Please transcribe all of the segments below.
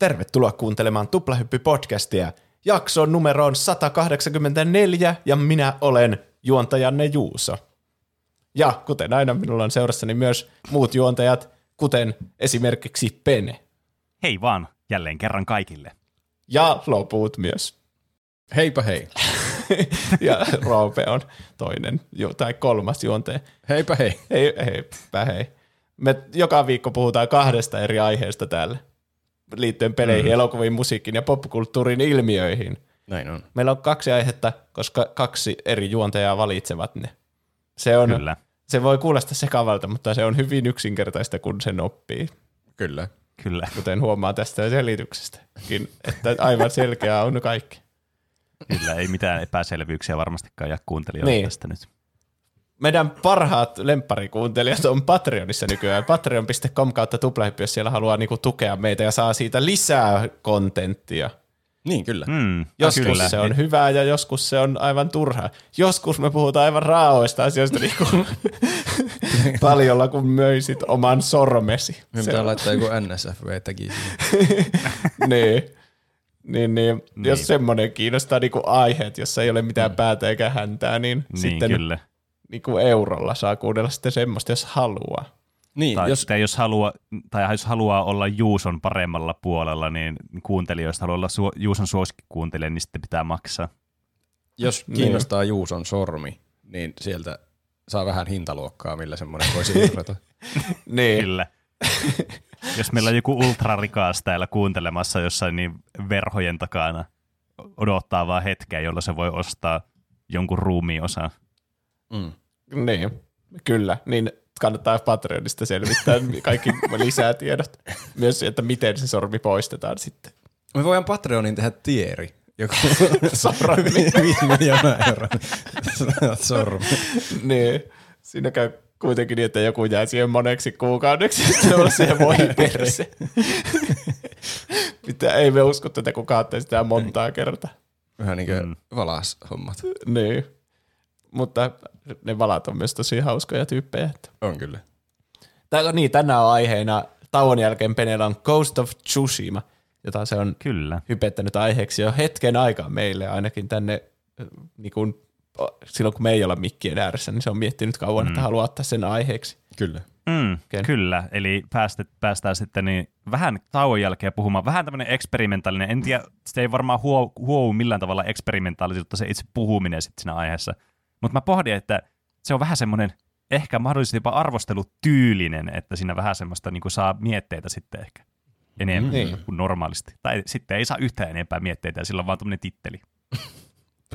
Tervetuloa kuuntelemaan Tuplahyppy-podcastia. Jakson numero on 184 ja minä olen juontajanne Juuso. Ja kuten aina minulla on seurassani myös muut juontajat, kuten esimerkiksi Pene. Hei vaan, jälleen kerran kaikille. Ja loput myös. Heipä hei. Ja Roope on toinen tai kolmas juontaja. Heipä hei. Heipä hei. Me joka viikko puhutaan kahdesta eri aiheesta täällä. Liittyen peleihin, elokuviin, musiikkiin ja popkulttuurin ilmiöihin. Näin on. Meillä on kaksi aihetta, koska kaksi eri juontajaa valitsevat ne. Kyllä. Se voi kuulostaa sekavalta, mutta se on hyvin yksinkertaista, kun sen oppii. Kyllä. Kyllä. Kuten huomaa tästä selityksestäkin, että aivan selkeää on kaikki. Kyllä, ei mitään epäselvyyksiä varmastikaan jää kuuntelijoille tästä nyt. Meidän parhaat lempparikuuntelijat on Patreonissa nykyään. Patreon.com/tuplahyppy, jos siellä haluaa niinku tukea meitä ja saa siitä lisää kontenttia. Niin, kyllä. Joskus kyllä. Se on hyvää ja joskus se on aivan turhaa. Joskus me puhutaan aivan raaoista asioista niinku paljolla, kun möisit oman sormesi. Me pitää laittaa joku NSFV-tagi. Niin. Jos semmoinen kiinnostaa niinku aiheet, jossa ei ole mitään päätä eikä häntää, niin sitten... Kyllä. Niin kuin eurolla saa kuudella sitten semmoista, jos haluaa. Niin, jos haluaa olla Juuson paremmalla puolella, niin kuuntelijoista haluaa olla Juuson suosikkikuuntelija, niin sitten pitää maksaa. Jos kiinnostaa Juuson sormi, niin sieltä saa vähän hintaluokkaa, millä semmoinen voisi irrata. Niin. Kyllä. Jos meillä on joku ultrarikas täällä kuuntelemassa jossain niin verhojen takana, odottaa vaan hetkeä, jolla se voi ostaa jonkun ruumiinosan. Niin, kyllä. Niin kannattaa Patreonista selvittää kaikki lisätiedot. Myös, että miten se sormi poistetaan sitten. Me voidaan Patreoniin tehdä tieri. Joku sormi. 5 miljoonaa euroa. Sormi. Niin. Siinä käy kuitenkin niin, että joku jää siihen moneksi kuukaudeksi. Se voi perse. Mitä ei me usko tätä, kun kaatte sitä montaa kertaa. Vähän niin kuin valas hommat. Niin. Mutta ne valat on myös tosi hauskoja tyyppejä. On kyllä. Tänään on aiheena tauon jälkeen Penellä on Ghost of Tsushima, jota se on kyllä hypettänyt aiheeksi jo hetken aikaa meille, ainakin tänne niin kun, silloin kun me ei olla mikkien ääressä, niin se on miettinyt kauan, että haluaa ottaa sen aiheeksi. Kyllä. Kyllä, eli päästään sitten niin vähän tauon jälkeen puhumaan. Vähän tämmöinen eksperimentaalinen, en tiedä, se ei varmaan huou millään tavalla eksperimentaalisuutta se itse puhuminen sitten siinä aiheessa. Mutta mä pohdin, että se on vähän semmoinen ehkä mahdollisesti jopa arvostelutyylinen, että siinä vähän semmoista niin kuin saa mietteitä sitten ehkä enemmän kuin normaalisti. Tai sitten ei saa yhtään enempää mietteitä ja sillä on vaan tämmöinen titteli.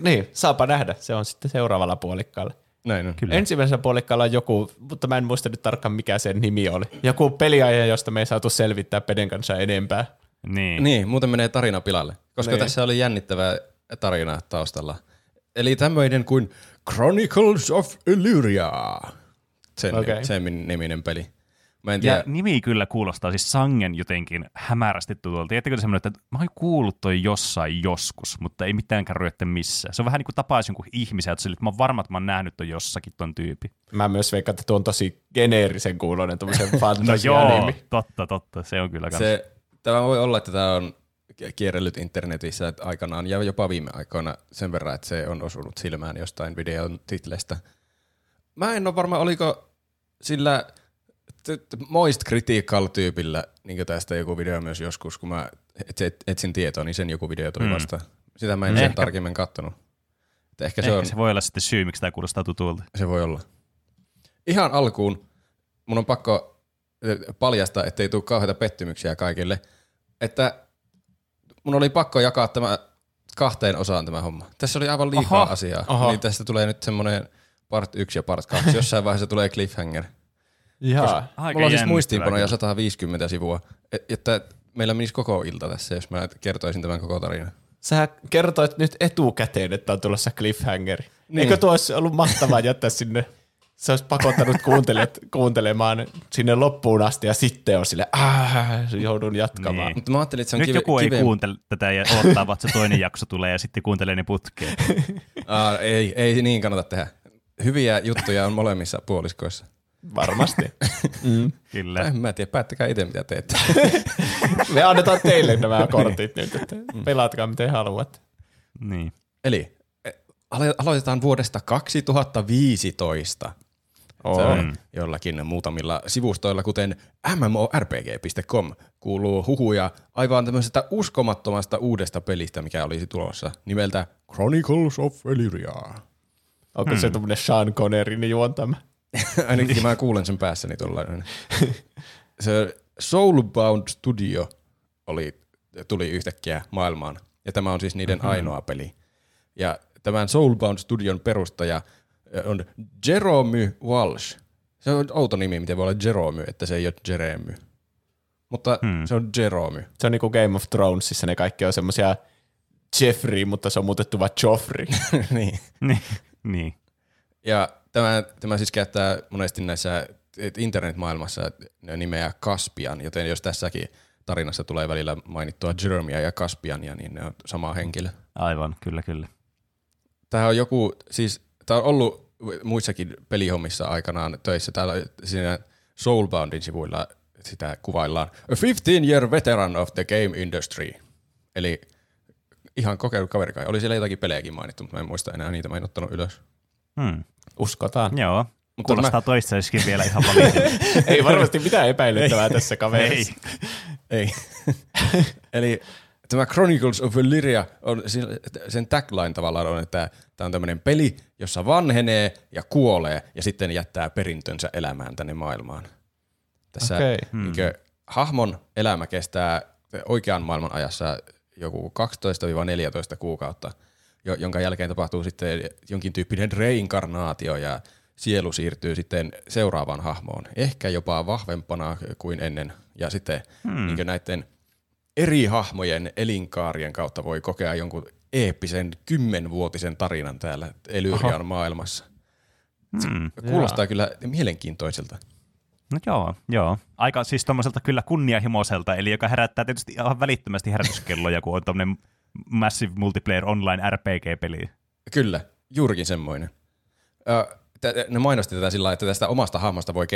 Niin, saapa nähdä. Se on sitten seuraavalla puolikkaalla. Näin on. Kyllä. Ensimmäisellä puolikkaalla on joku, mutta mä en muista nyt tarkkaan mikä sen nimi oli. Joku peliaihe, josta me ei saatu selvittää Peden kanssa enempää. Niin, muuten menee tarina pilalle, koska tässä oli jännittävää tarinaa taustalla. Eli tämmöinen kuin Chronicles of Elyria, sen niminen peli. Mä en tiedä. Ja nimi kyllä kuulostaa siis sangen jotenkin hämärästi tutulta. Tiedättekö semmoinen, että mä oon kuullut toi jossain joskus, mutta ei mitään kärryä, että missä. Se on vähän niin kuin tapaisi jonkun ihmisiä, että mä oon varma, että mä oon nähnyt toi jossakin ton tyypin. Mä myös veikkaan, että tuo on tosi geneerisen kuuloinen tommoisen fantasia-nimi. Joo, totta, se on kyllä kanssa. Tämä voi olla, että tämä on kierrellyt internetissä aikanaan ja jopa viime aikoina sen verran, että se on osunut silmään jostain videon titlestä. Mä en ole varma, oliko sillä Moist Critical-tyypillä niin tästä joku video myös joskus, kun mä etsin tietoa, niin sen joku video tuli vastaan. Sitä mä en sen tarkemmin kattonut. Ehkä se voi olla sitten syy, miksi tämä kuulostaa tutulta. Se voi olla. Ihan alkuun mun on pakko paljastaa, ettei tule kauheita pettymyksiä kaikille, että mun oli pakko jakaa tämä kahteen osaan tämä homma. Tässä oli aivan liikaa asiaa. Niin tästä tulee nyt semmoinen part 1 ja part 2. Jossain vaiheessa tulee cliffhanger. Jaa. Mulla on siis muistiinpanoja 150 sivua. Että meillä menisi koko ilta tässä, jos mä kertoisin tämän koko tarinan. Sä kertoit nyt etukäteen, että on tulossa cliffhangeri. Niin. Eikö tuo olisi ollut mahtavaa jättää sinne? Se olisi pakottanut kuuntelijat kuuntelemaan sinne loppuun asti ja sitten on silleen, joudun jatkamaan. Niin. Mutta mä ajattelin, että se on nyt joku ei kuuntele tätä ja odottaa, vaan se toinen jakso tulee ja sitten kuuntelee ne putkeen. Ei niin kannata tehdä. Hyviä juttuja on molemmissa puoliskoissa. Varmasti. Kyllä. En mä tiedä, päättäkää itse mitä teette. Me annetaan teille nämä kortit nyt, että pelaatkaa miten haluat. Niin. Eli aloitetaan vuodesta 2015. Jollakin muutamilla sivustoilla, kuten mmorpg.com, kuuluu huhuja aivan tämmöisestä uskomattomasta uudesta pelistä, mikä olisi tulossa nimeltä Chronicles of Elyria. Onko se tuommoinen Sean Connerin juontama? Ainakin mä kuulen sen päässäni tuollainen. Se Soulbound Studio tuli yhtäkkiä maailmaan, ja tämä on siis niiden ainoa peli. Ja tämän Soulbound Studion perustaja on Jerome Walsh. Se on outo nimi, miten voi olla Jerome, että se ei ole Jeremy. Mutta se on Jerome. Se on niinku Game of Thronesissa, ne kaikki on semmosia Jeffrey, mutta se on muutettu vaan Joffrey. niin. Ja tämä siis käyttää monesti näissä internetmaailmassa nimeä Caspian, joten jos tässäkin tarinassa tulee välillä mainittua Jeremia ja Caspiania, niin ne on sama henkilö. Aivan, kyllä. Tämähän on joku, siis tämä on ollut muissakin pelihommissa aikanaan töissä. Täällä siinä Soulboundin sivuilla sitä kuvaillaan. A 15-year veteran of the game industry. Eli ihan kokenut kaveri kai. Oli siellä jotakin pelejäkin mainittu, mutta mä en muista enää niitä. Mä en ottanut ylös. Uskotaan. Joo. Kuulostaa toistaisikin vielä ihan paljon. Ei varmasti mitään epäilyttävää tässä kaverissa. Ei. Eli tämä Chronicles of Elyria, sen tagline tavallaan on, että tämä on tämmöinen peli, jossa vanhenee ja kuolee ja sitten jättää perintönsä elämään tänne maailmaan. Tässä hahmon elämä kestää oikean maailman ajassa joku 12-14 kuukautta, jonka jälkeen tapahtuu sitten jonkin tyyppinen reinkarnaatio ja sielu siirtyy sitten seuraavaan hahmoon, ehkä jopa vahvempana kuin ennen. Ja sitten näiden eri hahmojen elinkaarien kautta voi kokea jonkun eeppisen 10-vuotisen tarinan täällä Elyrian maailmassa. Kuulostaa kyllä mielenkiintoiselta. No joo. Aika siis tommoselta kyllä kunnianhimoiselta, eli joka herättää tietysti ihan välittömästi herätyskelloja, kun on tommoinen Massive Multiplayer Online RPG-peli. Kyllä, juurikin semmoinen. Ne mainosti tätä sillä lailla, että tästä omasta hahmosta voi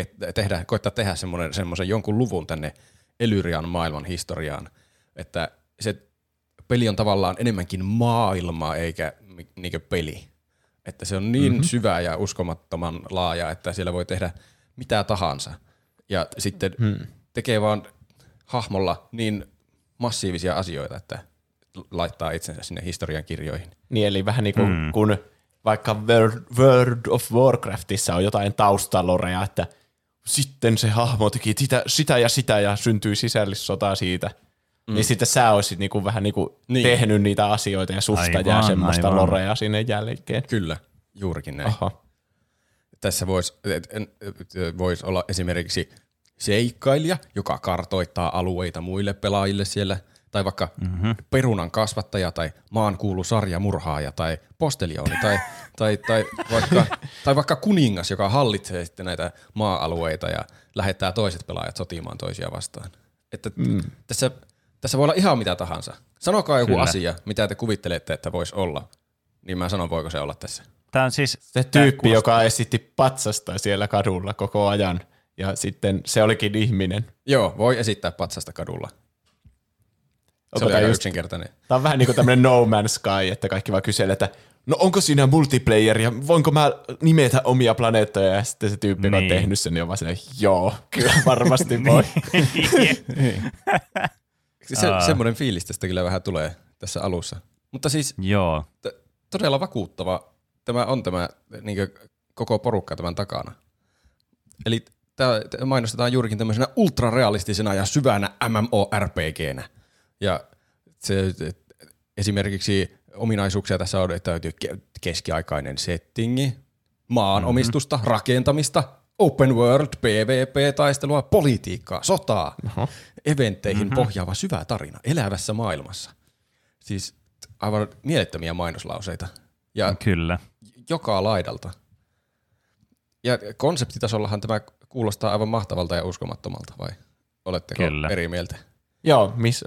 koittaa tehdä semmoisen jonkun luvun tänne Elyrian maailman historiaan, että se peli on tavallaan enemmänkin maailma eikä niinkö peli. Että se on niin syvä ja uskomattoman laaja, että siellä voi tehdä mitä tahansa. Ja sitten tekee vaan hahmolla niin massiivisia asioita, että laittaa itsensä sinne historian kirjoihin. Niin eli vähän niin kuin kun vaikka World of Warcraftissa on jotain taustalorea, että sitten se hahmo teki sitä ja syntyi sisällissota siitä. Niin sitten sä olisit niinku vähän niinku tehnyt niitä asioita ja susta jää semmoista lorea sinne jälkeen. Kyllä, juurikin näin. Aha. Tässä voisi olla esimerkiksi seikkailija, joka kartoittaa alueita muille pelaajille siellä. Tai vaikka perunan kasvattaja tai maan kuulu sarjamurhaaja tai postelioni tai vaikka kuningas, joka hallitsee sitten näitä maa-alueita ja lähettää toiset pelaajat sotimaan toisia vastaan. Että tässä voi olla ihan mitä tahansa. Sanokaa joku asia, mitä te kuvittelette, että voisi olla. Niin mä sanon, voiko se olla tässä. Tämä on siis se tyyppi, joka esitti patsasta siellä kadulla koko ajan ja sitten se olikin ihminen. Joo, voi esittää patsasta kadulla. Se oli aika yksinkertainen. Tämä on vähän niin kuin tämmöinen No Man's Sky, että kaikki vaan kyselee, että no onko siinä multiplayeria, voinko mä nimetä omia planeettoja, ja sitten se tyyppi, joka on tehnyt sen, niin on vaan silleen, joo, kyllä varmasti voi. Semmoinen fiilis tästä kyllä vähän tulee tässä alussa. Mutta siis todella vakuuttava tämä on tämä niin koko porukka tämän takana. Eli tämä mainostetaan juurikin tämmöisenä ultrarealistisena ja syvänä MMORPGnä. Ja esimerkiksi ominaisuuksia tässä on, että keskiaikainen settingi, maanomistusta, rakentamista, open world, PvP-taistelua, politiikkaa, sotaa, eventteihin pohjaava syvä tarina elävässä maailmassa. Siis aivan mielettömiä mainoslauseita. Ja kyllä. Joka laidalta. Ja konseptitasollahan tämä kuulostaa aivan mahtavalta ja uskomattomalta, vai oletteko eri mieltä? Joo, missä?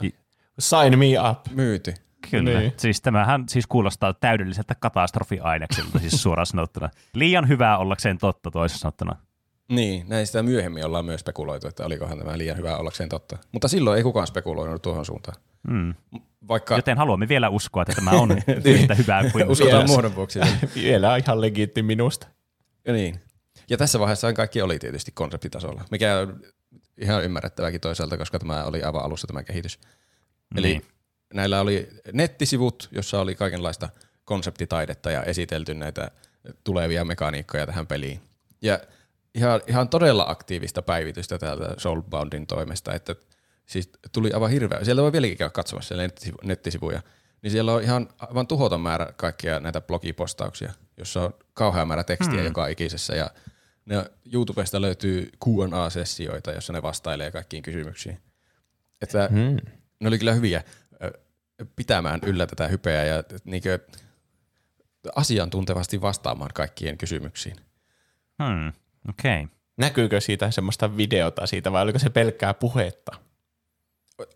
Sign me up. Myyty. Kyllä. Niin. Siis tämähän siis kuulostaa täydelliseltä katastrofiaineksilta siis suoraan sanottuna. Liian hyvää ollakseen totta toisin sanottuna. Niin, näistä myöhemmin ollaan myös spekuloitu, että olikohan tämä liian hyvä ollakseen totta. Mutta silloin ei kukaan spekuloinut tuohon suuntaan. Mm. Vaikka... Joten haluamme vielä uskoa, että tämä on yhtä hyvää kuin... Uskotaan muodon vuoksi. Vielä ihan legiitti minusta. Ja niin. Ja tässä vaiheessa kaikki oli tietysti konseptitasolla, mikä on ihan ymmärrettäväkin toisaalta, koska tämä oli aivan alussa tämä kehitys. Eli näillä oli nettisivut, jossa oli kaikenlaista konseptitaidetta ja esitelty näitä tulevia mekaniikkoja tähän peliin. Ja ihan todella aktiivista päivitystä täältä Soulboundin toimesta, että siis tuli aivan hirveä. Siellä voi vieläkin käydä katsomassa siellä nettisivuja. Niin siellä on ihan aivan tuhoton määrä kaikkia näitä blogipostauksia, jossa on kauhea määrä tekstiä joka ikisessä. Ja ne YouTubesta löytyy Q&A-sessioita, jossa ne vastailee kaikkiin kysymyksiin. Että ne oli kyllä hyviä pitämään yllä tätä hypeä ja niinkö asiantuntevasti vastaamaan kaikkien kysymyksiin. Okei. Näkyykö siitä semmoista videota siitä vai oliko se pelkkää puhetta?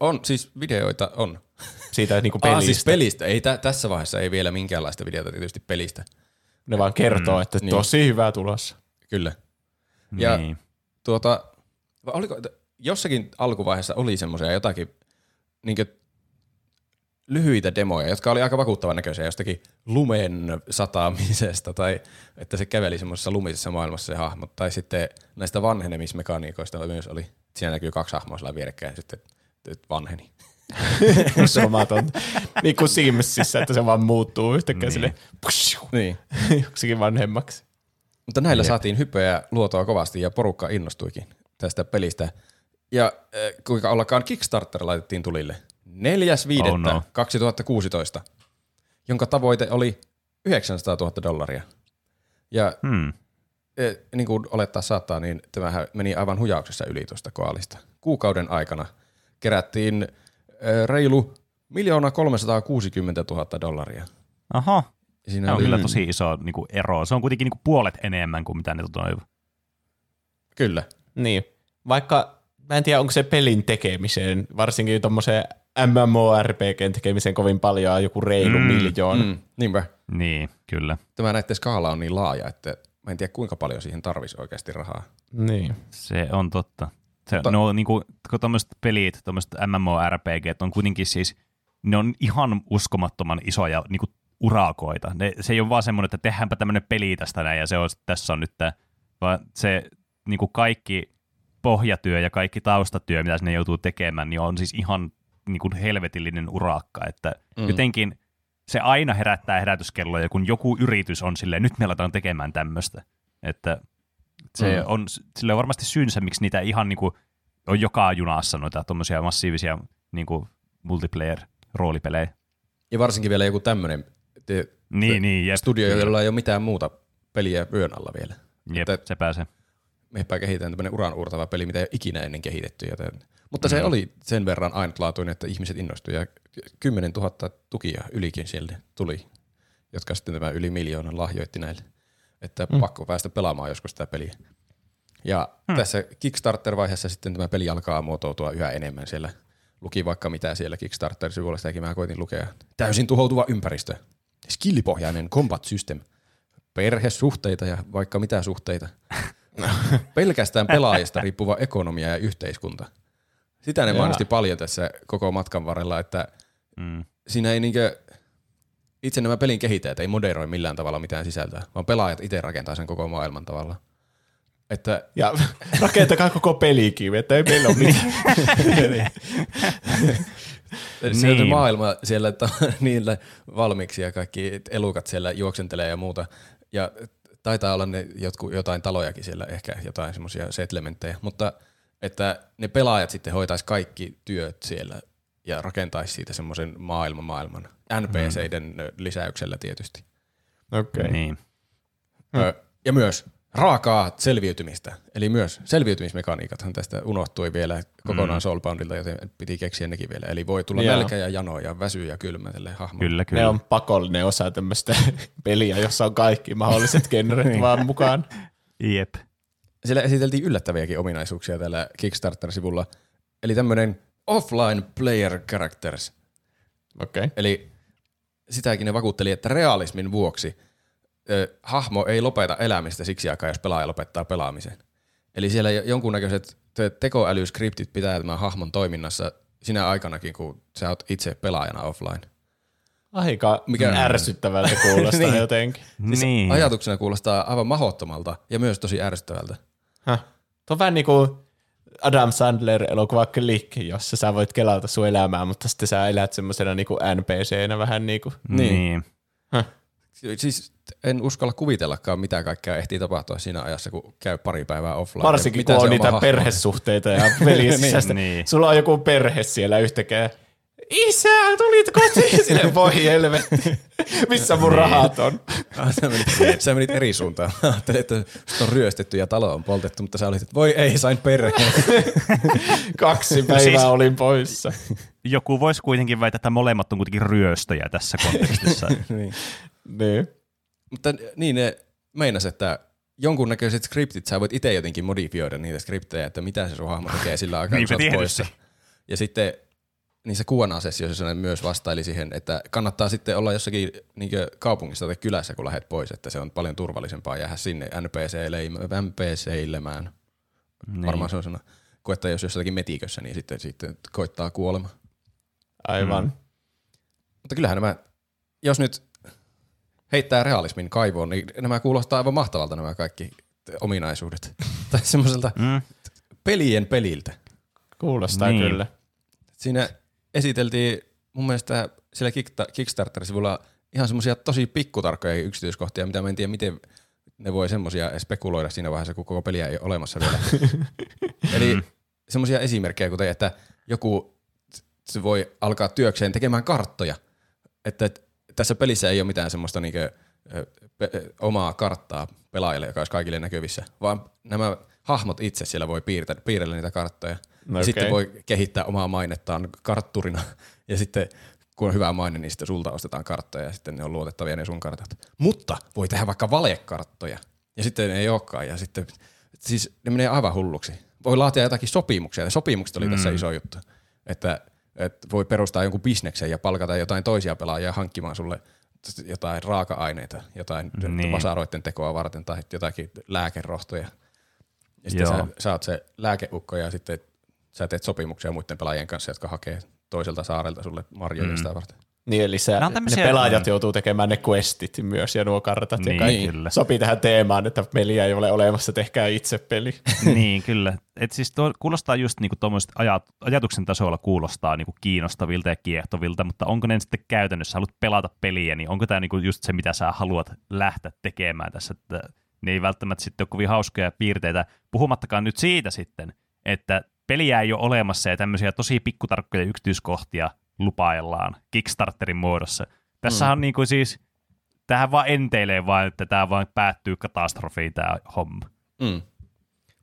On, siis videoita on. Siitä niinku pelistä. Siis pelistä. Ei, tässä vaiheessa ei vielä minkäänlaista videota tietysti pelistä. Ne vaan kertoo, että tosi hyvää tulossa. Kyllä. Ja oliko, jossakin alkuvaiheessa oli semmoisia jotakin niinku lyhyitä demoja, jotka oli aika vakuuttavan näköisiä jostakin lumen satamisesta tai että se käveli semmoisessa lumisessa maailmassa se hahmo. Tai sitten näistä vanhenemismekaniikoista myös oli, siinä näkyy kaksi hahmoa siellä vierekkäin ja sitten vanheni. Somaton. Niin kuin Simsissä, että se vaan muuttuu yhtäkkiä sille joksikin vanhemmaksi. Mutta näillä saatiin hypeä luotoa kovasti ja porukka innostuikin tästä pelistä. Ja kuinka ollakaan Kickstarter laitettiin tulille. 4.5.2016, 2016, jonka tavoite oli $900,000. Ja niin kuin olettaa saattaa, niin tämähän meni aivan hujauksessa yli tuosta koalista. Kuukauden aikana kerättiin reilu $1,360,000. Aha, siinä on kyllä tosi iso niin kuin ero. Se on kuitenkin niin kuin puolet enemmän kuin mitä ne toivoivat. Kyllä. Niin, vaikka... Mä en tiedä, onko se pelin tekemiseen, varsinkin tuommoiseen MMORPGn tekemiseen kovin paljon, joku reilu miljoona. Niinpä. Niin, kyllä. Tämä näiden skaala on niin laaja, että mä en tiedä kuinka paljon siihen tarvisi oikeasti rahaa. Niin. Se on totta. No niinku, kun tuommoiset pelit, tuommoiset MMORPGt on kuitenkin siis, ne on ihan uskomattoman isoja niinku urakoita. Se ei ole vaan semmoinen, että tehdäänpä tämmöinen peli tästä näin ja se on, tässä on nyt tämä, vaan se niinku kaikki... pohjatyö ja kaikki taustatyö, mitä sinne joutuu tekemään, niin on siis ihan niin kuin helvetillinen urakka. Että jotenkin se aina herättää herätyskelloja, kun joku yritys on silleen, nyt me aletaan tekemään tämmöistä. Että se on, sille on varmasti syynsä, miksi niitä ihan niin kuin, on joka junassa noita tuommoisia massiivisia niin kuin multiplayer-roolipelejä. Ja varsinkin vielä joku tämmöinen studio, jolla ei ole mitään muuta peliä vyön alla vielä. Jep, se pääsee. Mehpä kehitetään tämmöinen uran uurtava peli, mitä ei ole ikinä ennen kehitetty. Joten. Mutta se oli sen verran ainutlaatuinen, että ihmiset innostuivat. 10,000 tukia ylikin sieltä tuli, jotka sitten tämä yli miljoonan lahjoitti näille. Että pakko päästä pelaamaan joskus tätä peliä. Ja tässä Kickstarter-vaiheessa sitten tämä peli alkaa muotoutua yhä enemmän. Siellä luki vaikka mitä siellä Kickstarter-sivuilla, sitäkin mä koitin lukea. Täysin tuhoutuva ympäristö. Skillipohjainen combat system. Perhesuhteita ja vaikka mitä suhteita. Pelkästään pelaajista riippuva ekonomia ja yhteiskunta. Sitä ne mainosti paljon tässä koko matkan varrella, että siinä ei niinkö, itse nämä pelin kehittäjät ei moderoi millään tavalla mitään sisältöä, vaan pelaajat itse rakentaa sen koko maailman tavalla. Että ja rakentakaa koko pelikivi, että ei meillä ole mitään. Se on maailma siellä niillä valmiiksi ja kaikki elukat siellä juoksentelee ja muuta. Ja taitaa olla ne jotain talojakin siellä, ehkä jotain semmoisia settlementtejä, mutta että ne pelaajat sitten hoitaisi kaikki työt siellä ja rakentaisi siitä semmoisen maailman NPCiden lisäyksellä tietysti. Okei. Niin. Ja myös raakaa selviytymistä, eli myös selviytymismekaniikathan tästä unohtui vielä kokonaan Soulboundilta, joten piti keksiä nekin vielä. Eli voi tulla nälkä ja jano ja väsy ja kylmä tälle hahmolle. Kyllä. Ne on pakollinen osa tämmöistä peliä, jossa on kaikki mahdolliset genret vaan mukaan. Jep. Siellä esiteltiin yllättäviäkin ominaisuuksia tällä Kickstarter-sivulla, eli tämmöinen offline player characters. Okei. Eli sitäkin ne vakuutteli, että realismin vuoksi hahmo ei lopeta elämistä siksi aikaa, jos pelaaja lopettaa pelaamisen. Eli siellä jonkunnäköiset tekoälyskriptit pitää tämän hahmon toiminnassa sinä aikanakin, kun sä oot itse pelaajana offline. Aika ärsyttävältä kuulostaa niin. Jotenkin. Siis niin. Ajatuksena kuulostaa aivan mahdottomalta ja myös tosi ärsyttävältä. Tuo on vähän niin kuin Adam Sandler-elokuva Click, jossa sä voit kelata sun elämää, mutta sitten sä elät semmoisena niin kuin NPC-nä vähän niin kuin. Niin. Siis en uskalla kuvitellakaan, mitä kaikkea ehtii tapahtua siinä ajassa, kun käy pari päivää offline. Varsinkin kun on niitä perhesuhteita ja veljen sisäistä. Niin. Sulla on joku perhe siellä yhtäkään. Isä, tulit kotiin! Silleen, voi helvetti, missä mun rahat on? Sä menit eri suuntaan. Ajattelin, että sut on ryöstetty ja talo on poltettu, mutta sä olit, että voi ei, sain perheen. 2 päivää siis olin poissa. Joku voisi kuitenkin väittää, että molemmat on kuitenkin ryöstöjä tässä kontekstissa. Niin. Mutta niin ne meinas, että jonkunnäköiset skriptit, sä voit itse jotenkin modifioida niitä skriptejä, että mitä se sun hahmo tekee sillä aikaa, kun sä oot poissa. Ja sitten niissä Q&A-sessioissa myös vastaili siihen, että kannattaa sitten olla jossakin niin kaupungissa tai kylässä, kun lähdet pois, että se on paljon turvallisempaa jäädä sinne NPC-illemään. Niin. Varmaan se on sana. Kun että jos jossakin metikössä, niin sitten koittaa kuolema. Aivan. Mutta kyllähän nämä, jos nyt heittää realismin kaivoon, niin nämä kuulostaa aivan mahtavalta nämä kaikki ominaisuudet. Tai semmoiselta pelien peliltä. Kuulostaa niin. Kyllä. Siinä esiteltiin mun mielestä siellä Kickstarter-sivulla ihan semmoisia tosi pikkutarkkoja yksityiskohtia, mitä mä en tiedä, miten ne voi semmoisia spekuloida siinä vaiheessa, kun koko peliä ei ole olemassa vielä. Eli semmoisia esimerkkejä, kuten että joku voi alkaa työkseen tekemään karttoja. Että tässä pelissä ei ole mitään semmoista niinku omaa karttaa pelaajalle, joka olisi kaikille näkyvissä, vaan nämä hahmot itse siellä voi piirrellä niitä karttoja. No, sitten voi kehittää omaa mainettaan kartturina ja sitten kun on hyvä maine, niin sitten sulta ostetaan karttoja ja sitten ne on luotettavia ne sun kartat. Mutta voi tehdä vaikka valekarttoja ja sitten ne ei olekaan ja sitten siis ne menee aivan hulluksi. Voi laatia jotakin sopimuksia ja sopimukset oli tässä iso juttu, että voi perustaa jonkun bisneksen ja palkata jotain toisia pelaajia hankkimaan sulle jotain raaka-aineita, jotain vasaroiden tekoa varten tai jotakin lääkerohtoja. Ja sitten sä oot se lääkeukko ja sitten sä teet sopimuksia muiden pelaajien kanssa, jotka hakee toiselta saarelta sulle marjoja sitä varten. Niin, eli ne pelaajat joutuu tekemään ne questit myös ja nuo kartat niin, ja kaikki. Kyllä. Sopii tähän teemaan, että peliä ei ole olemassa, tehkää itse peli. Niin, kyllä. Et siis kuulostaa just niinku tuommoiset ajatuksen tasolla kuulostaa niinku kiinnostavilta ja kiehtovilta, mutta onko ne sitten käytännössä haluat pelata peliä, niin onko tämä niinku just se, mitä sä haluat lähteä tekemään tässä? Että ne ei välttämättä sitten ole kovin hauskoja piirteitä, puhumattakaan nyt siitä sitten, että peliä ei ole olemassa ja tämmöisiä tosi pikkutarkkoja yksityiskohtia lupaillaan Kickstarterin muodossa. Tässä on niin kuin siis, tämähän vaan enteilee vaan, että tämä vaan päättyy katastrofiin tämä homma.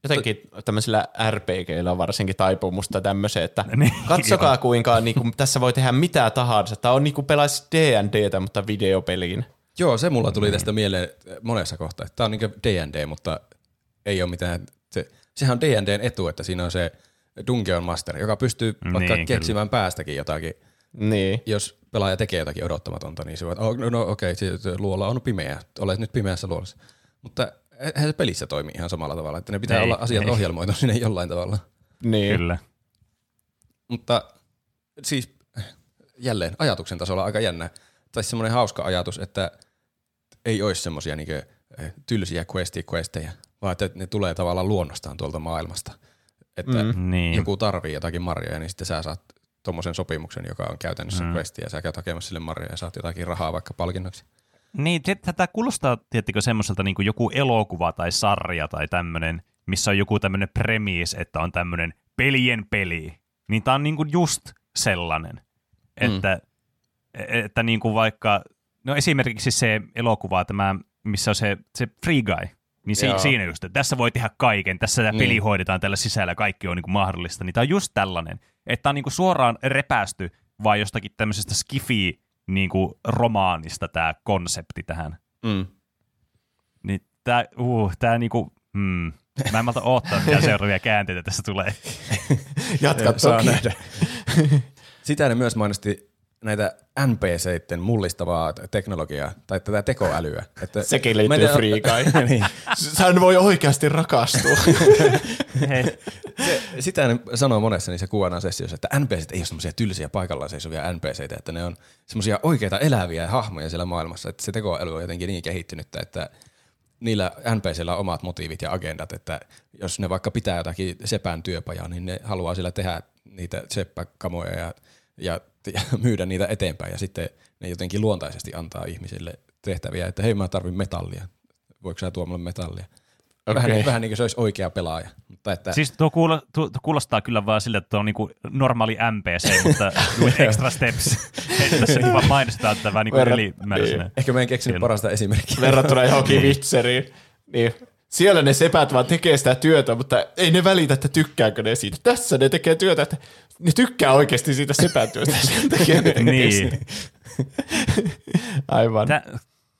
Jotenkin tämmöisillä RPGillä on varsinkin taipumusta tämmöiseen, että katsokaa kuinka niinku, tässä voi tehdä mitä tahansa. Tämä on niin kuin pelaisi D&Dtä, mutta videopeliin. Joo, se mulla tuli tästä mieleen monessa kohtaa. Tämä on niin kuin D&D, mutta ei ole mitään. Sehän on D&Dn etu, että siinä on se Dungeon Master, joka pystyy vaikka keksimään päästäkin jotakin. Niin. Jos pelaaja tekee jotakin odottamatonta, niin se voi, luola on pimeä, olet nyt pimeässä luolassa. Mutta eihän se pelissä toimi ihan samalla tavalla, että ne pitää olla asiat ohjelmoitu sinne jollain tavalla. Niin. Kyllä. Mutta siis jälleen ajatuksen tasolla aika jännä, tai semmoinen hauska ajatus, että ei olisi semmoisia niinku tylsiä questejä. Vaan että ne tulee tavallaan luonnostaan tuolta maailmasta. Että joku tarvii jotakin marjoja, niin sitten sä saat tommosen sopimuksen, joka on käytännössä questi, ja sä käyt hakemassa sille marjoja ja saat jotakin rahaa vaikka palkinnoksi. Niin, tätä kuulostaa tiettikö semmoiselta niin kuin joku elokuva tai sarja tai tämmöinen, missä on joku tämmöinen premise, että on tämmöinen pelien peli. Niin tää on niin kuin just sellainen, että niin kuin vaikka, no esimerkiksi se elokuva, tämä, missä on se Free Guy, niin siinä just, että tässä voi tehdä kaiken, tässä tämä peli hoidetaan tällä sisällä, kaikki on niin kuin mahdollista. Niin tämä on just tällainen, että on niin kuin suoraan repästy vaan jostakin tämmöisestä skifi-romaanista niin tämä konsepti tähän. Niin tämä niin kuin, mä en malta odottaa, mitä seuraavia käänteitä tässä tulee. Jatka toki. Sitä ne myös mainosti näitä NPC:itten mullistavaa teknologiaa tai tätä tekoälyä. Että sekin liittyy Free Guy. Niin. Sään voi oikeasti rakastua. Sitä ne sanoo monessa niissä Q&A-sessioissa, että NPC:t ei ole semmoisia tylsiä paikallaan seisovia NPC:itä, että ne on semmoisia oikeita eläviä hahmoja siellä maailmassa. Että se tekoäly on jotenkin niin kehittynyttä, että niillä NPC:illä on omat motiivit ja agendat, että jos ne vaikka pitää jotakin sepän työpajaa, niin ne haluaa siellä tehdä niitä seppäkamoja ja myydä niitä eteenpäin ja sitten ne jotenkin luontaisesti antaa ihmisille tehtäviä, että hei mä tarvin metallia, voiko sä tuoda mulle metallia? Okay. Vähän niin kuin se olisi oikea pelaaja. Mutta että... Siis tuo kuulostaa kyllä vaan sille, että tuo on niin kuin normaali NPC, mutta with extra steps. Tässä vaan mainostetaan tämä niin ylimääräisenä. Ehkä mä en keksinyt parasta esimerkkiä. Verrattuna johonkin Witcheriin. Niin. Siellä ne sepät vaan tekee sitä työtä, mutta ei ne välitä, että tykkääkö ne siitä. Tässä ne tekee työtä, että ne tykkää oikeasti siitä sepätyöstä. Niin. Aivan.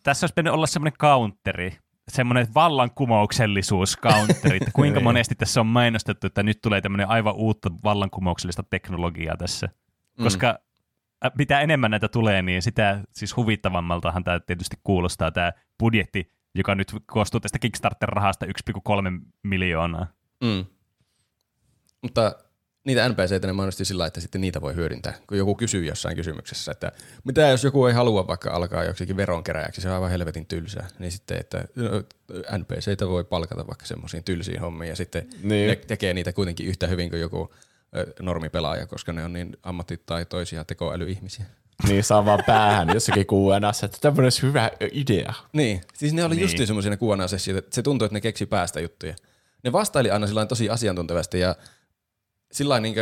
Tässä olisi pitänyt olla semmoinen counteri. Semmoinen vallankumouksellisuus-counteri, että kuinka monesti tässä on mainostettu, että nyt tulee tämmöinen aivan uutta vallankumouksellista teknologiaa tässä. Koska mitä enemmän näitä tulee, niin sitä siis huvittavammaltahan tämä tietysti kuulostaa, tämä budjetti, joka nyt koostuu tästä Kickstarter-rahasta 1,3 miljoonaa. Mutta niitä NPC:itä ne mainosti sillä, että sitten niitä voi hyödyntää, kun joku kysyy jossain kysymyksessä, että mitä jos joku ei halua vaikka alkaa joksikin veronkeräjäksi, se on aivan helvetin tylsää, niin sitten, että NPC:itä voi palkata vaikka semmoisiin tylsiin hommiin ja sitten niin. Ne tekee niitä kuitenkin yhtä hyvin kuin joku normipelaaja, koska ne on niin ammattitaitoisia tekoälyihmisiä. Niin, saa vaan päähän jossakin Q&A:ssa, että tämmöinen olisi hyvä idea. Niin, siis ne oli just semmoisia ne Q&A-sessioita, että se tuntui, että ne keksi päästä juttuja. Ne vastaili aina sillain tosi asiantuntevasti ja sillä niin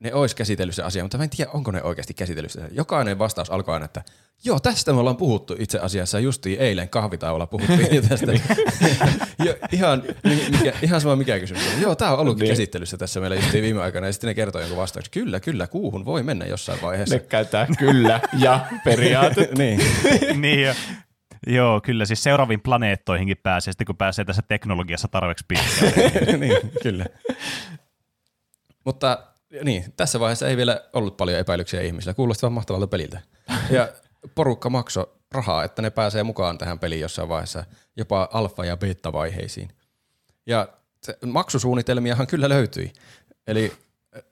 ne olisi käsitellyt se asia, mutta mä en tiedä, onko ne oikeasti käsitellyt se. Jokainen vastaus alkoi aina, että joo, tästä me ollaan puhuttu itse asiassa justiin eilen kahvitauolla puhuttiin tästä. ihan sama mikä kysymys. Joo, tää on ollutkin käsittelyssä tässä meillä justiin viime aikana ja sitten ne kertoi jonkun vastauksen. Kyllä, kuuhun voi mennä jossain vaiheessa. Ne käytää kyllä ja periaate. Niin. Joo, kyllä siis seuraaviin planeettoihinkin pääsee, sitten kun pääsee tässä teknologiassa tarveksi pitkälle. Niin, kyllä. Mutta niin, tässä vaiheessa ei vielä ollut paljon epäilyksiä ihmisillä. Kuulosti vaan mahtavalta peliltä. Ja porukka maksoi rahaa, että ne pääsee mukaan tähän peliin jossain vaiheessa jopa alfa- ja beta-vaiheisiin. Ja maksusuunnitelmiahan kyllä löytyi. Eli $35,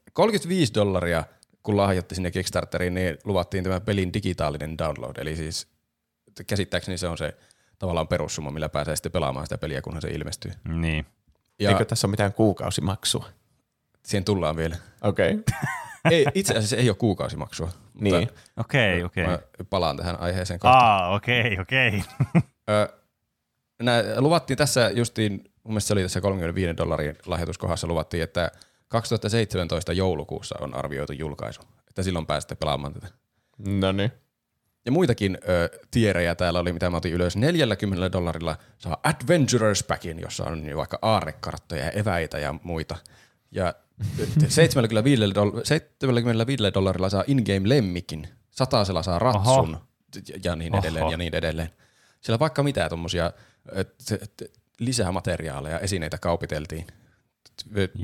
kun lahjotti sinne Kickstarteriin, niin luvattiin tämän pelin digitaalinen download. Eli siis käsittääkseni se on se tavallaan perussumma, millä pääsee sitten pelaamaan sitä peliä, kunhan se ilmestyy. Niin. Ja eikö tässä ole mitään kuukausimaksua? Siihen tullaan vielä. Okei. Okay. Itse asiassa ei ole kuukausimaksua. Niin. Okei. Palaan tähän aiheeseen kohtaan. Okei. Luvattiin tässä justiin, mun mielestä se oli tässä $35 lahjoituskohdassa, luvattiin, että 2017 joulukuussa on arvioitu julkaisu. Että silloin pääsette pelaamaan tätä. No niin. Ja muitakin tierejä täällä oli, mitä mä otin ylös. $40 saa Adventurers Packin, jossa on vaikka aarrekarttoja ja eväitä ja muita. Ja $75 saa in-game lemmikin, $100 saa ratsun ja niin edelleen ja niin edelleen. Siellä vaikka mitään tuommoisia lisää materiaaleja, esineitä kaupiteltiin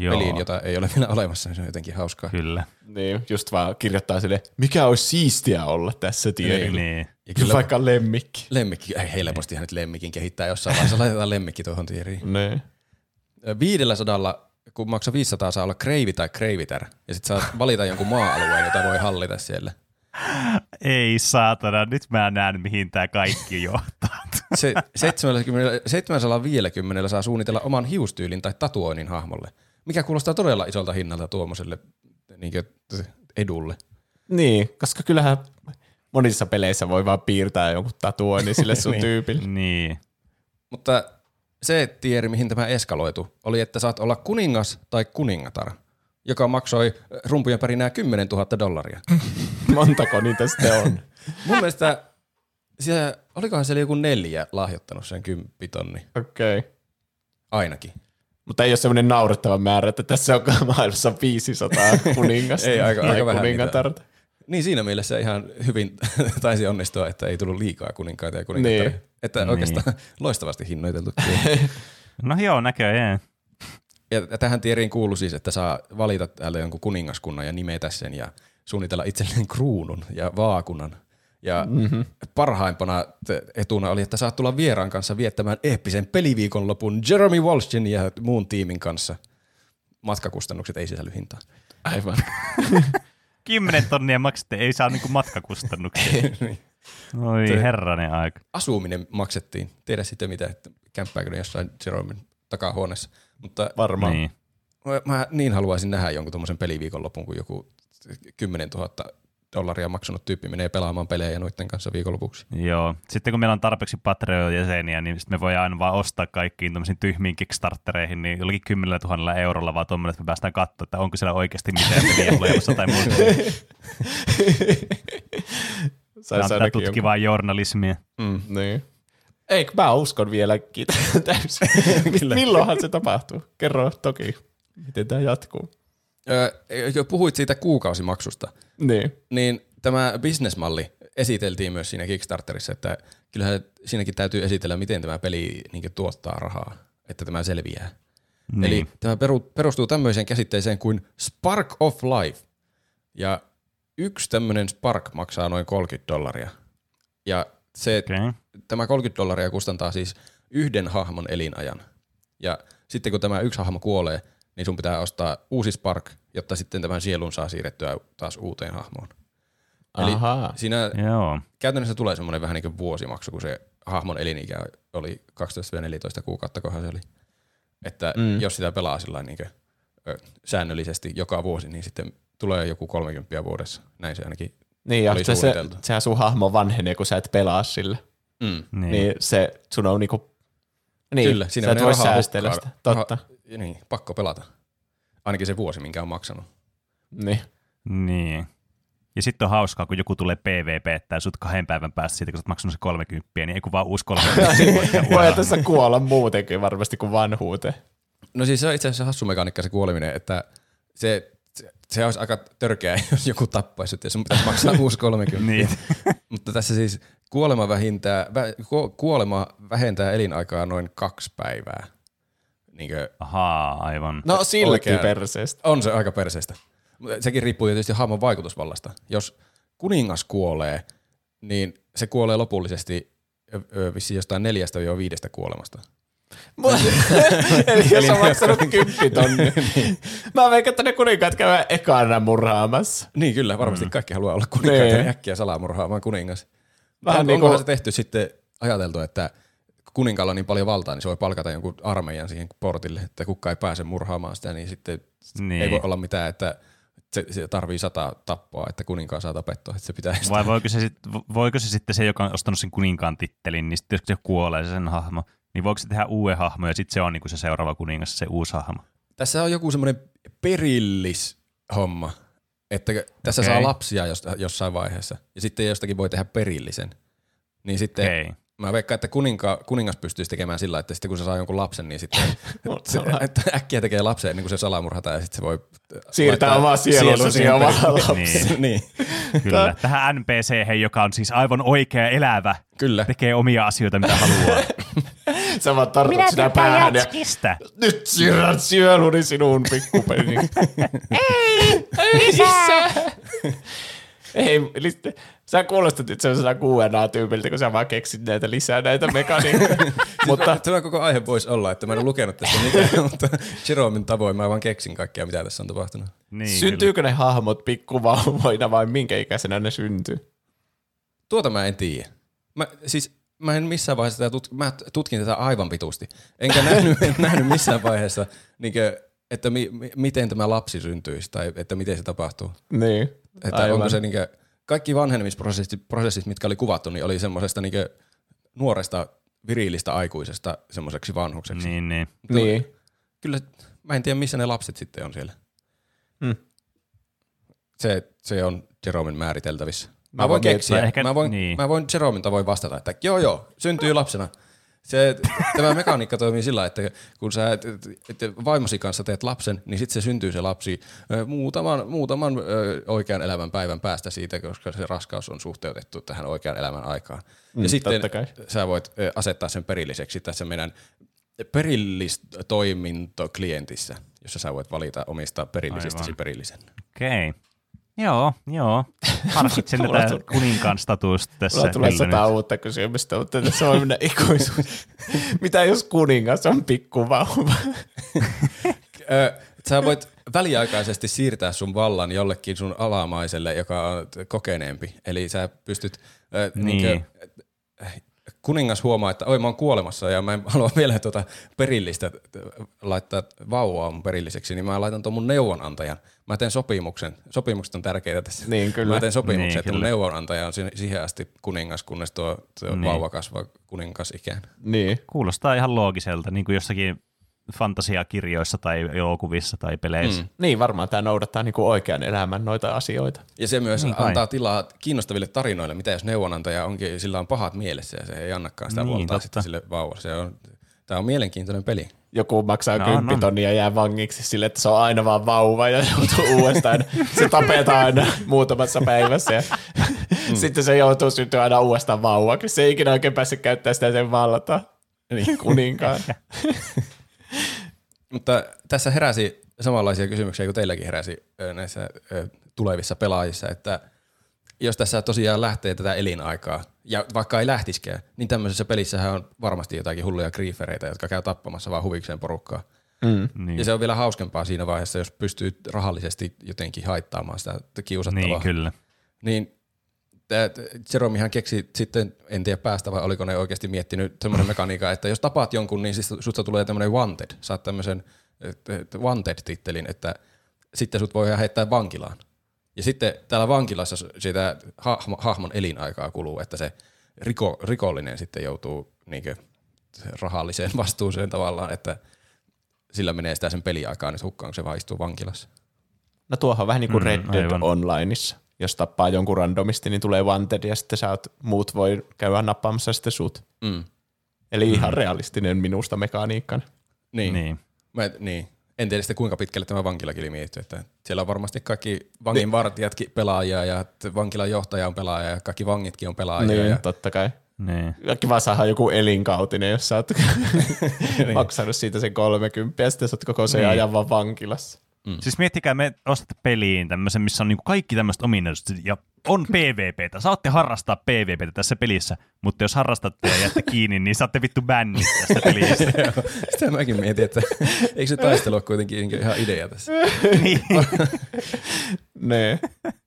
peliin, jota ei ole vielä olemassa, se on jotenkin hauskaa. Kyllä. Niin, just vaan kirjoittaa sille, mikä olisi siistiä olla tässä tiedellä. Niin. Ja kyllä vaikka lemmikki. Lemmikki, helpostihan nyt lemmikin kehittää jossain vaiheessa, laitetaan lemmikki tuohon tieriin. Niin. $500 kun maksaa $500 saa olla kreivi tai kreivitär. Ja sit saa valita jonkun maa-alueen, jota voi hallita siellä. Ei saatana, nyt mä näen mihin tää kaikki johtaa. Se 750 saa suunnitella oman hiustyylin tai tatuoinnin hahmolle. Mikä kuulostaa todella isolta hinnalta tuommoiselle niin edulle. Niin, koska kyllähän monissa peleissä voi vaan piirtää jonkun tatuoinnin sille sun tyypille. Niin. Mutta se tieri, mihin tämä eskaloitu, oli, että saat olla kuningas tai kuningatar, joka maksoi rumpujen pärinää $10,000. Montako niitä sitten on? Mun mielestä, siellä, olikohan siellä joku 4 lahjoittanut sen 10 000. Okei. Ainakin. Mutta ei ole semmoinen naurettava määrä, että tässä on maailmassa 500 kuningasta. Ei, aika vähän kuningatarta. Niin siinä mielessä ihan hyvin taisi onnistua, että ei tullut liikaa kuninkaita ja kuninkattaria. Niin. Että oikeastaan loistavasti hinnoiteltu. No joo, näköjään. Ja tähän tieriin kuului siis, että saa valita täällä jonkun kuningaskunnan ja nimetä sen ja suunnitella itselleen kruunun ja vaakunan. Ja parhaimpana etuna oli, että saat tulla vieraan kanssa viettämään eeppisen peliviikonlopun Jerome Walshin ja muun tiimin kanssa. Matkakustannukset ei sisälly hintaan. Aivan. 10 000 € maksatte, ei saa niinku matkakustannuksia. Niin. Oi herranen aika. Asuminen maksettiin. Tiedä sitten mitä, että kämppääkö ne jossain Jeromen takahuoneessa. Mutta varmaan. Niin. Mä niin haluaisin nähdä jonkun tommosen peliviikonlopun, kun joku $10,000 maksanut tyyppi menee pelaamaan pelejä noiden kanssa viikonlopuksi. Joo. Sitten kun meillä on tarpeeksi Patreon-jäseniä, niin sitten me voidaan aina vaan ostaa kaikkiin tämmöisiin tyhmiin Kickstartereihin, niin jollakin 10 000 € vaan tuommoinen, että me päästään katsoa, että onko siellä oikeasti mitään peliä olemassa tai muuta. Tämä tutkivaa journalismia. Mm, niin. Eikö mä uskon vieläkin täysin? Milloinhan se tapahtuu? Kerro toki, miten tämä jatkuu. Puhuit siitä kuukausimaksusta, niin tämä bisnesmalli esiteltiin myös siinä Kickstarterissa, että kyllähän siinäkin täytyy esitellä, miten tämä peli niin tuottaa rahaa, että tämä selviää. Niin. Eli tämä perustuu tämmöiseen käsitteeseen kuin Spark of Life. Ja yksi tämmöinen Spark maksaa noin $30. Ja se, tämä $30 kustantaa siis yhden hahmon elinajan. Ja sitten kun tämä yksi hahmo kuolee, niin sun pitää ostaa uusi Spark, jotta sitten tämän sielun saa siirrettyä taas uuteen hahmoon. Aha, eli siinä käytännössä tulee semmoinen vähän niin kuin vuosimaksu, kun se hahmon elinikä oli 12–14 kuukautta, kohan se oli. Että jos sitä pelaa sillain niin kuin säännöllisesti joka vuosi, niin sitten tulee joku 30 vuodessa. Näin se ainakin niin, oli suunniteltu. Sehän sun hahmo vanhenee, kun sä et pelaa sille. Niin se sun on niinku... Niin, kyllä, siinä menee rahaa hukkaan. Totta. Niin, pakko pelata. Ainakin se vuosi, minkä on maksanut. Niin. Ja sitten on hauskaa, kun joku tulee PvP-ttää sut 2 päivän päästä siitä, kun sä oot maksanut se 30, niin ei kun vaan uusi 30. Voi tässä kuolla muutenkin varmasti kuin vanhuuteen. No siis se on itse asiassa hassumekaanikka se kuoleminen, että se olisi aika törkeä, jos joku tappaisi sut ja sun pitäisi maksaa uusi 30. Niin. Mutta tässä siis kuolema vähentää elinaikaa noin 2 päivää. Niinkö? Ahaa, aivan. No silläkin perseestä. On se aika perseestä. Sekin riippuu tietysti hahmon vaikutusvallasta. Jos kuningas kuolee, niin se kuolee lopullisesti vissiin jostain 4–5 kuolemasta. Eli jos on maksanut 10 000 €. Niin. Mä veikkaan, että ne kuninkaat käydään ekana murhaamassa. Niin kyllä, varmasti kaikki haluaa olla kuninkaita ja äkkiä salamurhaamaan kuningas. Vähän onkohan se tehty sitten ajateltu, että kuninkaalla on niin paljon valtaa, niin se voi palkata jonkun armeijan siihen portille, että kukaan ei pääse murhaamaan sitä, niin sitten ei voi olla mitään, että se tarvii 100 tappoa, että kuninkaan saa tapettua, että se pitää estää. Vai voiko se sitten se, joka on ostanut sen kuninkaan tittelin, niin sitten jos se kuolee se sen hahmo, niin voiko se tehdä uuden hahmo ja sitten se on niin kuin se seuraava kuningas, se uusi hahmo? Tässä on joku semmoinen perillishomma, että tässä saa lapsia jossain vaiheessa ja sitten jostakin voi tehdä perillisen, niin sitten... Okay. Mä veikkaan, että kuningas pystyisi tekemään sillä, että sitten kun se saa jonkun lapsen, niin sitten että äkkiä tekee lapsen ennen kuin se salamurhataan ja sitten se voi... Siirtää omaa sielusi ja omaa lapsen. Niin. Kyllä. Tähän NPC-hen, joka on siis aivan oikea elävä, kyllä, tekee omia asioita, mitä haluaa. Sä vaan tartut sinä päähän ja nyt siirrät sieluni sinun pikkupeni. Ei sisään! Ei, sä kuulostat itse asiassa QA-tyypiltä, kun sä vaan keksit näitä lisää, näitä mekaniikkoja. Mutta tämä koko aihe voisi olla, että mä en ole lukenut tästä mitään, mutta Jeromin tavoin mä vaan keksin kaikkea, mitä tässä on tapahtunut. Niin, syntyykö ne hahmot pikkuvauvoina vai minkä ikäisenä ne syntyy? Tuota mä en tiedä. Mä en missään vaiheessa mä tutkin tätä aivan pituusti. Enkä nähnyt missään vaiheessa, että miten tämä lapsi syntyisi tai että miten se tapahtuu. Niin. Että onko se niinkö, kaikki vanhenemisprosessit, mitkä oli kuvattu, niin oli semmoisesta niinkö nuoresta viriilistä aikuisesta semmoiseksi vanhukseksi. Niin. Kyllä mä en tiedä, missä ne lapset sitten on siellä. Se on Jeromen määriteltävissä. Mä voin keksiä. Mä voin Jeromin tavoin vastata, että joo, syntyy lapsena. Tämä mekaniikka toimii sillä, että kun sä vaimosi kanssa teet lapsen, niin sitten se syntyy se lapsi muutaman oikean elämän päivän päästä siitä, koska se raskaus on suhteutettu tähän oikean elämän aikaan. Ja sitten sä voit asettaa sen perilliseksi tässä meidän perillistoimintoklientissä, jossa sä voit valita omista perillisestäsi perillisen. Okei. Joo. Harkitsen tätä kuninkaan statusta tässä. Mulla tulee 100 uutta kysymystä, mutta tässä voi mennä ikuisuus. Mitä jos kuningas on pikkuvauva? Sä voit väliaikaisesti siirtää sun vallan jollekin sun alamaiselle, joka on kokeneempi. Eli sä pystyt... Kuningas huomaa, että oi mä oon kuolemassa ja mä en halua vielä tuota perillistä laittaa vauvaa mun perilliseksi, niin mä laitan tuon mun neuvonantajan. Mä teen sopimuksen. Sopimukset on tärkeitä tässä. Niin kyllä. Mä teen sopimuksen, niin, että mun neuvonantaja on siihen asti kuningas, kunnes tuo niin. Vauva kasvaa kuningasikään. Niin. Kuulostaa ihan loogiselta, niin kuin jossakin fantasiakirjoissa tai elokuvissa tai peleissä. Mm. Niin, varmaan tämä noudattaa niinku oikean elämän noita asioita. Ja se myös niin antaa tilaa kiinnostaville tarinoille, mitä jos neuvonantaja onkin, sillä on pahat mielessä ja se ei annakaan sitä huoltaa sitten sille vauvalle. Tämä on mielenkiintoinen peli. Joku maksaa 10 000 ja jää vangiksi sille, että se on aina vaan vauva ja joutuu uudestaan. Se tapetaan aina muutamassa päivässä ja sitten se joutuu syntyä aina uudestaan vauvaksi. Se ei ikinä oikein pääse käyttämään sitä sen vallata niin kuninkaan. Mutta tässä heräsi samanlaisia kysymyksiä kuin teilläkin heräsi näissä tulevissa pelaajissa, että jos tässä tosiaan lähtee tätä elinaikaa, ja vaikka ei lähtiskään, niin tämmöisessä pelissähän on varmasti jotakin hulluja griefereitä, jotka käy tappamassa vaan huvikseen porukkaa. Niin. Ja se on vielä hauskempaa siinä vaiheessa, jos pystyy rahallisesti jotenkin haittaamaan sitä kiusattavaa. Niin, kyllä. Niin Jeromehan keksi sitten, en tiedä päästä vai oliko ne oikeasti miettinyt semmoinen mekaniikka, että jos tapaat jonkun, niin susta tulee tämmöinen wanted, saat tämmöisen wanted-tittelin, että sitten sut voi heittää vankilaan. Ja sitten täällä vankilassa sitä hahmon elinaikaa kuluu, että se rikollinen sitten joutuu niinkö rahalliseen vastuuseen tavallaan, että sillä menee sitä sen peliaikaa nyt hukkaan, kun se vaan istuu vankilassa. No tuohan vähän niin kuin Red Dead Onlineissa. Jos tappaa jonkun randomisti, niin tulee wanted ja sitten muut voi käydä nappaamassa sitten sut. Eli ihan realistinen minusta mekaniikkaan. Niin. En tiedä sitä kuinka pitkälle tämä vankilakin oli mietitty, että siellä on varmasti kaikki vanginvartijatkin pelaajia ja vankilan johtaja on pelaaja ja kaikki vangitkin on pelaajia. Niin, ja totta kai. Niin. Kiva saada joku elinkautinen, jos sä oot maksanut siitä sen 30 ja sitten sä oot koko sen ajan vaan vankilassa. Siis miettikää, me ostatte peliin tämmöisen, missä on niinku kaikki tämmöiset ominaisuudet ja on PvPtä. Saatte harrastaa PvPtä tässä pelissä, mutta jos harrastatte ja jäätte kiinni, niin saatte vittu bännit tästä pelistä. Sitä mäkin mietin, että eikö se taistelu ole kuitenkin ihan idea tässä? Niin.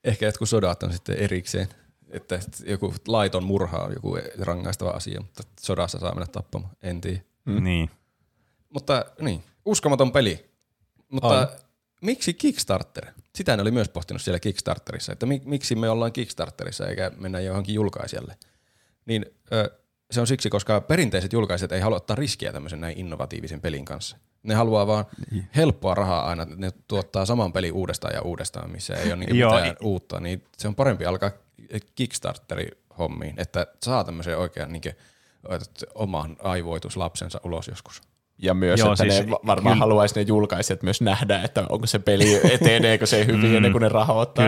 Ehkä jotkut sodat on sitten erikseen. Että joku laiton murha on joku rangaistava asia, mutta sodassa saa mennä tappamaan. En tiedä. Niin. Mutta niin, uskomaton peli. Mutta miksi Kickstarter? Sitä ne oli myös pohtinut siellä Kickstarterissa, että miksi me ollaan Kickstarterissa eikä mennä johonkin julkaisijalle. Niin se on siksi, koska perinteiset julkaisijat ei halua ottaa riskiä tämmöisen näin innovatiivisen pelin kanssa. Ne haluaa vaan helppoa rahaa aina, ne tuottaa saman pelin uudestaan ja uudestaan, missä ei ole mitään uutta. Niin se on parempi alkaa Kickstarter-hommiin, että saa tämmöisen oikean oman aivoituslapsensa ulos joskus. Ja myös, että siis ne varmaan haluaisi ne julkaisijat myös nähdä, että onko se peli, eteneekö se hyvin ennen kuin ne rahoittaa.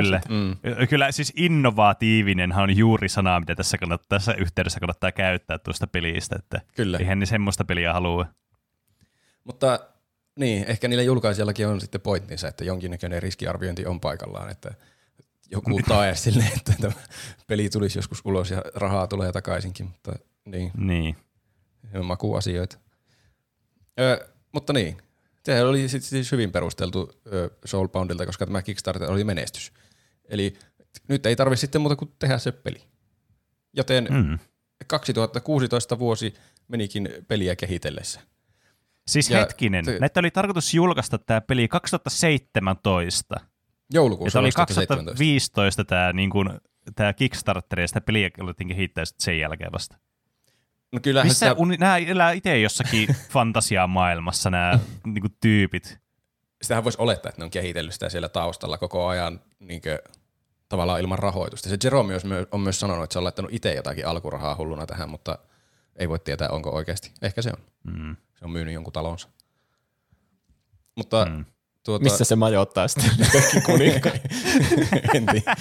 Kyllä siis innovatiivinenhan on juuri sanaa, mitä tässä yhteydessä kannattaa käyttää tuosta pelistä. Että eihän ne semmoista peliä halua. Mutta niin, ehkä niillä julkaisijallakin on sitten pointtinsa, että jonkinnäköinen riskiarviointi on paikallaan, että joku tae silleen, että tämä peli tulisi joskus ulos ja rahaa tulee takaisinkin, mutta niin. Makuasioita. Mutta niin, sehän oli siis hyvin perusteltu Soulboundilta, koska tämä Kickstarter oli menestys. Eli nyt ei tarvitse sitten muuta kuin tehdä se peli. Joten 2016 vuosi menikin peliä kehitellessä. Siis ja hetkinen, näitä oli tarkoitus julkaista tämä peli 2017. Joulukuussa 2017. Tämä oli 2015 tämä Kickstarter ja sitä peliä olettiin kehittää sitten sen jälkeen vasta. No kyllähän sitä... Nämä elää itse jossakin fantasiamaailmassa nämä niinku, tyypit. Sitähän voisi olettaa, että ne on kehitellyt sitä siellä taustalla koko ajan niinkö, tavallaan ilman rahoitusta. Se Jerome on myös sanonut, että se on laittanut itse jotakin alkurahaa hulluna tähän, mutta ei voi tietää, onko oikeasti. Ehkä se on. Se on myynyt jonkun talonsa. Mutta... Missä se majoittaa sitten? Kuninkaan. En tiedä.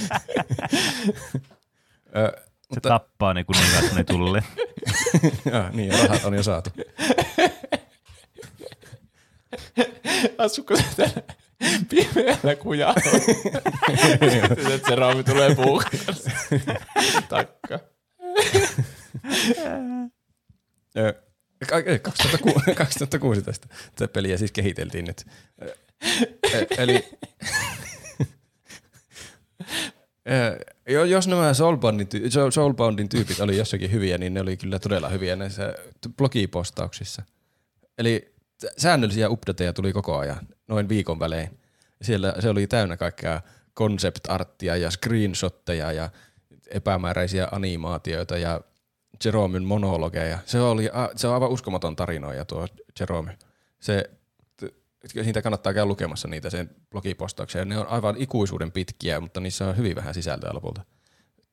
Se tappaa ne kuninkaat, kun ne tulee. Niin, rahat on jo saatu. Asuuko se täällä Pimeällä kujalla. Sitten se Raami tulee puuhkassa. Takka. 2016 tätä peliä siis kehiteltiin nyt. Eli jos nämä Soulboundin tyypit oli jossakin hyviä, niin ne oli kyllä todella hyviä näissä blogipostauksissa. Eli säännöllisiä updateja tuli koko ajan, noin viikon välein. Siellä se oli täynnä kaikkea concept-arttia ja screenshotteja ja epämääräisiä animaatioita ja Jeromen monologeja. Se on aivan uskomaton tarinoja tuo Jerome. Siitä kannattaa käydä lukemassa niitä sen blogipostauksia. Ne on aivan ikuisuuden pitkiä, mutta niissä on hyvin vähän sisältöä lopulta.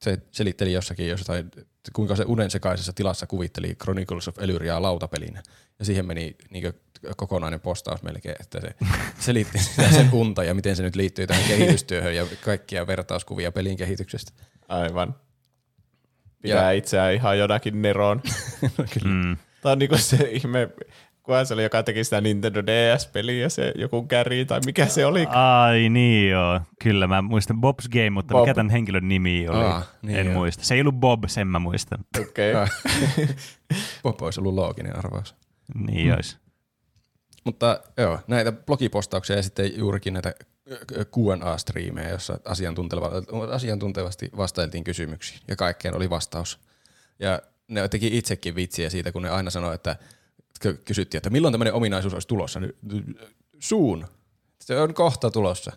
Se selitteli jostain, kuinka se unensekaisessa tilassa kuvitteli Chronicles of Elyriaa lautapelinä. Ja siihen meni niin kokonainen postaus melkein, että se selitti sen unta ja miten se nyt liittyy tähän kehitystyöhön ja kaikkia vertauskuvia pelin kehityksestä. Aivan. Pitää itseään ihan jonakin neroon. Mm. Tämä on niinku se ihme, kunhan se oli, joka teki sitä Nintendo DS-peliä, se joku Gary tai mikä se oli. Ai niin joo, kyllä mä muistan Bob's Game, mutta Bob. Mikä tämän henkilön nimi oli, niin en muista. Se ei ollut Bob, sen mä muistan. Okei. Okay. Bob olisi ollut looginen arvaus. Niin olisi. Mutta joo, näitä blogipostauksia ja sitten juurikin näitä Q&A-striimejä, jossa asiantuntevasti vastailtiin kysymyksiin ja kaikkeen oli vastaus. Ja ne teki itsekin vitsiä siitä, kun ne aina sanoi, että kysyttiin, että milloin tämmöinen ominaisuus olisi tulossa. Soon. Se on kohta tulossa.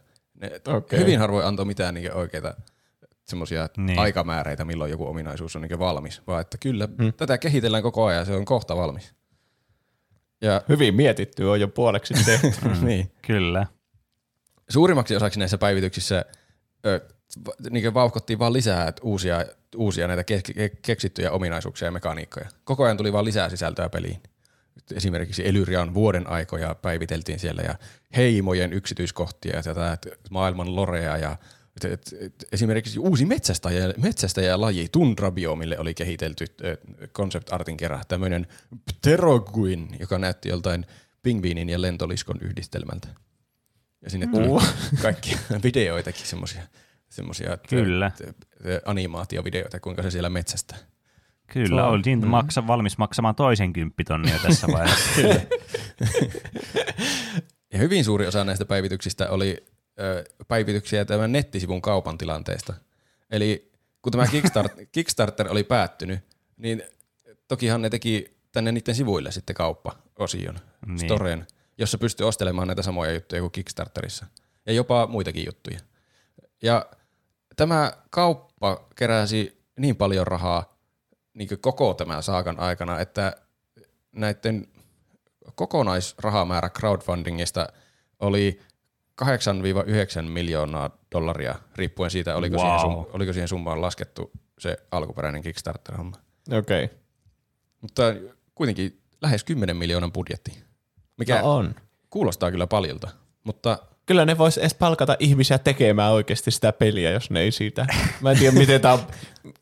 Okay. Hyvin harvoin antoi mitään oikeita semmoisia aikamääreitä, milloin joku ominaisuus on valmis, vaan että kyllä tätä kehitellään koko ajan, se on kohta valmis. Ja hyvin mietitty on jo puoleksi tehty. Niin. Kyllä. Suurimmaksi osaksi näissä päivityksissä niin vauhkottiin vaan lisää uusia näitä keksittyjä ominaisuuksia ja mekaniikkoja. Koko ajan tuli vaan lisää sisältöä peliin. Esimerkiksi Elyrian vuoden aikoja päiviteltiin siellä ja heimojen yksityiskohtia ja tätä maailman lorea ja esimerkiksi uusi metsästäjälaji tundrabiomille oli kehitelty concept artin kerran. Tämmöinen pteroguin, joka näytti joltain pingviinin ja lentoliskon yhdistelmältä. Ja sinne tuli kaikkia videoitakin, semmoisia animaatiovideoita, kuinka se siellä metsästää. Kyllä, oltiin valmis maksamaan toisen 10 000 tässä vaiheessa. Ja hyvin suuri osa näistä päivityksistä oli päivityksiä tämän nettisivun kaupan tilanteesta. Eli kun tämä Kickstarter oli päättynyt, niin tokihan ne teki tänne niiden sivuille sitten kauppa-osion, storeen, jossa pystyi ostelemaan näitä samoja juttuja kuin Kickstarterissa. Ja jopa muitakin juttuja. Ja tämä kauppa keräsi niin paljon rahaa niin kuin koko tämän saakan aikana, että näiden kokonaisrahamäärä crowdfundingista oli 8–9 miljoonaa $, riippuen siitä, oliko siihen summaan laskettu se alkuperäinen Kickstarter-homma. Okei. Okay. Mutta kuitenkin lähes 10 miljoonan budjetti. Mikä on. Kuulostaa kyllä paljolta, mutta kyllä ne vois edes palkata ihmisiä tekemään oikeasti sitä peliä, jos ne ei siitä. Mä en tiedä, miten tää on.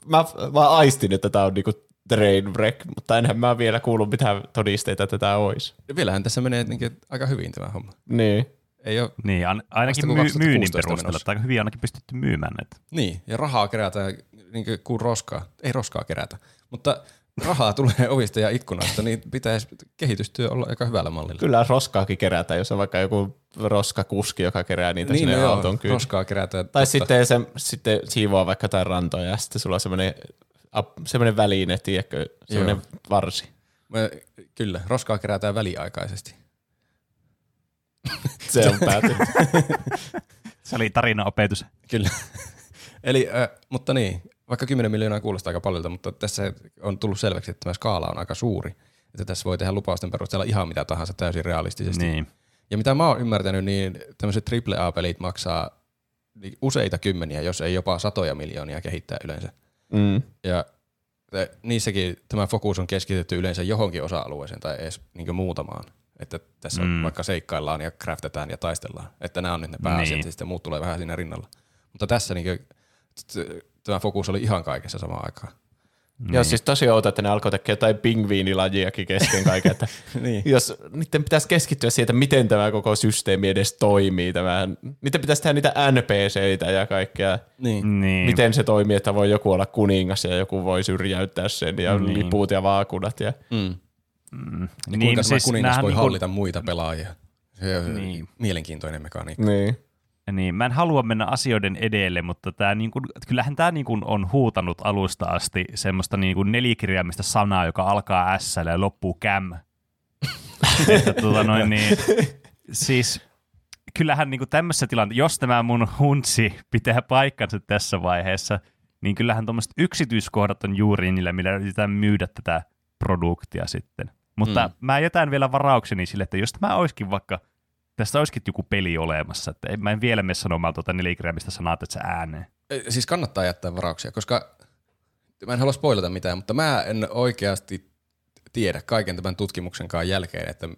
Mä vaan aistin, että tää on niinku trainwreck, mutta enhän mä vielä kuullut mitään todisteita, että tää ois. Vielähän tässä menee aika hyvin tämä homma. Niin. Ei ole. Niin, ainakin myynnin perusteella. Tai hyvin ainakin pystytty myymään näitä. Niin, ja rahaa kerätään niin kuin roskaa. Ei roskaa kerätä, mutta rahaa tulee ovista ja ikkunoista, niin pitäisi kehitystyö olla aika hyvällä mallilla. Kyllä roskaakin kerätään, jos on vaikka joku roskakuski, joka kerää niitä niin, sinne auton kyllä. Roskaa kerätään. Tai sitten siivoaa vaikka jotain rantoja ja sitten sulla on semmoinen väline, tiedätkö, semmoinen varsi. Kyllä, roskaa kerätään väliaikaisesti. Se on päätynyt. Se oli tarinaopetus. Kyllä. Eli, mutta niin, vaikka 10 miljoonaa kuulostaa aika paljolta, mutta tässä on tullut selväksi, että tämä skaala on aika suuri. Että tässä voi tehdä lupausten perusteella ihan mitä tahansa täysin realistisesti. Niin. Ja mitä mä oon ymmärtänyt, niin tämmöiset AAA-pelit maksaa useita kymmeniä, jos ei jopa 100 miljoonia kehittää yleensä. Mm. Ja niissäkin tämä fokus on keskitetty yleensä johonkin osa-alueeseen tai edes niin muutamaan. Että tässä on vaikka seikkaillaan ja craftetaan ja taistellaan. Että nämä on nyt ne pääasiat ja sitten muut tulee vähän siinä rinnalla. Mutta tässä niin kuin, tämä fokus oli ihan kaikessa samaan aikaan. Niin. Joo, siis tosi outo, että ne alkoi tekemään jotain pingviinilajiakin kesken kaiken. Niin. Jos niiden pitäisi keskittyä siitä, miten tämä koko systeemi edes toimii. Niiden pitäisi tehdä niitä NPCitä ja kaikkea. Niin. Miten se toimii, että voi joku olla kuningas ja joku voi syrjäyttää sen ja niin. Liput ja vaakunat. Ja. Mm. Mm. Niin, kuinka siis kuningas voi hallita muita pelaajia? Se on niin. Mielenkiintoinen mekaniikka. Niin. Niin, mä en halua mennä asioiden edelle, mutta tää niinku, kyllähän tämä niinku on huutanut alusta asti semmoista niinku nelikirjaimista sanaa, joka alkaa S ja loppuu käm. Että niin, siis kyllähän niinku tämmöisessä tilanteessa, jos tämä mun huntsi pitää paikkansa tässä vaiheessa, niin kyllähän tuommoiset yksityiskohdat on juuri niillä, millä yritetään myydä tätä produktia sitten. Mutta mä jätän vielä varaukseni sille, että jos tämä olisikin vaikka tästä olisikin joku peli olemassa, että mä en vielä mene sanomaan tuota nelikirjaimista sanaa, että se ääneen. Siis kannattaa jättää varauksia, koska mä en halua spoilata mitään, mutta mä en oikeasti tiedä kaiken tämän tutkimuksenkaan jälkeen, että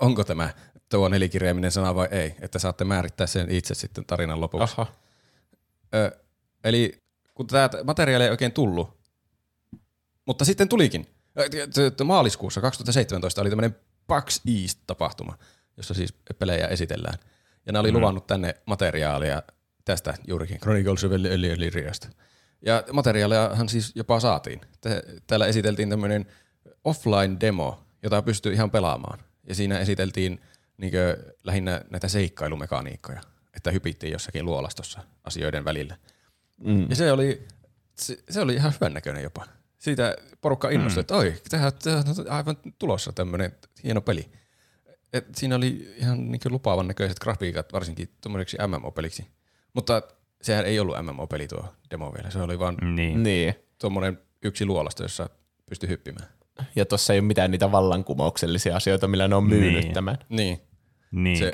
onko tämä tuo nelikirjaiminen sana vai ei, että saatte määrittää sen itse sitten tarinan lopuksi. Aha. Eli kun tämä materiaali ei oikein tullut, mutta sitten tulikin. Maaliskuussa 2017 oli tämmöinen PAX East-tapahtuma, jossa siis pelejä esitellään. Ja nämä oli luvannut tänne materiaalia tästä juurikin, Chronicles of Elyriasta. Ja materiaaliahan siis jopa saatiin. Täällä esiteltiin tämmöinen offline-demo, jota pystyy ihan pelaamaan. Ja siinä esiteltiin niinkö lähinnä näitä seikkailumekaniikkoja, että hypittiin jossakin luolastossa asioiden välillä. Mm. Ja se oli ihan hyvän näköinen jopa. Siitä porukka innostui, että oi, tämähän on aivan tulossa tämmöinen hieno peli. Et siinä oli ihan niin lupaavan näköiset grafiikat, varsinkin tuommoiseksi MMO-peliksi. Mutta sehän ei ollut MMO-peli tuo demo vielä, se oli vaan tuommoinen yksi luolasta, jossa pystyi hyppimään. Ja tuossa ei ole mitään niitä vallankumouksellisia asioita, millä ne on myynyt tämän. Niin.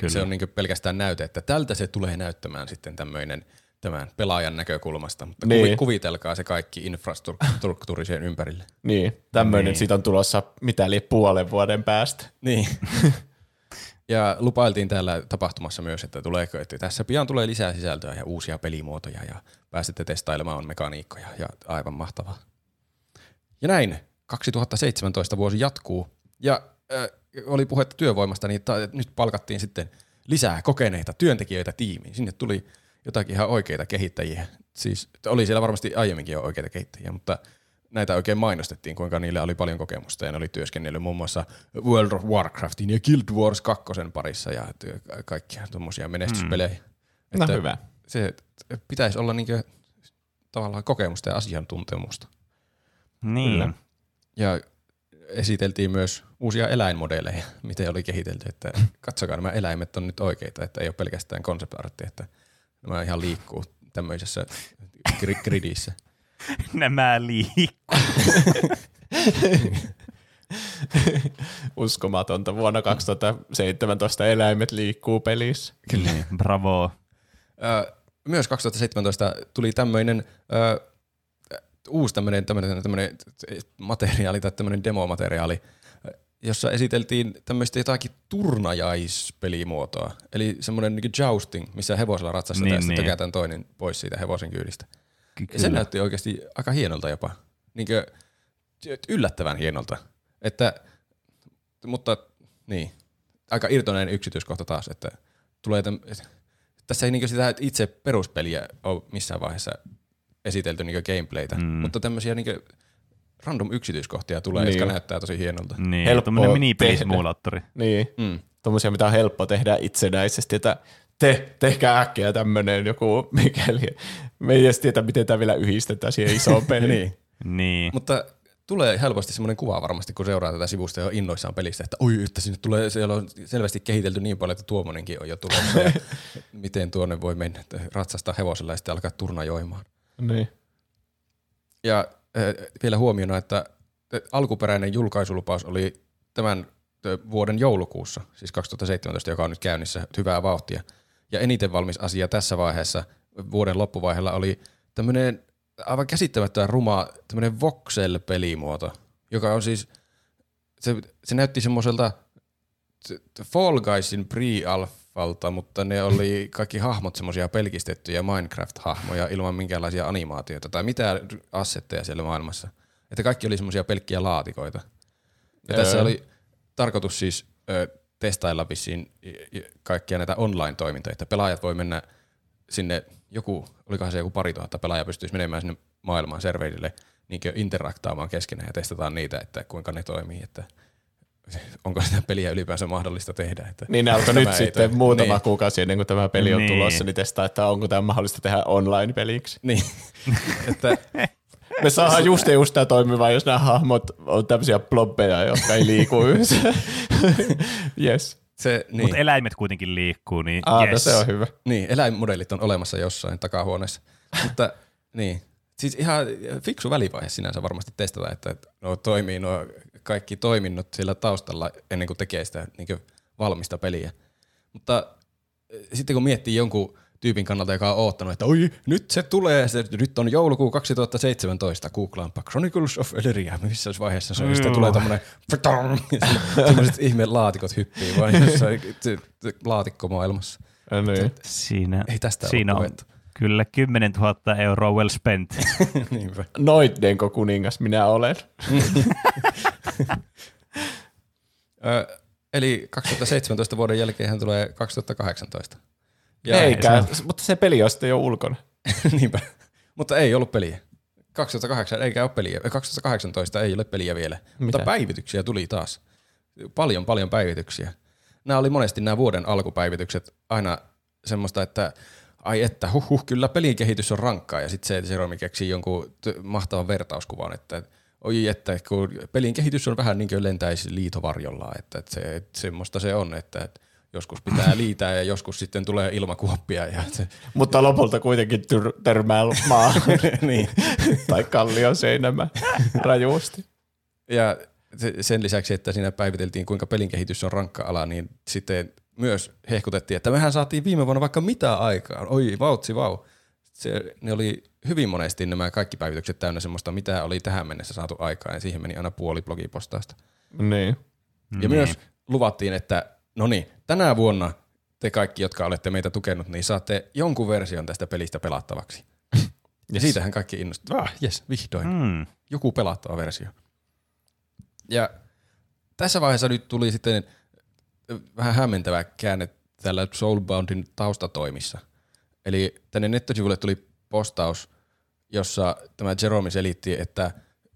Se on niin pelkästään näyte, että tältä se tulee näyttämään sitten tämmöinen tämän pelaajan näkökulmasta, mutta kuvitelkaa se kaikki infrastruktuuri sen ympärille. Niin, tämmöinen siitä on tulossa mitäli puolen vuoden päästä. Niin. Ja lupailtiin täällä tapahtumassa myös, että tuleeko, että tässä pian tulee lisää sisältöä ja uusia pelimuotoja ja pääsette testailemaan mekaniikkoja ja aivan mahtavaa. Ja näin, 2017 vuosi jatkuu ja oli puhetta työvoimasta, niin nyt palkattiin sitten lisää kokeneita työntekijöitä tiimiin. Sinne tuli jotakin ihan oikeita kehittäjiä. Siis oli siellä varmasti aiemminkin jo oikeita kehittäjiä, mutta näitä oikein mainostettiin, kuinka niillä oli paljon kokemusta ja ne oli työskennellyt muun muassa World of Warcraftin ja Guild Wars 2 parissa ja kaikkia tuommoisia menestyspelejä. No että hyvä. Se pitäisi olla niinku tavallaan kokemusta ja asiantuntemusta. Niin. Kyllä. Ja esiteltiin myös uusia eläinmodeleja, miten oli kehitelty, että katsokaa nämä eläimet on nyt oikeita, että ei ole pelkästään konseptartti, että nämä ihan liikkuu tämmöisessä gridissä. Nämä liikkuu. Uskomatonta. Vuonna 2017 eläimet liikkuu pelissä. Kyllä, bravo. Myös 2017 tuli tämmöinen uusi tämmöinen materiaali tai tämmöinen demomateriaali, jossa esiteltiin tämmöistä jotakin turnajaispelimuotoa. Eli semmoinen niin jousting, missä hevosella ratsastetaan ja sitten tökätään toinen pois siitä hevosen kyydistä. Se näytti oikeasti aika hienolta jopa. Niin kuin yllättävän hienolta. Mutta niin, aika irtoinen yksityiskohta taas, että tulee tässä ei niin sitä itse peruspeliä ole missään vaiheessa esitelty niin gameplaytä, mutta tämmöisiä niin random yksityiskohtia tulee, jotka näyttää tosi hienolta. Niin, tuommoinen mini-pelismuulaattori. Niin, tuommoisia, mitä on helppo tehdä itsenäisesti, että tehkää äkkiä tämmöinen joku, mikäli me ei edes tietä, miten tämä vielä yhdistetään siihen isoon peliin. Niin. Mutta tulee helposti semmoinen kuva varmasti, kun seuraa tätä sivusta ja on innoissaan pelistä, että oi, että sinne tulee, siellä on selvästi kehitelty niin paljon, että tuommoinenkin on jo tulossa. Ja miten tuonne voi mennä, että ratsastaa hevosella ja sitten alkaa turnajoimaan. Niin. Ja vielä huomiona, että alkuperäinen julkaisulupaus oli tämän vuoden joulukuussa, siis 2017, joka on nyt käynnissä hyvää vauhtia. Ja eniten valmis asia tässä vaiheessa vuoden loppuvaiheella oli tämmöinen aivan käsittämättömän ruma tämmöinen voxel-pelimuoto, joka on siis, se näytti semmoiselta Fall Guysin pre-alpha Minecraftilta, mutta ne oli kaikki hahmot semmoisia pelkistettyjä Minecraft-hahmoja ilman minkäänlaisia animaatioita tai mitään assetteja siellä maailmassa. Että kaikki oli semmoisia pelkkiä laatikoita. Ja tässä oli tarkoitus siis testailla vissiin kaikkia näitä online-toimintoja, että pelaajat voi mennä sinne, olikohan se joku 2000 pelaajaa pystyisi menemään sinne maailmaan serverille niin interaktaamaan keskenään ja testataan niitä, että kuinka ne toimii, että onko sitä peliä ylipäänsä mahdollista tehdä. Että niin ne alkoi nyt sitten muutama kuukausi ennen kuin tämä peli on tulossa, niin testaa, että onko tämä mahdollista tehdä online-peliksi. Niin, että... Me saadaan just tämä toimimaan, jos nämä hahmot on tämmöisiä blobbeja, jotka ei liiku yhdessä. Yes. Niin. Mutta eläimet kuitenkin liikkuu, niin yes. No se on hyvä. Niin, eläinmodellit on olemassa jossain takahuoneessa. Mutta niin, siis ihan fiksu välivaihe sinänsä varmasti testata, että toimii nuo kaikki toiminnot siellä taustalla ennen kuin tekee sitä niin kuin valmista peliä. Mutta sitten kun miettii jonkun tyypin kannalta, joka on oottanut, että oi, nyt se tulee, nyt on joulukuu 2017, googlaanpa Chronicles of Elyria, missä vaiheessa se on, josta tulee tommonen sellaiset ihmeen laatikot hyppii vaan jossain laatikkomaailmassa. Siinä on kyllä 10 000 euroa well spent. Noidenko kuningas minä olen? Eli 2017 vuoden jälkeen hän tulee 2018. Eikä, mutta se peli on sitten jo ulkona. Niinpä, mutta ei ollut peliä. 2008 eikä ole peliä. 2018 ei ole peliä vielä, mutta päivityksiä tuli taas. Paljon päivityksiä. Nämä oli monesti nämä vuoden alkupäivitykset aina semmoista, että ai että kyllä pelin kehitys on rankkaa. Ja sitten Jerome keksii jonkun mahtavan vertauskuvan, että oi että kun pelin kehitys on vähän niin kuin lentäisi liitovarjolla, että se, semmoista se on, että joskus pitää liitää ja joskus sitten tulee ilmakuoppia. Mutta lopulta kuitenkin törmää maa niin. Tai kallion seinämä rajuusti. Ja sen lisäksi, että siinä päiviteltiin kuinka pelin kehitys on rankka ala, niin sitten myös hehkutettiin, että mehän saatiin viime vuonna vaikka mitä aikaan. Oi vautsi vau. Ne oli hyvin monesti nämä kaikki päivitykset täynnä semmoista, mitä oli tähän mennessä saatu aikaan. Ja siihen meni aina puoli blogipostausta. Niin. Ja myös luvattiin, että no niin, tänä vuonna te kaikki, jotka olette meitä tukenut, niin saatte jonkun version tästä pelistä pelattavaksi. Ja siitähän kaikki innostuivat. Jes, vihdoin. Joku pelattava versio. Ja tässä vaiheessa nyt tuli sitten vähän hämmentävä käänne täällä Soulboundin taustatoimissa. Eli tänne nettosivulle tuli postaus, jossa tämä Jerome selitti, että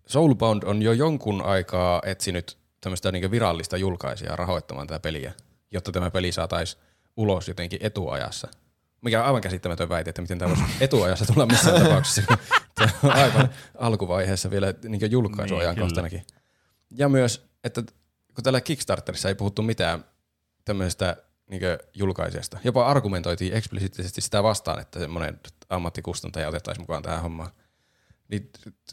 Soulbound on jo jonkun aikaa etsinyt tämmöistä niin virallista julkaisijaa rahoittamaan tätä peliä, jotta tämä peli saataisiin ulos jotenkin etuajassa. Mikä on aivan käsittämätön väite, että miten tämä voisi etuajassa tulla missään tapauksessa. Tämä on aivan alkuvaiheessa vielä niin julkaisuajankohtanakin. Niin, ja myös, että kun tällä Kickstarterissa ei puhuttu mitään tämmöisestä niin julkaisijasta, jopa argumentoitiin eksplisiittisesti sitä vastaan, että semmoinen ammattikustantaja otettaisiin mukaan tähän hommaan. Niin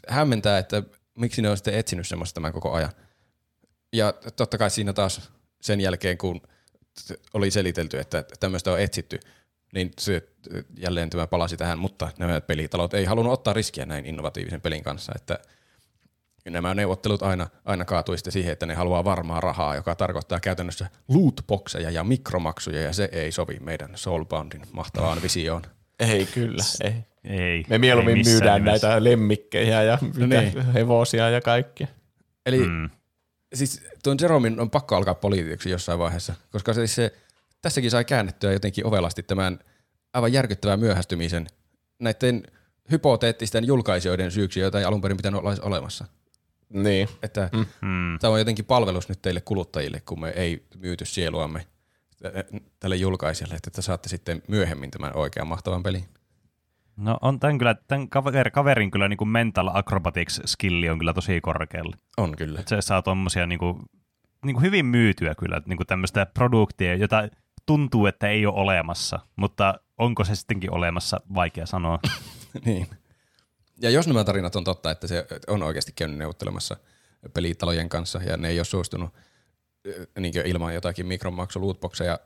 hämmentää, että miksi ne on sitten etsinyt semmoista tämän koko ajan. Ja totta kai siinä taas sen jälkeen, kun oli selitelty, että tämmöistä on etsitty, niin jälleen tämä palasi tähän, mutta nämä pelitalot ei halunnut ottaa riskiä näin innovatiivisen pelin kanssa, että nämä neuvottelut aina kaatui sitten siihen, että ne haluaa varmaa rahaa, joka tarkoittaa käytännössä lootboxeja ja mikromaksuja, ja se ei sovi meidän Soulboundin mahtavaan visioon. Ei kyllä, ei. Me mieluummin ei myydään nimessä näitä lemmikkejä ja hevosia ja kaikkea. Eli... Siis tuon Jeromin on pakko alkaa poliitiksi jossain vaiheessa, koska se tässäkin sai käännettyä jotenkin ovelasti tämän aivan järkyttävän myöhästymisen näiden hypoteettisten julkaisijoiden syyksi, joita ei alun perin pitänyt olla olemassa. Niin. Että tämä on jotenkin palvelus nyt teille kuluttajille, kun me ei myyty sieluamme tälle julkaisijalle, että saatte sitten myöhemmin tämän oikean mahtavan pelin. No on tämän kaverin kyllä niin kuin mental acrobatics-skilli on kyllä tosi korkealla. On kyllä. Että se saa tommosia niin kuin hyvin myytyä kyllä, niin kuin tämmöistä produktia, jota tuntuu, että ei ole olemassa, mutta onko se sittenkin olemassa, vaikea sanoa. Niin. Ja jos nämä tarinat on totta, että se on oikeasti käynyt neuvottelemassa pelitalojen kanssa ja ne ei ole suostunut niin kuin ilman jotakin mikromaksuluutbokseja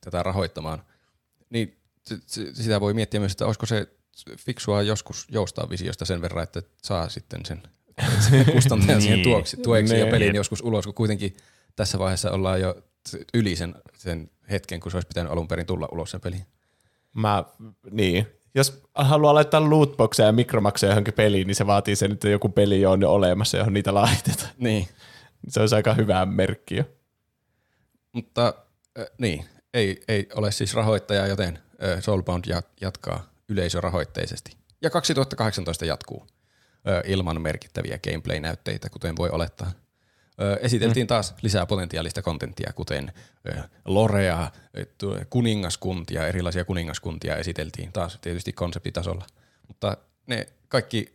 tätä rahoittamaan, niin sitä voi miettiä myös, että olisiko se fiksua joskus joustaa visiosta sen verran, että saa sitten sen kustantajan siihen tueksi ja pelin joskus ulos, kun kuitenkin tässä vaiheessa ollaan jo yli sen hetken, kun se olisi pitänyt alun perin tulla ulos sen peliin. Niin. Jos haluaa laittaa lootboxeja ja mikromaksuja johonkin peliin, niin se vaatii sen, että joku peli on jo olemassa, johon niitä laitetaan. Niin. Se olisi aika hyvä merkki jo. Mutta niin, ei ole siis rahoittajaa, joten Soulbound jatkaa yleisörahoitteisesti. Ja 2018 jatkuu ilman merkittäviä gameplay-näytteitä, kuten voi olettaa. Esiteltiin taas lisää potentiaalista kontenttia, kuten lorea, kuningaskuntia, erilaisia kuningaskuntia esiteltiin taas tietysti konseptitasolla. Mutta ne kaikki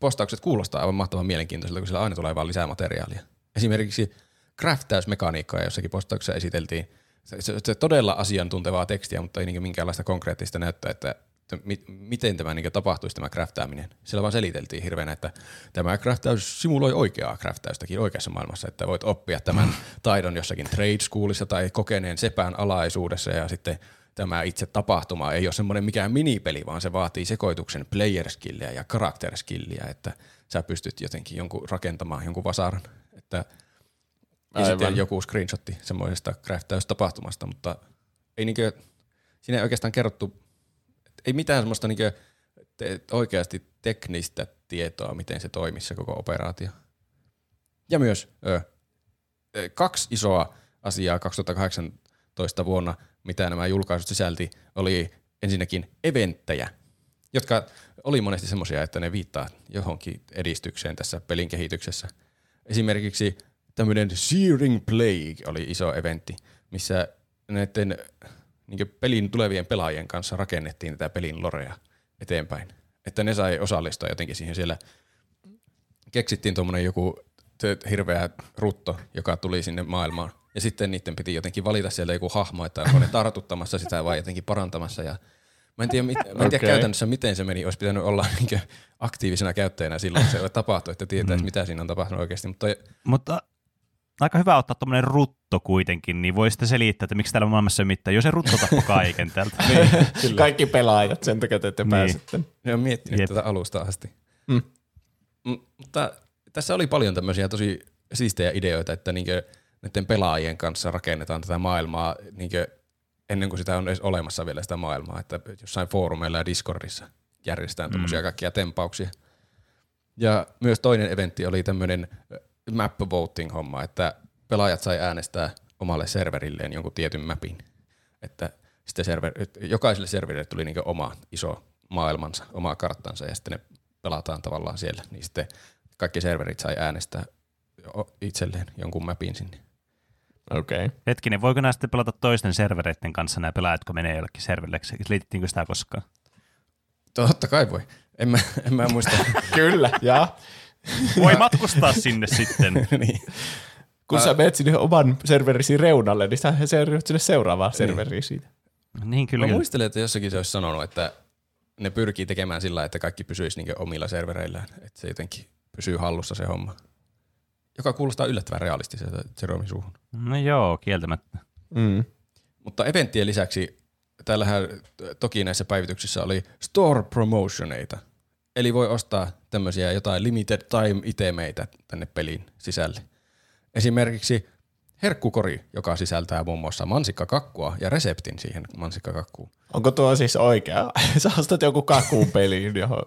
postaukset kuulostaa aivan mahtavan mielenkiintoiselta, kun siellä aina tulee vaan lisää materiaalia. Esimerkiksi craftausmekaniikkaa jossakin postauksessa esiteltiin. Se todella asiantuntevaa tekstiä, mutta ei minkäänlaista konkreettista näyttää, että miten tämä tapahtuisi tämä craftaaminen. Sillä vaan seliteltiin hirveänä, että tämä craftaus simuloi oikeaa craftaustakin oikeassa maailmassa, että voit oppia tämän taidon jossakin trade schoolissa tai kokeneen sepän alaisuudessa ja sitten tämä itse tapahtuma ei ole semmoinen mikään minipeli, vaan se vaatii sekoituksen player skilliä ja character skilliä, että sä pystyt jotenkin rakentamaan jonkun vasaran. Että sitten joku screenshotti semmoisesta craftaustapahtumasta, mutta ei siinä ei oikeastaan kerrottu, ei mitään semmoista oikeasti teknistä tietoa, miten se toimisi se koko operaatio. Ja myös kaksi isoa asiaa 2018 vuonna, mitä nämä julkaisut sisälti, oli ensinnäkin eventtejä, jotka oli monesti semmoisia, että ne viittaa johonkin edistykseen tässä pelin kehityksessä. Esimerkiksi tämmöinen Searing Plague oli iso eventti, missä näiden pelin tulevien pelaajien kanssa rakennettiin tätä pelin lorea eteenpäin. Että ne sai osallistua jotenkin siihen siellä. Keksittiin tuommoinen joku hirveä rutto, joka tuli sinne maailmaan. Ja sitten niiden piti jotenkin valita sieltä joku hahmo, että onko ne tartuttamassa sitä vai jotenkin parantamassa. Ja mä en tiedä käytännössä, miten se meni. Olisi pitänyt olla aktiivisena käyttäjänä silloin, se ei ole tapahtunut, että tietäisi, mitä siinä on tapahtunut oikeasti. Mutta aika hyvä ottaa tuommoinen rutto kuitenkin, niin voi sitten selittää, että miksi täällä maailmassa ei mitään, jos se rutto tappoi kaiken täältä. Niin, kaikki pelaajat, sen takia te ette pääsette. Ne on miettinyt tätä alusta asti. Mutta tässä oli paljon tämmöisiä tosi siistejä ideoita, että näiden pelaajien kanssa rakennetaan tätä maailmaa ennen kuin sitä on edes olemassa vielä sitä maailmaa, että jossain foorumeilla ja Discordissa järjestetään tämmöisiä kaikkia tempauksia. Ja myös toinen eventti oli tämmöinen map voting-homma, että pelaajat sai äänestää omalle serverilleen jonkun tietyn mapin. Että sitten jokaiselle serverille tuli oma iso maailmansa, oma karttansa ja sitten ne pelataan tavallaan siellä. Niin sitten kaikki serverit sai äänestää itselleen jonkun mapin sinne. Okay. Hetkinen, voiko nämä sitten pelata toisten servereiden kanssa nämä pelaajat, jotka menee jollekin serverille? Liitettiinkö sitä koskaan? Totta kai voi. En mä muista. Kyllä, jaa. Voi matkustaa sinne sitten. Niin. Kun sä menet sinne oman serverisiin reunalle, niin sä seuraat sinne seuraavaan serveriin siitä. Niin, kyllä. Mä muistelen, että jossakin se olisi sanonut, että ne pyrkii tekemään sillä, että kaikki pysyisi omilla servereillään. Että se jotenkin pysyy hallussa se homma. Joka kuulostaa yllättävän realistiselta Jeromin suuhun. No joo, kieltämättä. Mutta eventtien lisäksi, täällähän toki näissä päivityksissä oli store promotioneita. Eli voi ostaa tämmöisiä jotain limited time itemeitä tänne pelin sisälle. Esimerkiksi herkkukori, joka sisältää muun muassa mansikkakakkua ja reseptin siihen mansikkakakkuun. Onko tuo siis oikea? Sä ostat joku kakkuun peliin, johon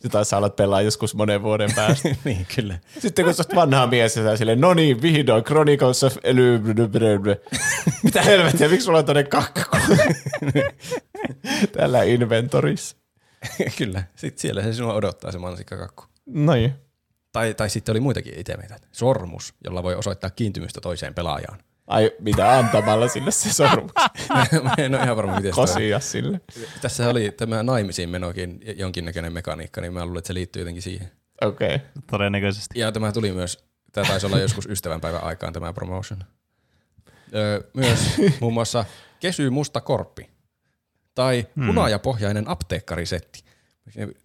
sitä sä alat pelaa joskus monen vuoden päästä. Niin, kyllä. Sitten kun sä oot vanhaa mies ja sä silleen, no niin, vihdoin, Chronicles of Elyria. Mitä helvettiä, miksi sulla on tuonne kakku? Tällä inventorissa. Kyllä, sitten siellä se sinua odottaa se mansikkakakku. Noin. Tai sitten oli muitakin itemeitä. Sormus, jolla voi osoittaa kiintymystä toiseen pelaajaan. Ai mitä, antamalla sille se sormus? Mä en ole ihan varma, miten se on. Kosia sille. Tässä oli tämä naimisiin menokin jonkinnäköinen mekaniikka, niin mä luulen, että se liittyy jotenkin siihen. Okei. Okay. Todennäköisesti. Ja tämä tuli myös, tämä taisi olla joskus ystävänpäivän aikaan tämä promotion. Myös muun muassa kesy musta korppi. Tai hunajapohjainen apteekkarisetti.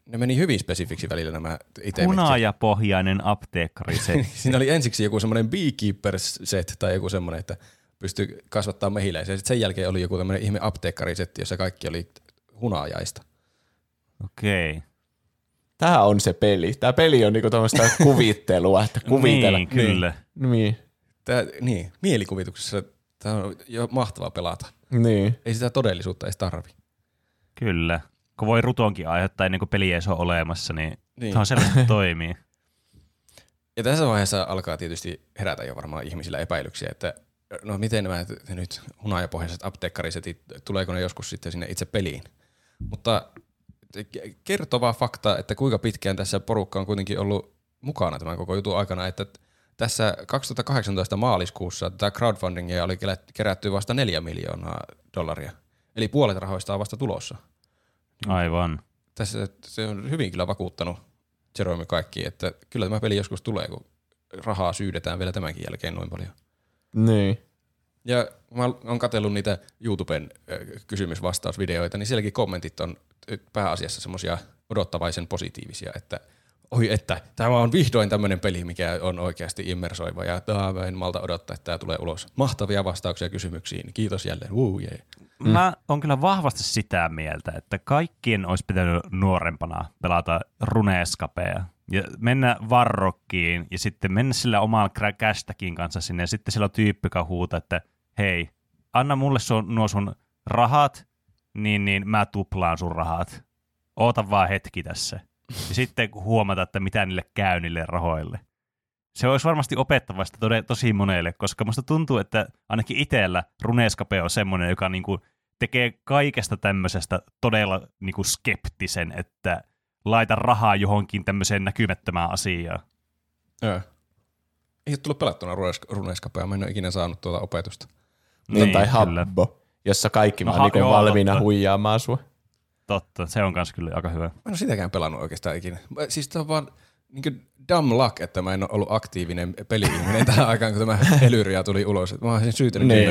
Ne meni hyvin spesifiksi välillä nämä itemit. Hunajapohjainen apteekkarisetti. Siinä oli ensiksi joku semmoinen beekeeper-set tai joku semmoinen, että pystyy kasvattaa mehiläisiä. Sitten sen jälkeen oli joku tämmöinen ihme apteekkarisetti, jossa kaikki oli hunajaista. Okei. Tämä on se peli. Tämä peli on niinku tämmöistä kuvittelua, että kuvitella. Niin, kyllä. Niin. Mielikuvituksessa Tämä on jo mahtavaa pelata. Niin. Ei sitä todellisuutta edes tarvi. Kyllä. Kun voi rutonkin aiheuttaa ennen kuin peli ei ole olemassa, niin. Tämä on selvästi toimii. Ja tässä vaiheessa alkaa tietysti herätä jo varmaan ihmisillä epäilyksiä, että no miten nämä nyt hunajapohjaiset apteekkarisetit, tuleeko ne joskus sitten sinne itse peliin? Mutta kertovaa fakta, että kuinka pitkään tässä porukka on kuitenkin ollut mukana tämän koko jutun aikana, että tässä 2018 maaliskuussa tätä crowdfundingia oli kerätty vasta $4 miljoonaa. Eli puolet rahoista on vasta tulossa. Aivan. Tässä se on hyvin kyllä vakuuttanut Jerome kaikki, että kyllä tämä peli joskus tulee, kun rahaa syydetään vielä tämänkin jälkeen noin paljon. Niin. Ja mä oon katsellut niitä YouTuben kysymysvastausvideoita, niin sielläkin kommentit on pääasiassa semmosia odottavaisen positiivisia, että oi että, tämä on vihdoin tämmönen peli, mikä on oikeasti immersoiva ja mä en malta odottaa, että tämä tulee ulos. Mahtavia vastauksia kysymyksiin. Kiitos jälleen. Mä oon kyllä vahvasti sitä mieltä, että kaikkien olisi pitänyt nuorempana pelata Runescapea ja mennä Varrokkiin ja sitten mennä sillä oman kästäkin kanssa sinne ja sitten siellä on tyyppi, joka huutaa, että hei, anna mulle nuo sun rahat, niin mä tuplaan sun rahat. Oota vaan hetki tässä. Ja sitten huomata, että mitä niille käy niille rahoille. Se olisi varmasti opettavasta tosi monelle, koska musta tuntuu, että ainakin itsellä Runescape on semmoinen, joka niinku tekee kaikesta tämmöisestä todella niinku skeptisen, että laita rahaa johonkin tämmöiseen näkymättömään asiaan. Ei ole tullut pelattuna Runescapea, mä en ole ikinä saanut tuota opetusta. Niin, tai Habbo, jossa kaikki mä niinku valmiina huijaamaan sua. Totta, se on kans kyllä aika hyvä. Mä en ole sitäkään pelannut oikeastaan ikinä. Siis tää on vaan niin dumb luck, että mä en ole ollut aktiivinen peli-ihminen tähän aikaan, kun tämä Elyria tuli ulos. Mä olisin syytänyt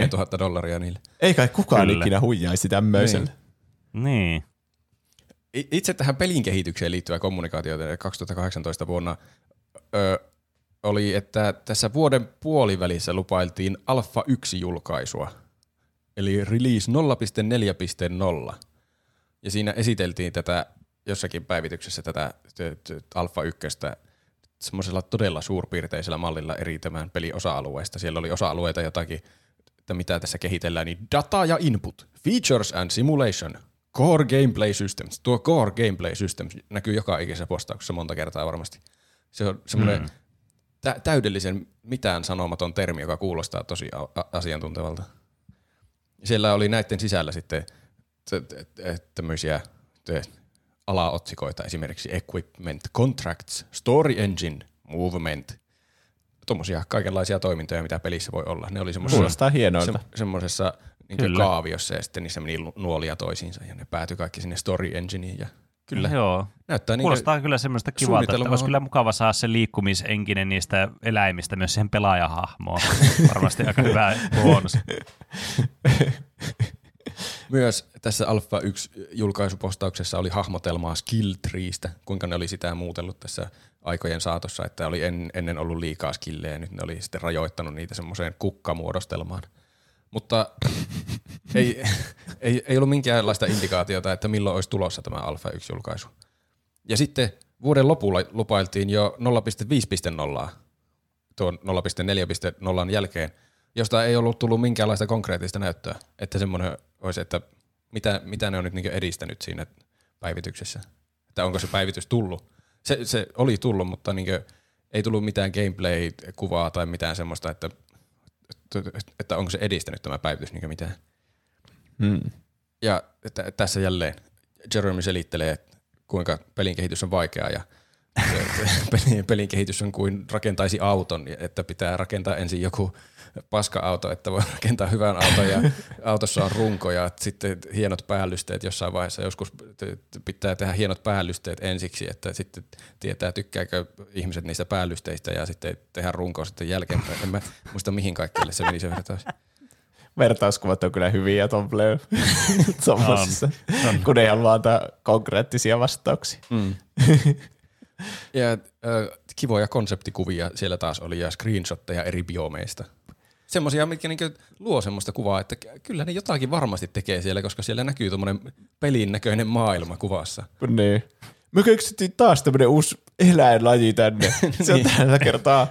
$10,000 niille. Ei kai kukaan kyllä ikinä huijaisi tämmöiselle. Niin. Itse tähän pelin kehitykseen liittyvää kommunikaatiota 2018 vuonna oli, että tässä vuoden puolivälissä lupailtiin Alpha 1 julkaisua, eli release 0.4.0. Ja siinä esiteltiin tätä jossakin päivityksessä tätä Alpha 1 semmoisella todella suurpiirteisellä mallilla eri tämän pelin osa-alueista. Siellä oli osa-alueita jotakin, että mitä tässä kehitellään, niin data ja input, features and simulation, core gameplay systems. Tuo core gameplay systems näkyy joka ikisessä postauksessa monta kertaa varmasti. Se on semmoinen täydellisen mitään sanomaton termi, joka kuulostaa tosi asiantuntevalta. Siellä oli näiden sisällä sitten tämmöisiä alaotsikoita, esimerkiksi equipment, contracts, story engine, movement, tuommoisia kaikenlaisia toimintoja, mitä pelissä voi olla. Ne oli semmoisessa niin kaaviossa ja sitten niissä meni nuolia toisiinsa ja ne päätyi kaikki sinne story engineen. Ja kyllä, joo. Näyttää kuulostaa niin kyllä semmoista kivalta, että olisi kyllä mukava saada se liikkumisenkinen niistä eläimistä myös siihen pelaajahahmoon. Varmasti aika hyvä bonus. Myös tässä Alpha 1-julkaisupostauksessa oli hahmotelmaa skill treeistä, kuinka ne oli sitä muutellut tässä aikojen saatossa, että oli ennen ollut liikaa skillejä, nyt ne oli sitten rajoittanut niitä semmoiseen kukkamuodostelmaan. Mutta ei ollut minkäänlaista indikaatiota, että milloin olisi tulossa tämä Alpha 1-julkaisu. Ja sitten vuoden lopulla lupailtiin jo 0.5.0, tuon 0.4.0 jälkeen, josta ei ollut tullut minkäänlaista konkreettista näyttöä, että semmoinen olisi, että mitä ne on nyt niinku edistänyt siinä päivityksessä, että onko se päivitys tullut. Se oli tullut, mutta niinku ei tullut mitään gameplay-kuvaa tai mitään semmoista, että onko se edistänyt tämä päivitys niinku mitään. Ja tässä jälleen Jerome selittelee, kuinka pelin kehitys on vaikeaa ja pelin kehitys on kuin rakentaisi auton, että pitää rakentaa ensin joku paska-auto, että voi rakentaa hyvän auton ja autossa on runko ja sitten hienot päällysteet jossain vaiheessa. Joskus pitää tehdä hienot päällysteet ensiksi, että sitten tietää tykkääkö ihmiset niistä päällysteistä ja sitten tehdä runkoa sitten jälkeenpäin. En mä muista mihin kaikkialle se meni se vertaus. Vertauskuvat on kyllä hyviä Tom Bleu tuollaisissa, kun ei halua antaa konkreettisia vastauksia. Ja kivoja konseptikuvia siellä taas oli ja screenshotteja eri biomeista. Semmoisia, mitkä niinku luo semmoista kuvaa, että kyllä ne jotakin varmasti tekee siellä, koska siellä näkyy tommonen pelin näköinen maailma kuvassa. Niin. Me keksittiin taas tämmönen uusi eläinlaji tänne. Se on tällä kertaa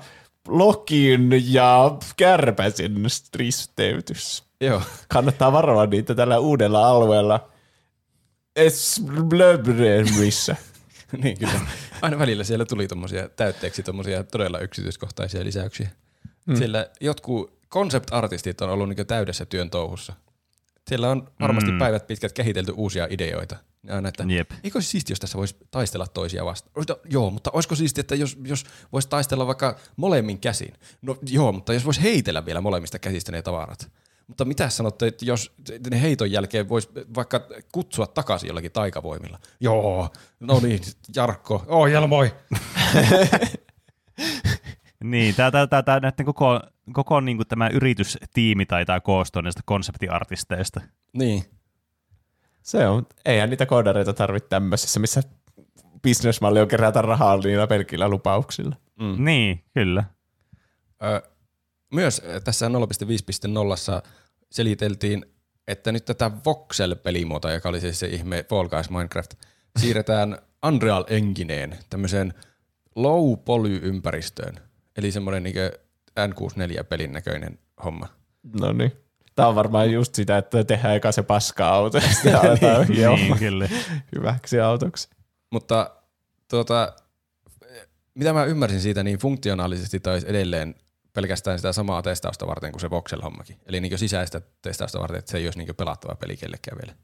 Lokin ja kärpäsen risteytys. Joo. Kannattaa varoa niitä tällä uudella alueella. Esblöbremissä. Niin kyllä. Aina välillä siellä tuli tommosia täytteeksi tommosia todella yksityiskohtaisia lisäyksiä. Mm. Sillä jotkut konsept-artistit on ollut niin täydessä työn touhussa. Siellä on varmasti päivät pitkät kehitelty uusia ideoita. Aina, että eikö se siistiä, jos tässä voisi taistella toisia vastaan? Joo, mutta olisiko siistiä, että jos voisi taistella vaikka molemmin käsin? No joo, mutta jos voisi heitellä vielä molemmista käsistä ne tavarat. Mutta mitä sanotte, että jos ne heiton jälkeen voisi vaikka kutsua takaisin jollakin taikavoimilla? Joo, no niin, Jarkko, ohjelmoi! Niin, tämä näiden koko niin kuin tämä yritystiimi taitaa koostua näistä konseptiartisteista. Niin. Se on. Eihän niitä koodareita tarvitse tämmöisessä, missä bisnesmalli on kerätä rahaa niillä pelkillä lupauksilla. Mm. Niin, kyllä. Myös tässä 0.5.0 seliteltiin, että nyt tätä voxel-pelimuotoa, joka oli siis se ihme Fall Guys Minecraft, siirretään Unreal Engineen tämmöiseen low-poly-ympäristöön. Eli semmoinen niin N64-pelin näköinen homma. No niin. Tämä on varmaan just sitä, että tehdään eka se paska-auto ja sitten aletaan hyväksi autoksi. Mutta mitä mä ymmärsin siitä, niin funktionaalisesti taisi edelleen pelkästään sitä samaa testausta varten kuin se voxel-hommakin. Eli niin sisäistä testausta varten, että se ei olisi niin pelattava peli kellekään vielä.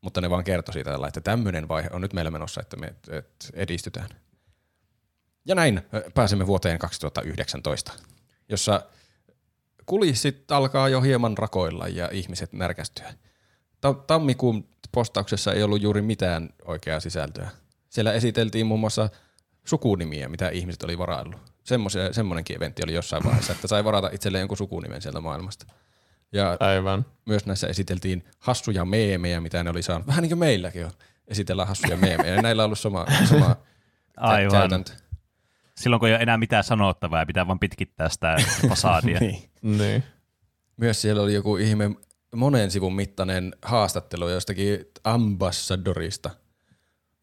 Mutta ne vaan kertoi siitä, että tämmöinen vaihe on nyt meillä menossa, että me edistytään. Ja näin pääsemme vuoteen 2019, jossa kulissit alkaa jo hieman rakoilla ja ihmiset närkästyä. Tammikuun postauksessa ei ollut juuri mitään oikeaa sisältöä. Siellä esiteltiin muun muassa sukunimiä, mitä ihmiset oli varaillut. Semmoinenkin eventti oli jossain vaiheessa, että sai varata itselleen jonkun sukunimen sieltä maailmasta. Ja aivan. Myös näissä esiteltiin hassuja meemejä, mitä ne oli saanut. Vähän niin kuin meilläkin on. Esitellään hassuja meemejä. Näillä on ollut sama käytäntö. Silloin kun ei ole enää mitään sanottavaa ja pitää vaan pitkittää sitä fasadia. Niin. Myös siellä oli joku ihme monen sivun mittainen haastattelu jostakin ambassadorista.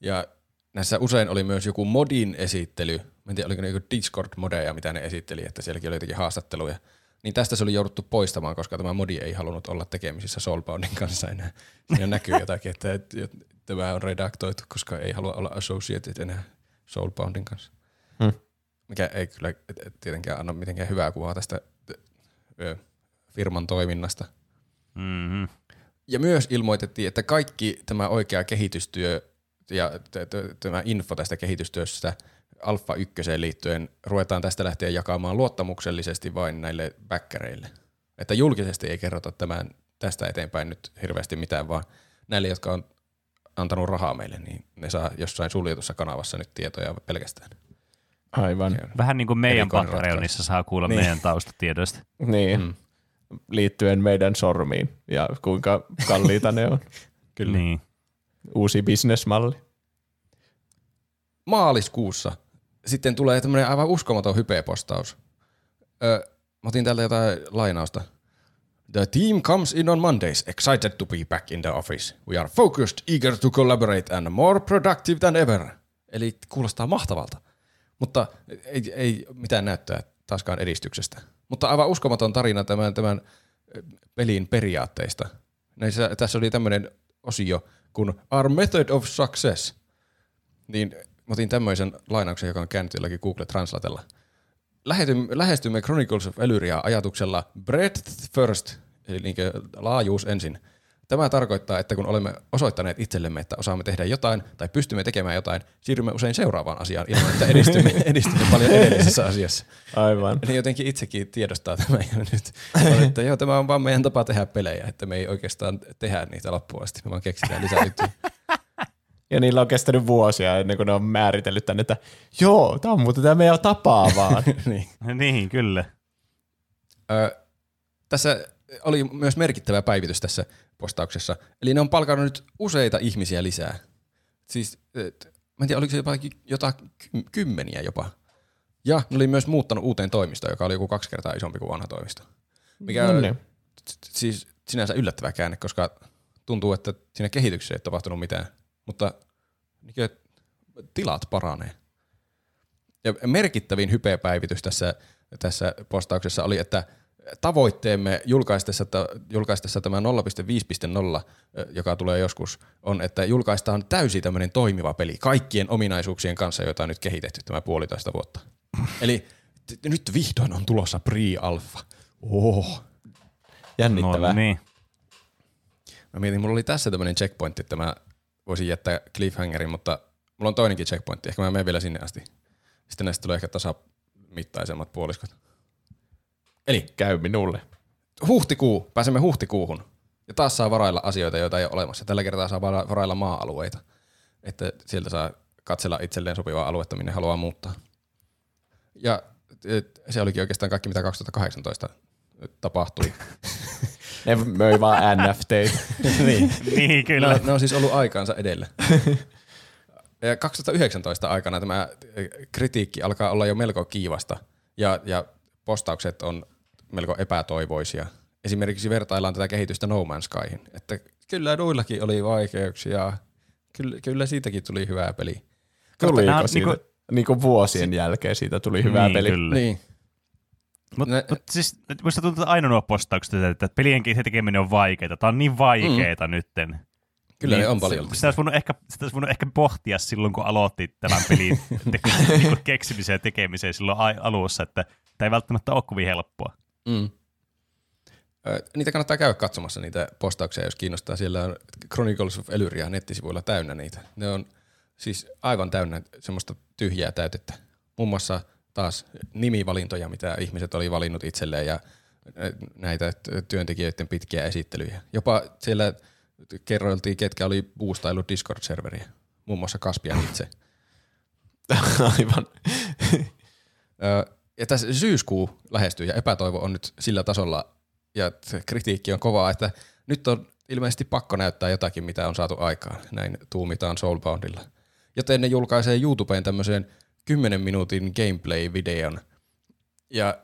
Ja näissä usein oli myös joku modin esittely. Mä en tiedä, oliko ne joku Discord-modeja, mitä ne esitteli, että sielläkin oli jotakin haastatteluja. Niin tästä se oli jouduttu poistamaan, koska tämä modi ei halunnut olla tekemisissä Soulboundin kanssa enää. Siinä näkyy jotakin, että tämä on redaktoitu, koska ei halua olla associated enää Soulboundin kanssa. Mikä ei kyllä tietenkään anna mitenkään hyvää kuvaa tästä firman toiminnasta. Mm-hmm. Ja myös ilmoitettiin, että kaikki tämä oikea kehitystyö ja tämä info tästä kehitystyöstä Alpha 1 liittyen ruvetaan tästä lähteä jakamaan luottamuksellisesti vain näille backereille. Että julkisesti ei kerrota tästä eteenpäin nyt hirveästi mitään, vaan näille, jotka on antanut rahaa meille, niin ne saa jossain suljetussa kanavassa nyt tietoja pelkästään. Aivan. Vähän niin kuin meidän Patreonissa saa kuulla meidän taustatiedoista. Niin, liittyen meidän sormiin ja kuinka kalliita ne on. Kyllä. Niin. Uusi bisnesmalli. Maaliskuussa sitten tulee tämmöinen aivan uskomaton hypepostaus. Mä otin täältä jotain lainausta. The team comes in on Mondays, excited to be back in the office. We are focused, eager to collaborate and more productive than ever. Eli kuulostaa mahtavalta. Mutta ei mitään näyttää taaskaan edistyksestä. Mutta aivan uskomaton tarina tämän pelin periaatteista. Tässä oli tämmöinen osio kuin Our Method of Success. Niin otin tämmöisen lainauksen, joka on käännetty jollakin Google Translatella. Lähestymme Chronicles of Elyriaa ajatuksella breadth first, eli niin kuin laajuus ensin. Tämä tarkoittaa, että kun olemme osoittaneet itsellemme, että osaamme tehdä jotain tai pystymme tekemään jotain, siirrymme usein seuraavaan asiaan ilman, että edistymme paljon edellisessä asiassa. Aivan. Niin jotenkin itsekin tiedostaa tämän jo nyt. Että joo, tämä on vaan meidän tapa tehdä pelejä, että me ei oikeastaan tehdä niitä loppuun asti, me vaan keksitään lisää juttuja. Ja niillä on kestänyt vuosia ennen kuin ne on määritellyt tänne, että joo, tämä on muuten tämä meidän tapaa vaan. Niin, kyllä. Tässä oli myös merkittävä päivitys tässä postauksessa. Eli ne on palkannut nyt useita ihmisiä lisää. Siis, mä en tiedä, oliko se jotain kymmeniä jopa. Ja ne oli myös muuttanut uuteen toimistoon, joka oli joku 2 kertaa isompi kuin vanha toimisto. Mikä on siis sinänsä yllättävä käänne, koska tuntuu, että siinä kehityksessä ei tapahtunut mitään. Mutta tilat paranee. Ja merkittävin hypepäivitys tässä postauksessa oli, että tavoitteemme julkaistessa tämä 0.5.0, joka tulee joskus, on, että julkaistaan täysin tämmöinen toimiva peli kaikkien ominaisuuksien kanssa, joita on nyt kehitetty tämä 1,5 vuotta. Eli nyt vihdoin on tulossa pre-alpha. Oho. Jännittävää. No niin. Mä mietin, mulla oli tässä tämmöinen checkpointti, että mä voisin jättää cliffhangerin, mutta mulla on toinenkin checkpointti. Ehkä mä menen vielä sinne asti. Sitten näistä tulee ehkä tasamittaisemmat puoliskot. Eli käy minulle. Huhtikuu. Pääsemme huhtikuuhun. Ja taas saa varailla asioita, joita ei ole olemassa. Tällä kertaa saa varailla maa-alueita. Että sieltä saa katsella itselleen sopivaa aluetta, minne haluaa muuttaa. Ja se olikin oikeastaan kaikki, mitä 2018 tapahtui. Ne möi vaan NFT:itä. Niin, kyllä. Ne on siis ollut aikaansa edellä. Ja 2019 aikana tämä kritiikki alkaa olla jo melko kiivasta ja postaukset on melko epätoivoisia. Esimerkiksi vertaillaan tätä kehitystä No Man's Skyhin, että kyllä noillakin oli vaikeuksia, kyllä siitäkin tuli hyvää peli. Tuliko siitä? Niin kuin vuosien jälkeen siitä tuli hyvää peli. Kyllä. Niin. Mut siis musta tuntuu aina nuo postaukset, että pelienkin se tekeminen on vaikeaa. Tämä on niin vaikeaa nytten. Kyllä niin, ne on paljon. Sitä olisi voinut ehkä pohtia silloin, kun aloitti tämän pelin keksimisen ja tekemiseen silloin alussa, että tämä ei välttämättä ole kovin helppoa. Mm. Niitä kannattaa käydä katsomassa niitä postauksia, jos kiinnostaa. Siellä on Chronicles of Elyria nettisivuilla täynnä niitä. Ne on siis aivan täynnä semmoista tyhjää täytettä. Muun muassa taas nimivalintoja, mitä ihmiset oli valinnut itselleen ja näitä työntekijöiden pitkiä esittelyjä. Jopa siellä kerroiltiin, ketkä oli boostailu Discord-serveriä. Muun muassa Caspian itse. Aivan. Ja tässä syyskuu lähestyy ja epätoivo on nyt sillä tasolla ja kritiikki on kovaa, että nyt on ilmeisesti pakko näyttää jotakin, mitä on saatu aikaan. Näin tuumitaan Soulboundilla. Joten ne julkaisee YouTubeen tämmöiseen 10 minuutin gameplay-videon ja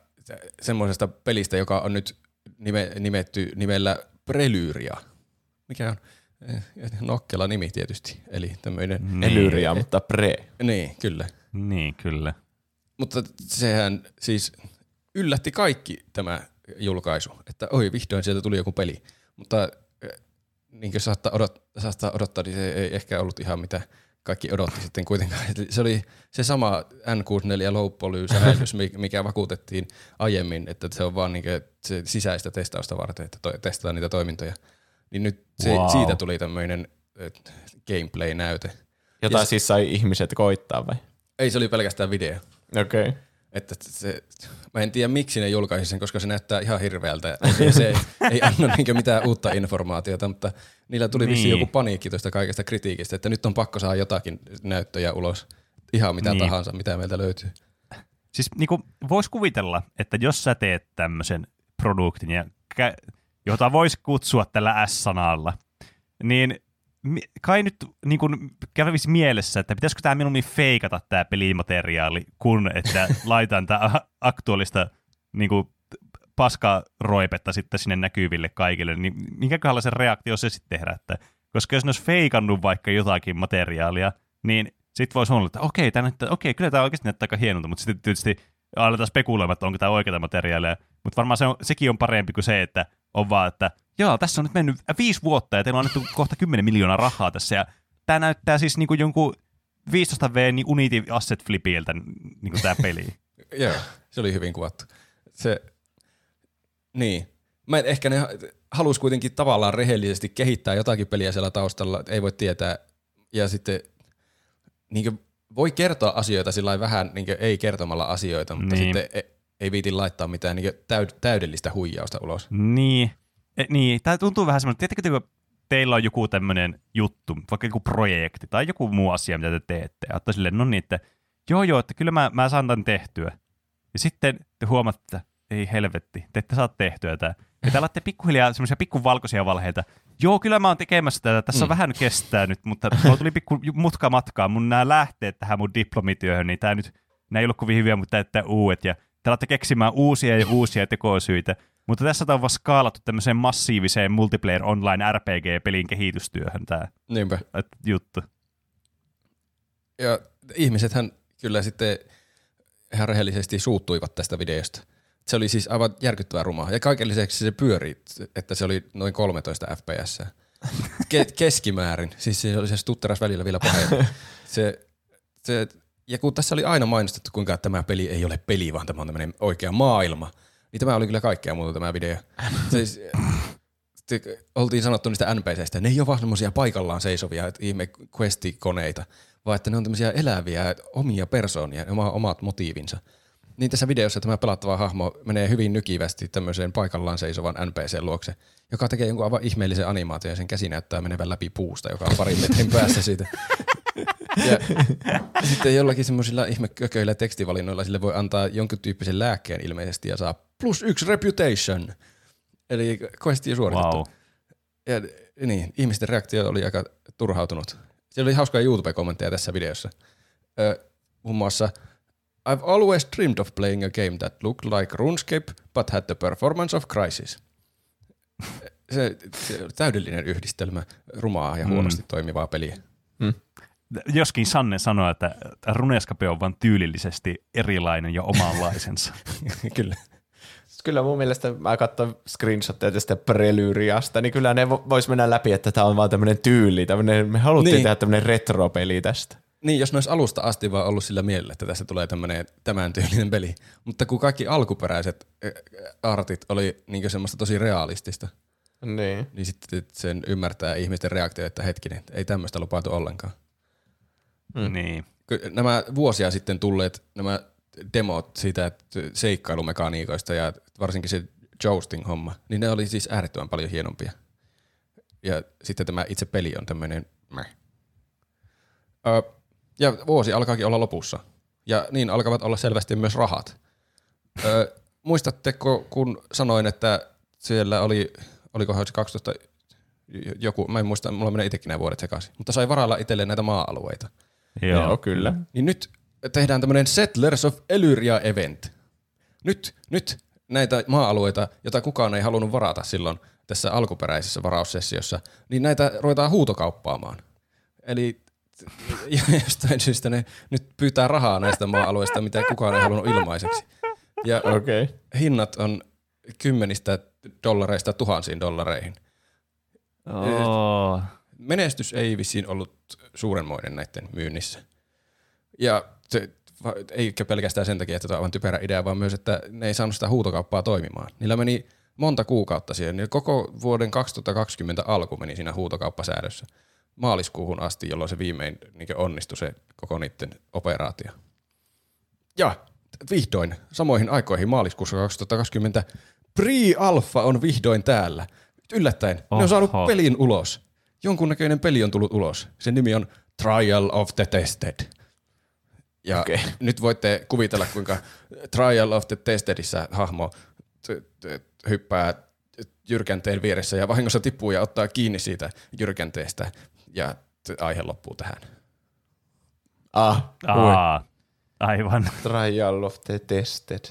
semmoisesta pelistä, joka on nyt nimetty nimellä Prelyria. Mikä on nokkela nimi tietysti, eli tämmöinen... Elyria, mutta pre. Niin, kyllä. Niin, kyllä. Mutta sehän siis yllätti kaikki tämä julkaisu, että oi vihdoin sieltä tuli joku peli, mutta niin kuin saattaa odottaa, niin se ei ehkä ollut ihan mitä kaikki odotti sitten kuitenkaan. Se oli se sama N64 low-poly-sähällys, mikä vakuutettiin aiemmin, että se on vaan niin kuin se sisäistä testausta varten, että testataan niitä toimintoja. Niin nyt siitä tuli tämmöinen gameplay-näyte. Jota siis sai ihmiset koittaa vai? Ei, se oli pelkästään video. Okei. Okay. Että se, mä en tiedä miksi ne julkaisi sen, koska se näyttää ihan hirveältä. Se ei anna mitään uutta informaatiota, mutta niillä tuli vissiin joku paniikki tuosta kaikesta kritiikistä, että nyt on pakko saada jotakin näyttöjä ulos. Ihan mitä tahansa, mitä meiltä löytyy. Siis niinku vois kuvitella, että jos sä teet tämmöisen produktin ja jota voisi kutsua tällä S-sanalla, niin kai nyt niin kävisi mielessä, että pitäisikö tämä minun feikata tämä pelimateriaali, kun että laitan tämä aktuaalista niin paskaroipetta sitten sinne näkyville kaikille, niin minkäköhän se reaktio se sitten herättää? Koska jos ne olisi feikannut vaikka jotakin materiaalia, niin sitten voisi olla, että okei, kyllä tämä oikeasti näyttää aika hienolta, mutta sitten tietysti aletaan spekuloimaan, että onko tämä oikeaa materiaalia, mutta varmaan sekin on parempi kuin se, että on vaan, että joo, tässä on nyt mennyt 5 vuotta ja teillä on annettu kohta 10 miljoonaa rahaa tässä. Ja tämä näyttää siis niinku jonkun 15V niin Unity Asset Flipiltä niinku tämä peli. Joo, se oli hyvin kuvattu. Se, niin. Mä ehkä ne halusi kuitenkin tavallaan rehellisesti kehittää jotakin peliä siellä taustalla, ei voi tietää. Ja sitten niinku voi kertoa asioita sillä vähän niinku ei kertomalla asioita, mutta sitten ei viiti laittaa mitään niin täydellistä huijausta ulos. Niin. Tämä tuntuu vähän semmoinen, tietääkö teillä on joku tämmöinen juttu, vaikka joku projekti tai joku muu asia, mitä te teette. Ja ottaa silleen, että joo, että kyllä mä saan tämän tehtyä. Ja sitten te huomaatte, että ei helvetti, te ette saa tehtyä tämä. Ja te alatte pikkuhiljaa semmoisia pikkuvalkoisia valheita. Joo, kyllä mä oon tekemässä tätä, tässä on vähän kestää nyt, mutta mulla tuli pikku mutka matkaan. Mun nämä lähteet tähän mun diplomityöhön, niin nämä ei ollut kovin hyviä, mutta täyttää uudet ja te alatte keksimään uusia ja uusia tekosyitä, mutta tässä on vaan skaalattu tämmöiseen massiiviseen multiplayer online RPG-pelin kehitystyöhön tämä juttu. Ja ihmisethän kyllä sitten ihan rehellisesti suuttuivat tästä videosta. Se oli siis aivan järkyttävän rumaa. Ja kaiken lisäksi se pyöri, että se oli noin 13 fps. Keskimäärin. Siis se oli se stutteras välillä vielä pahemmin. Ja kun tässä oli aina mainostettu, kuinka tämä peli ei ole peli, vaan tämä on tämmöinen oikea maailma, niin tämä oli kyllä kaikkea muuta tämä video. Siis, oltiin sanottu niistä NPCistä, ne ei ole vaan semmoisia paikallaan seisovia ihme questikoneita, vaan että ne on tämmöisiä eläviä omia persoonia, omat motiivinsa. Niin tässä videossa tämä pelattava hahmo menee hyvin nykivästi tämmöiseen paikallaan seisovan NPCn luokse, joka tekee jonkun aivan ihmeellisen animaation ja sen käsi näyttää menevän läpi puusta, joka on parin metrin päässä siitä. Ja sitten jollakin semmoisilla ihmekököillä tekstivalinnoilla sille voi antaa jonkun tyyppisen lääkkeen ilmeisesti ja saa +1 reputation. Eli koesti suoritettu. Wow. Ja niin, ihmisten reaktio oli aika turhautunut. Siellä oli hauskaa YouTube-kommentteja tässä videossa. Muun muassa I've always dreamed of playing a game that looked like Runscape, but had the performance of Crysis. Se täydellinen yhdistelmä rumaa ja huonosti toimivaa peliä. Mm. Joskin Sanne sanoi, että Runescape on vain tyylillisesti erilainen ja omanlaisensa. Kyllä. Kyllä mun mielestä, mä katson screenshotteja tästä Prelyriasta, niin kyllä ne vois mennä läpi, että tää on vaan tämmönen tyyli, me haluttiin tehdä tämmönen retropeli tästä. Niin, jos ne olisi alusta asti vaan ollut sillä mielellä, että tästä tulee tämmönen tämän tyylinen peli. Mutta kun kaikki alkuperäiset artit oli niinkö semmoista tosi realistista, niin sitten sen ymmärtää ihmisten reaktio, että hetkinen, ei tämmöistä lupaatu ollenkaan. Niin. Nämä vuosia sitten tulleet nämä demot siitä että seikkailumekaniikoista ja varsinkin se jousting-homma, niin ne oli siis äärettömän paljon hienompia. Ja sitten tämä itse peli on tämmöinen ja vuosi alkaakin olla lopussa. Ja niin alkavat olla selvästi myös rahat. Muistatteko, kun sanoin, että siellä oli, olikohan se 12 joku, mä en muista, mulla menee itsekin nämä vuodet sekaisin, mutta sai varalla itselleen näitä maa-alueita. Joo, kyllä. Niin nyt tehdään tämmöinen Settlers of Elyria event. Nyt näitä maa-alueita, joita kukaan ei halunnut varata silloin tässä alkuperäisessä varaussessiossa, niin näitä ruvetaan huutokauppaamaan. Eli jostain syystä ne nyt pyytää rahaa näistä maa-alueista, mitä kukaan ei halunnut ilmaiseksi. Ja hinnat on kymmenistä dollareista tuhansiin dollareihin. Oh. Menestys ei vissiin ollut suurenmoinen näiden myynnissä. Ja se, eikä pelkästään sen takia, että tämä on aivan typerä idea, vaan myös, että ne ei saanut sitä huutokauppaa toimimaan. Niillä meni monta kuukautta siihen. Niin koko vuoden 2020 alku meni siinä huutokauppasäädössä maaliskuuhun asti, jolloin se viimein niin onnistui se koko niiden operaatio. Ja vihdoin samoihin aikoihin maaliskuussa 2020 pre-alpha on vihdoin täällä. Yllättäen. Oho. Ne on saanut pelin ulos. Jonkunnäköinen peli on tullut ulos. Sen nimi on Trial of the Tested. Ja nyt voitte kuvitella, kuinka Trial of the Testedissä hahmo hyppää jyrkänteen vieressä ja vahingossa tippuu ja ottaa kiinni siitä jyrkänteestä ja aihe loppuu tähän. Aivan. Trial of the Tested.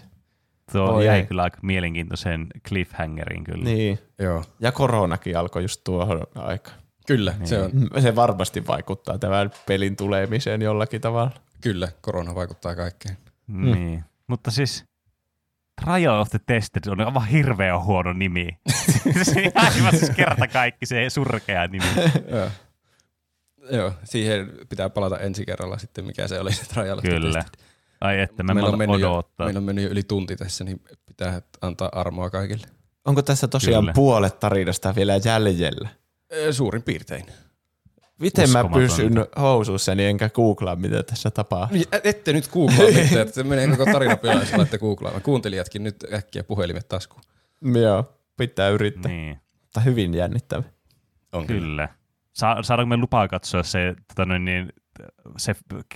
Tuo jäi kyllä aika mielenkiintoisen cliffhangerin kyllä. Niin. Joo. Ja koronakin alkoi just tuohon aikaan. Kyllä. Niin. Se varmasti vaikuttaa tämän pelin tulemiseen jollakin tavalla. Kyllä, korona vaikuttaa kaikkeen. Niin, mutta siis Trial of the Tested on aivan hirveän huono nimi. Aivan siis kertakaikkisen se surkea nimi. Joo, siihen pitää palata ensi kerralla sitten, mikä se oli se Trial of the Tested. Kyllä. Ai että mä odottaa. Meillä on mennyt jo yli tunti tässä, niin pitää antaa armoa kaikille. Onko tässä tosiaan puolet tarinasta vielä jäljellä? Suurin piirtein. Miten mä pysyn housuussani enkä googlaa, mitä tässä tapahtuu? Ette nyt googlaa mitään, että menee koko tarinapilaisella, että googlaa. Kuuntelijatkin nyt äkkiä puhelimet taskuun. Joo, pitää yrittää. Niin. Mutta hyvin jännittävä. On kyllä. Saadaanko me lupaa katsoa se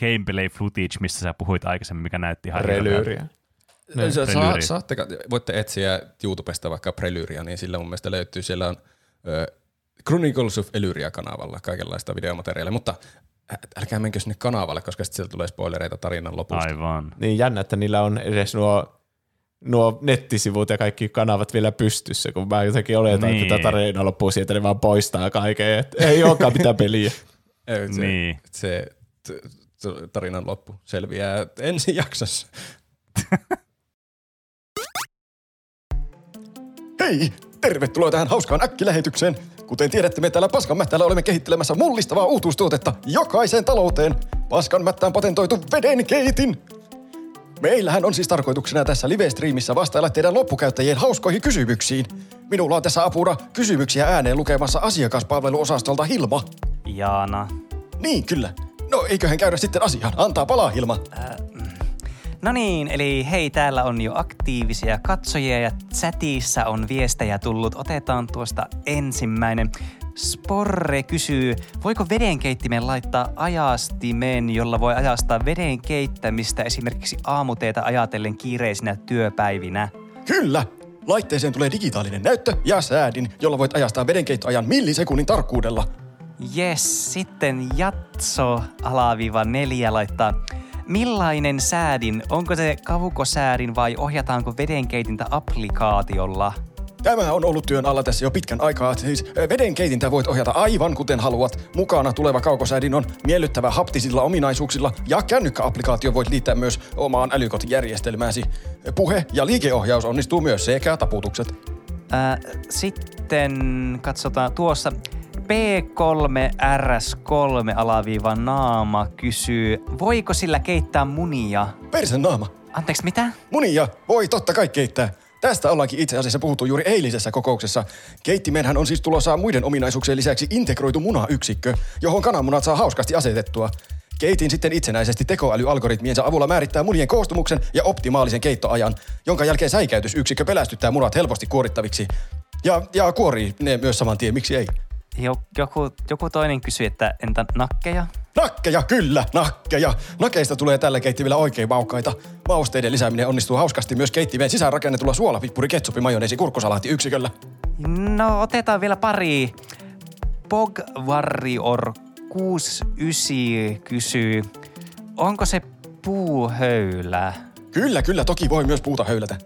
gameplay footage, mistä sä puhuit aikaisemmin, mikä näytti ihan Prelyria. Voitte etsiä YouTubesta vaikka Prelyria, niin sillä mun mielestä löytyy, siellä on Chronicles of Elyria-kanavalla kaikenlaista videomateriaalia, mutta älkää menkö sinne kanavalle, koska sitten sieltä tulee spoilereita tarinan lopusta. Aivan. Niin jännä, että niillä on edes nuo nettisivut ja kaikki kanavat vielä pystyssä, kun mä jotenkin oletan, että tämä tarina loppuu sieltä, niin vaan poistaa kaiken. Ei olekaan mitään peliä. Se tarinan loppu selviää ensi jaksossa. Hei! Tervetuloa tähän hauskaan äkkilähetykseen. Kuten tiedätte, me täällä Paskanmähtäällä olemme kehittelemässä mullistavaa uutuustuotetta jokaiseen talouteen. Paskanmättään patentoitu vedenkeitin. Meillähän on siis tarkoituksena tässä live-striimissä vastailla teidän loppukäyttäjien hauskoihin kysymyksiin. Minulla on tässä apuna kysymyksiä ääneen lukemassa asiakaspalveluosastolta Hilma. Jaana. Niin, kyllä. No eiköhän käydä sitten asiaan. Antaa palaa, Hilma. No niin, eli hei, täällä on jo aktiivisia katsojia ja chatissa on viestejä tullut. Otetaan tuosta ensimmäinen. Sporre kysyy, voiko vedenkeittimen laittaa ajastimen, jolla voi ajastaa veden keittämistä esimerkiksi aamuteetä ajatellen kiireisinä työpäivinä? Kyllä! Laitteeseen tulee digitaalinen näyttö ja säädin, jolla voit ajastaa vedenkeittoajan millisekunnin tarkkuudella. Jes, sitten Jatso-4 laittaa. Millainen säädin? Onko se kaukosäädin vai ohjataanko vedenkeitintä applikaatiolla? Tämä on ollut työn alla tässä jo pitkän aikaa. Siis vedenkeitintä voit ohjata aivan kuten haluat. Mukana tuleva kaukosäädin on miellyttävä haptisilla ominaisuuksilla ja kännykkäapplikaatio voit liittää myös omaan älykotijärjestelmääsi. Puhe- ja liikeohjaus onnistuu myös sekä taputukset. Sitten katsotaan tuossa. P3RS3-naama kysyy, voiko sillä keittää munia? Persen naama. Anteeksi, mitä? Munia voi totta kai keittää. Tästä ollaankin itse asiassa puhuttu juuri eilisessä kokouksessa. Keittimeenhän on siis tulossa muiden ominaisuuksien lisäksi integroitu munayksikkö, johon kananmunat saa hauskasti asetettua. Keitin sitten itsenäisesti tekoälyalgoritmiensa avulla määrittää munien koostumuksen ja optimaalisen keittoajan, jonka jälkeen säikäytysyksikkö pelästyttää munat helposti kuorittaviksi. Ja kuorii ne myös saman tien, miksi ei? Joku toinen kysyi, että entä nakkeja? Nakkeja, kyllä, nakkeja. Nakeista tulee tällä keittimellä oikein maukkaita. Mausteiden lisääminen onnistuu hauskasti myös keittimeen sisään rakennetulla suolapippuri, ketsuppi, majoneesi, kurkkusalaatti-yksiköllä. No, otetaan vielä pari. Pogwarrior69 kysyy, onko se puuhöylä? Kyllä, toki voi myös puuta höylätä.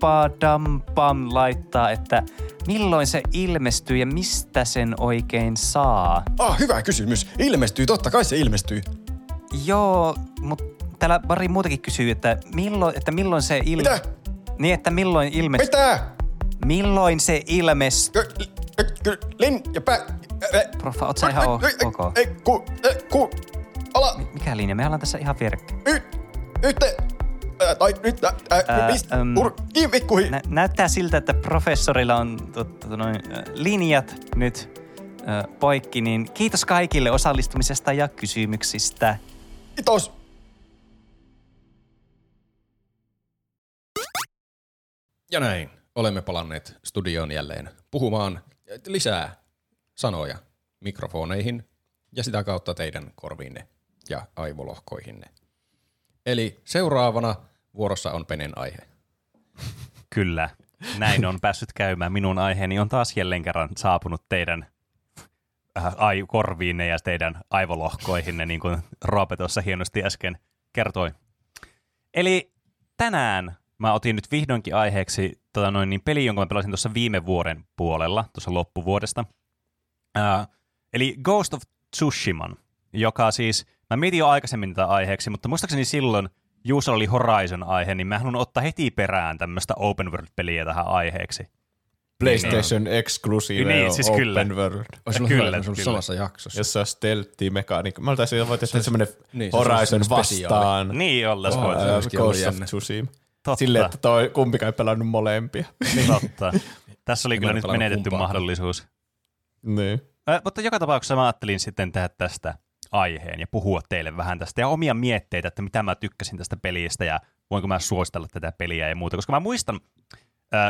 Padampam laittaa, että milloin se ilmestyy ja mistä sen oikein saa? Hyvä kysymys. Ilmestyy, totta kai se ilmestyy. Joo, mutta täällä pari muutakin kysyy, että milloin se ilmestyy. Mitä? Niin, että milloin ilmestyy. Mitä? Milloin se ilmestyy. Proffa, oot sä ihan ok? Mikä linja? Me ollaan tässä ihan vierekkäin. Näyttää siltä, että professorilla on linjat nyt poikki, niin kiitos kaikille osallistumisesta ja kysymyksistä. Kiitos! Ja näin, olemme palanneet studioon jälleen puhumaan lisää sanoja mikrofoneihin ja sitä kautta teidän korviinne ja aivolohkoihinne. Eli seuraavana vuorossa on Penen aihe. Kyllä, näin on päässyt käymään. Minun aiheeni on taas jälleen kerran saapunut teidän korviinne ja teidän aivolohkoihinne, niin kuin Roope tuossa hienosti äsken kertoi. Eli tänään mä otin nyt vihdoinkin aiheeksi peli, jonka mä pelasin tuossa viime vuoden puolella, tuossa loppuvuodesta. Eli Ghost of Tsushiman, joka siis... Mä mietin jo aikaisemmin tätä aiheeksi, mutta muistaakseni silloin Juuso oli Horizon-aihe, niin mä haluan ottaa heti perään tämmöistä open world-peliä tähän aiheeksi. PlayStation Exclusive niin, siis open kyllä. World. Olisi ollut hyvä, että samassa jaksossa. Jossa stelttiin mekaniikka. Mä voitaisiin semmoinen niin, Horizon se vastaan. Niin, olles voitaisiin. Ghost of Tsushima. Silleen, että toi kumpikaan ei pelannut molempia. Totta. Tässä oli kyllä nyt menetetty mahdollisuus. Niin. Mutta joka tapauksessa mä ajattelin sitten tehdä tästä aiheen ja puhua teille vähän tästä ja omia mietteitä, että mitä mä tykkäsin tästä pelistä ja voinko mä suositella tätä peliä ja muuta, koska mä muistan,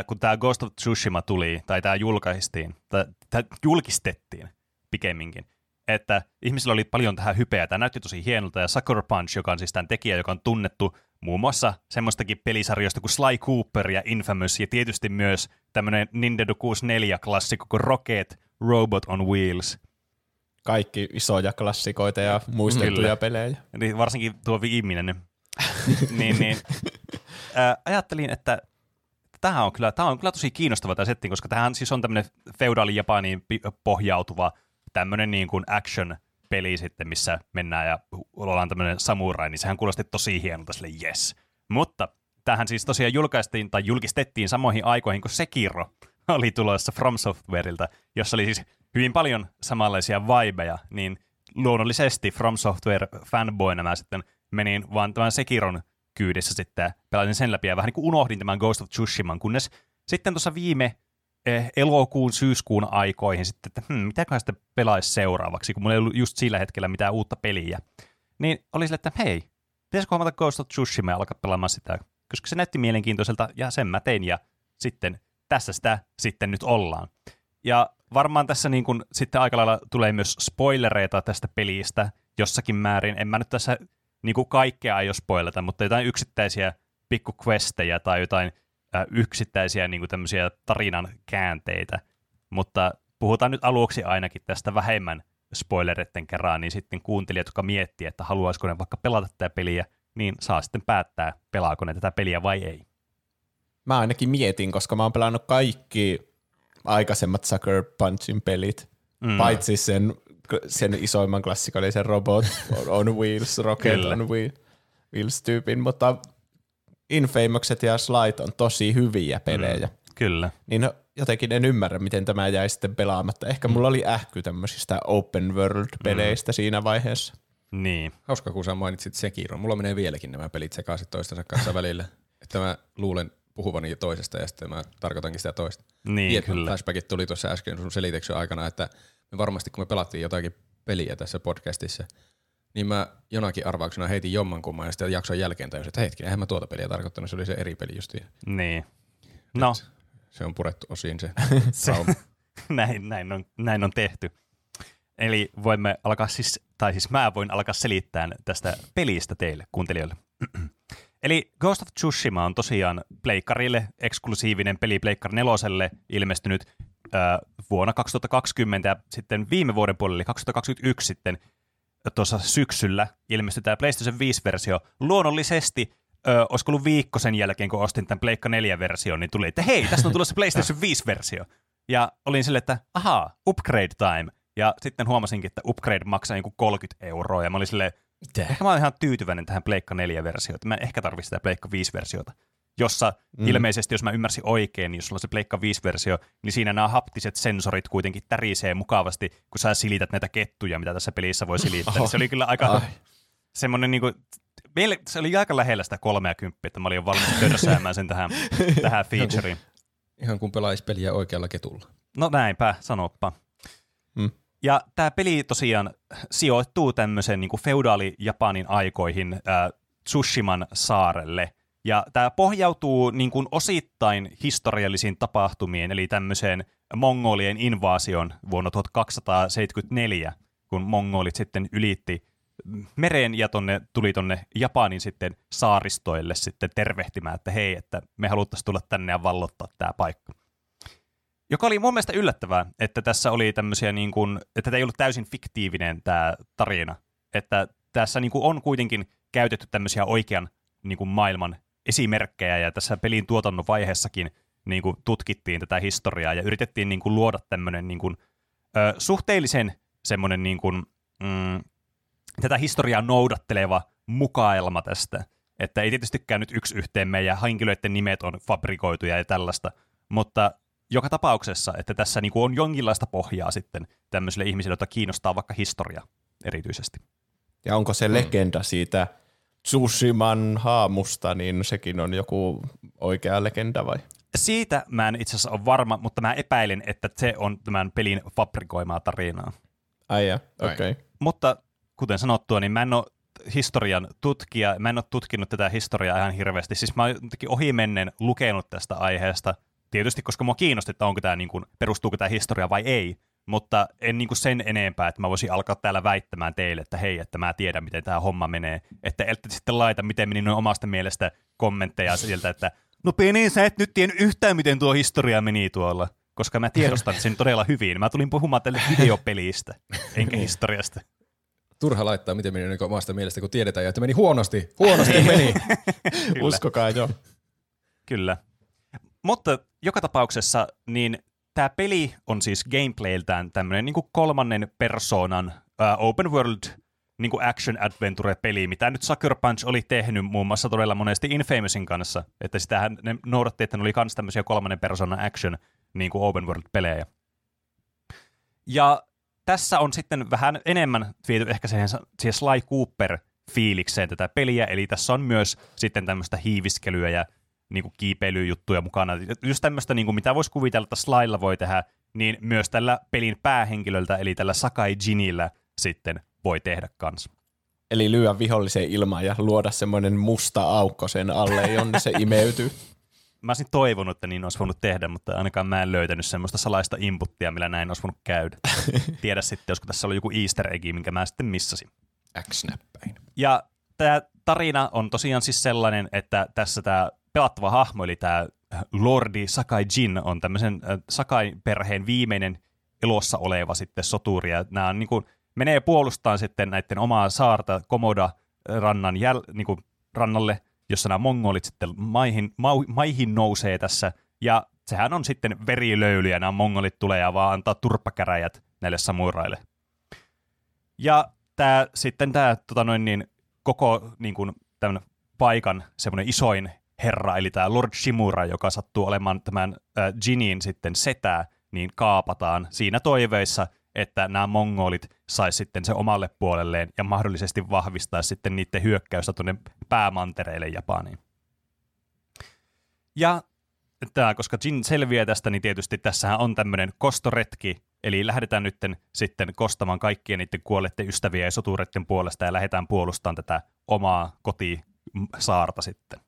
kun tää Ghost of Tsushima tuli, tai tää julkaistiin, tai tää julkistettiin pikemminkin, että ihmisillä oli paljon tähän hypeä, tää näytti tosi hienolta ja Sucker Punch, joka on siis tämän tekijä, joka on tunnettu muun muassa semmoistakin pelisarjoista kuin Sly Cooper ja Infamous ja tietysti myös tämmönen Nintendo 64-klassikko kuin Rocket Robot on Wheels. Kaikki isoja klassikoita ja muisteltuja pelejä. Eli varsinkin tuo viimeinen. Ajattelin, että tämä on kyllä tosi kiinnostava tämä setting, koska tämähän siis on tämmöinen feudaali-Japaniin pohjautuva tämmöinen niin kuin action peli sitten, missä mennään ja ollaan tämmöinen samurai, niin sehän kuulosti tosi hienolta sille jes. Mutta tämähän siis tosiaan julkaistiin tai julkistettiin samoihin aikoihin kuin Sekiro oli tulossa From Softwareilta, jossa oli siis hyvin paljon samanlaisia vibeja, niin luonnollisesti From Software fanboyna mä sitten menin vaan tämän Sekiron kyydissä sitten, pelasin sen läpi ja vähän niin kuin unohdin tämän Ghost of Tsushiman, kunnes sitten tuossa viime elokuun, syyskuun aikoihin sitten, että mitäköhän sitten pelaisi seuraavaksi, kun mulla ei ollut just sillä hetkellä mitään uutta peliä. Niin oli sille, että hei, pitäisikö hommata Ghost of Tsushima ja alkaa pelaamaan sitä, koska se näytti mielenkiintoiselta ja sen mä tein ja sitten tässä sitä sitten nyt ollaan. Ja varmaan tässä niin kun sitten aika lailla tulee myös spoilereita tästä pelistä jossakin määrin. En mä nyt tässä niin kuin kaikkea aio spoilata, mutta jotain yksittäisiä pikkuquestejä tai jotain yksittäisiä niin kuin tämmöisiä tarinan käänteitä, mutta puhutaan nyt aluksi ainakin tästä vähemmän spoilereiden kerran, niin sitten kuuntelijat, jotka miettii, että haluaisiko ne vaikka pelata tätä peliä, niin saa sitten päättää, pelaako ne tätä peliä vai ei. Mä ainakin mietin, koska mä oon pelannut kaikki aikaisemmat Sucker Punchin pelit, paitsi sen isoimman klassikalisen Robot on Wheels, Rocket on Wheels tyypin, mutta Infamoukset ja Slyt on tosi hyviä pelejä. Kyllä. Niin jotenkin en ymmärrä, miten tämä jäi sitten pelaamatta. Ehkä mulla oli ähky tämmöisistä open world-peleistä siinä vaiheessa. Niin. Hauska, kun sä mainitsit Sekiro. Mulla menee vieläkin nämä pelit sekaisin toistensa kanssa välillä. Että mä luulen puhuvani toisesta ja sitten mä tarkoitankin sitä toista. Niin, Vietnam kyllä. Flashbackit tuli tuossa äsken sun selityksen aikana, että me varmasti kun me pelattiin jotakin peliä tässä podcastissa, niin mä jonakin arvauksena heitin jommankumman ja sitten jakson jälkeen tajusin, että hetkinen, eihän mä tuota peliä tarkoittanut, se oli se eri peli justiin. Niin. No. Et se on purettu osiin se trauma. näin on tehty. Eli voimme alkaa siis, tai siis mä voin alkaa selittää tästä pelistä teille, kuuntelijoille. Eli Ghost of Tsushima on tosiaan pleikkarille eksklusiivinen peli Pleikkar 4:lle ilmestynyt vuonna 2020 ja sitten viime vuoden puolella, 2021 sitten, tuossa syksyllä ilmestyi tämä PlayStation 5-versio. Luonnollisesti, olisiko ollut viikko sen jälkeen, kun ostin tämän Pleikka 4-version, niin tuli, että hei, tässä on tulossa PlayStation 5-versio. Ja olin silleen, että ahaa, upgrade time. Ja sitten huomasinkin, että upgrade maksaa joku 30 €. Ja mä olin silleen, ehkä mä olen ihan tyytyväinen tähän Pleikka 4-versioon. Mä en ehkä tarvitse sitä Pleikka 5-versiota, jossa ilmeisesti, jos mä ymmärsin oikein, niin jos sulla on se Pleikka 5-versio, niin siinä nämä haptiset sensorit kuitenkin tärisee mukavasti, kun sä silität näitä kettuja, mitä tässä pelissä voi silittää. Niin se oli kyllä aika semmoinen, niin kuin, se oli aika lähellä sitä 30, että mä olin jo valmis törsäämään sen tähän featureen. Ihan kun pelaisi peliä oikealla ketulla. No näinpä, sanoppa. Ja tämä peli tosiaan sijoittuu tämmöisen niin kuin feudaali-Japanin aikoihin Tsushiman saarelle. Ja tämä pohjautuu niin kuin osittain historiallisiin tapahtumiin, eli tämmöiseen mongolien invaasion vuonna 1274, kun mongolit sitten ylitti meren ja tuli tonne Japanin sitten saaristoille sitten tervehtimään, että hei, että me haluttaisiin tulla tänne ja vallottaa tämä paikka. Joka oli mun mielestä yllättävää, että tässä oli tämmöisiä, niin kuin, että tämä ei ollut täysin fiktiivinen tämä tarina, että tässä niin kuin on kuitenkin käytetty tämmöisiä oikean niin kuin maailman esimerkkejä, ja tässä pelin tuotannon vaiheessakin niin kuin tutkittiin tätä historiaa ja yritettiin niin kuin luoda tämmöinen niin kuin, suhteellisen semmoinen niin kuin, tätä historiaa noudatteleva mukaelma tästä. Että ei tietystikään nyt yksi yhteen meidän henkilöiden nimet on fabrikoituja ja tällaista, mutta joka tapauksessa, että tässä niin kuin on jonkinlaista pohjaa sitten tämmöisille ihmisille, joita kiinnostaa vaikka historia erityisesti. Ja onko se legenda siitä Tsushiman haamusta, niin sekin on joku oikea legenda vai? Siitä mä en itse asiassa ole varma, mutta mä epäilen, että se on tämän pelin fabrikoimaa tarinaa. Okei. Mutta kuten sanottua, niin mä en ole historian tutkija, mä en ole tutkinut tätä historiaa ihan hirveästi. Siis mä oon jotenkin ohimennen lukenut tästä aiheesta, tietysti koska mua kiinnosti, että onko tämä niin kuin, perustuuko tämä historia vai ei, mutta en niin kuin sen enempää, että mä voisin alkaa täällä väittämään teille, että hei, että mä tiedän, miten tämä homma menee. Että ette sitten laita, miten meni noin omasta mielestä kommentteja sieltä, että no Pini, sä et nyt tiennyt yhtään, miten tuo historia meni tuolla, koska mä tiedostan sen todella hyvin. Mä tulin puhumaan tälle videopelistä, enkä historiasta. Turha laittaa, miten meni noin omasta mielestä, kun tiedetään, että meni huonosti. Huonosti meni. Uskokaa jo. Kyllä. Mutta joka tapauksessa, niin tämä peli on siis gameplayltään tämmöinen niin kuin kolmannen persoonan open world niin kuin action adventure-peli, mitä nyt Sucker Punch oli tehnyt muun muassa todella monesti Infamousin kanssa. Että sitähän ne noudatti, että ne oli myös tämmöisiä kolmannen persoonan action niin kuin open world-pelejä. Ja tässä on sitten vähän enemmän viety ehkä siihen Sly Cooper-fiilikseen tätä peliä, eli tässä on myös sitten tämmöistä hiiviskelyä ja niin kuin kiipeilyjuttuja mukana. Just tämmöistä, niin kuin mitä voisi kuvitella, että Slylla voi tehdä, niin myös tällä pelin päähenkilöltä, eli tällä Sakai Jinillä sitten voi tehdä kans. Eli lyö viholliseen ilmaan ja luoda semmoinen musta aukko sen alle, jonne se imeytyy. Mä olisin toivonut, että niin olisi voinut tehdä, mutta ainakaan mä en löytänyt semmoista salaista inputtia, millä näin olisi voinut käydä. Tiedä sitten, josko tässä oli joku easter egg, minkä mä sitten missasin. X-näppäin. Ja tää tarina on tosiaan siis sellainen, että tässä tää pelattava hahmo, eli tää Lordi Sakai Jin, on tämmöisen Sakai-perheen viimeinen elossa oleva sitten soturi. Ja nää on niinku menee puolustaan sitten näiden omaa saarta Komoda-rannan niinku rannalle, jossa nämä mongolit sitten maihin nousee tässä. Ja sehän on sitten verilöyly, ja nämä mongolit tulee ja vaan antaa turppakäräjät näille samuraille. Ja tämä koko niin kuin, tämän paikan semmoinen isoin herra, eli tämä Lord Shimura, joka sattuu olemaan tämän Jinin sitten setää, niin kaapataan siinä toiveissa, että nämä mongolit sais sitten se omalle puolelleen ja mahdollisesti vahvistaa sitten niiden hyökkäystä tuonne päämantereille Japaniin. Ja koska Jin selviää tästä, niin tietysti tässähän on tämmöinen kostoretki, eli lähdetään nyt sitten kostamaan kaikkien niiden kuolleiden ystäviä ja sotureiden puolesta ja lähdetään puolustamaan tätä omaa kotisaarta sitten.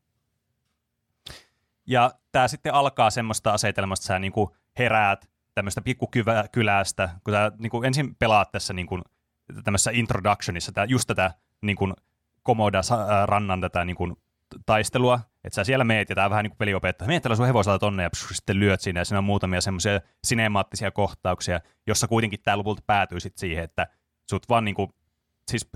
Ja tämä sitten alkaa semmoista asetelmasta, että sä niinku heräät tämmöistä pikkukylästä, kun sä niinku ensin pelaat tässä niinku, tämmöisessä introductionissa just tätä niinku Komoda-rannan tätä niinku taistelua, että sä siellä meet ja tää vähän niinku peli opettaa, meet tällä sun hevosella tonne ja sitten lyöt siinä ja siinä on muutamia semmoisia sinemaattisia kohtauksia, jossa kuitenkin tää lopulta päätyy sitten siihen, että sut vaan niinku, siis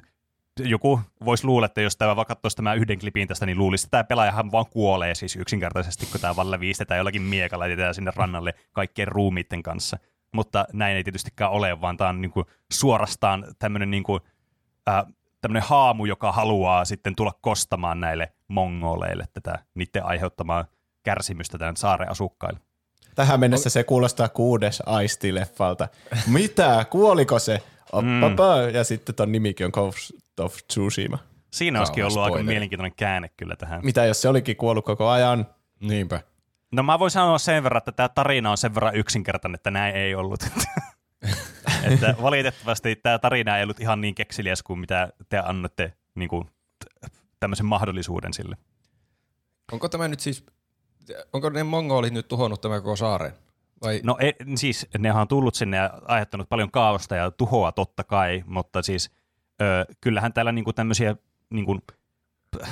joku voisi luulla, että jos tämä vaikka katsoisi tämän yhden klipin tästä, niin luulisi, että tämä pelaajahan vaan kuolee siis yksinkertaisesti, kun tämä vaan läviistetään jollakin miekalla ja jätetään sinne rannalle kaikkien ruumiitten kanssa. Mutta näin ei tietystikään ole, vaan tämä on niin kuin suorastaan tämmöinen, niin kuin, tämmöinen haamu, joka haluaa sitten tulla kostamaan näille mongoleille tätä niiden aiheuttamaa kärsimystä tämän saaren asukkaille. Tähän mennessä se kuulostaa 6. aistileffalta. Mitä? Kuoliko se? Ja sitten ton nimikin on Ghost of Tsushima. Siinä olisikin ollut aika mielenkiintoinen käänne kyllä tähän. Mitä jos se olikin kuollut koko ajan? Niinpä. No mä voin sanoa sen verran, että tämä tarina on sen verran yksinkertainen, että näin ei ollut. Että valitettavasti tämä tarina ei ollut ihan niin kekseliäs kuin mitä te annatte niin kuin tämmöisen mahdollisuuden sille. Onko tämä nyt siis, onko ne mongolit nyt tuhonnut tämän koko saaren? Vai? No siis nehän on tullut sinne ja aiheuttanut paljon kaaosta ja tuhoa totta kai, mutta siis kyllähän täällä niinku tämmöisiä, niinku,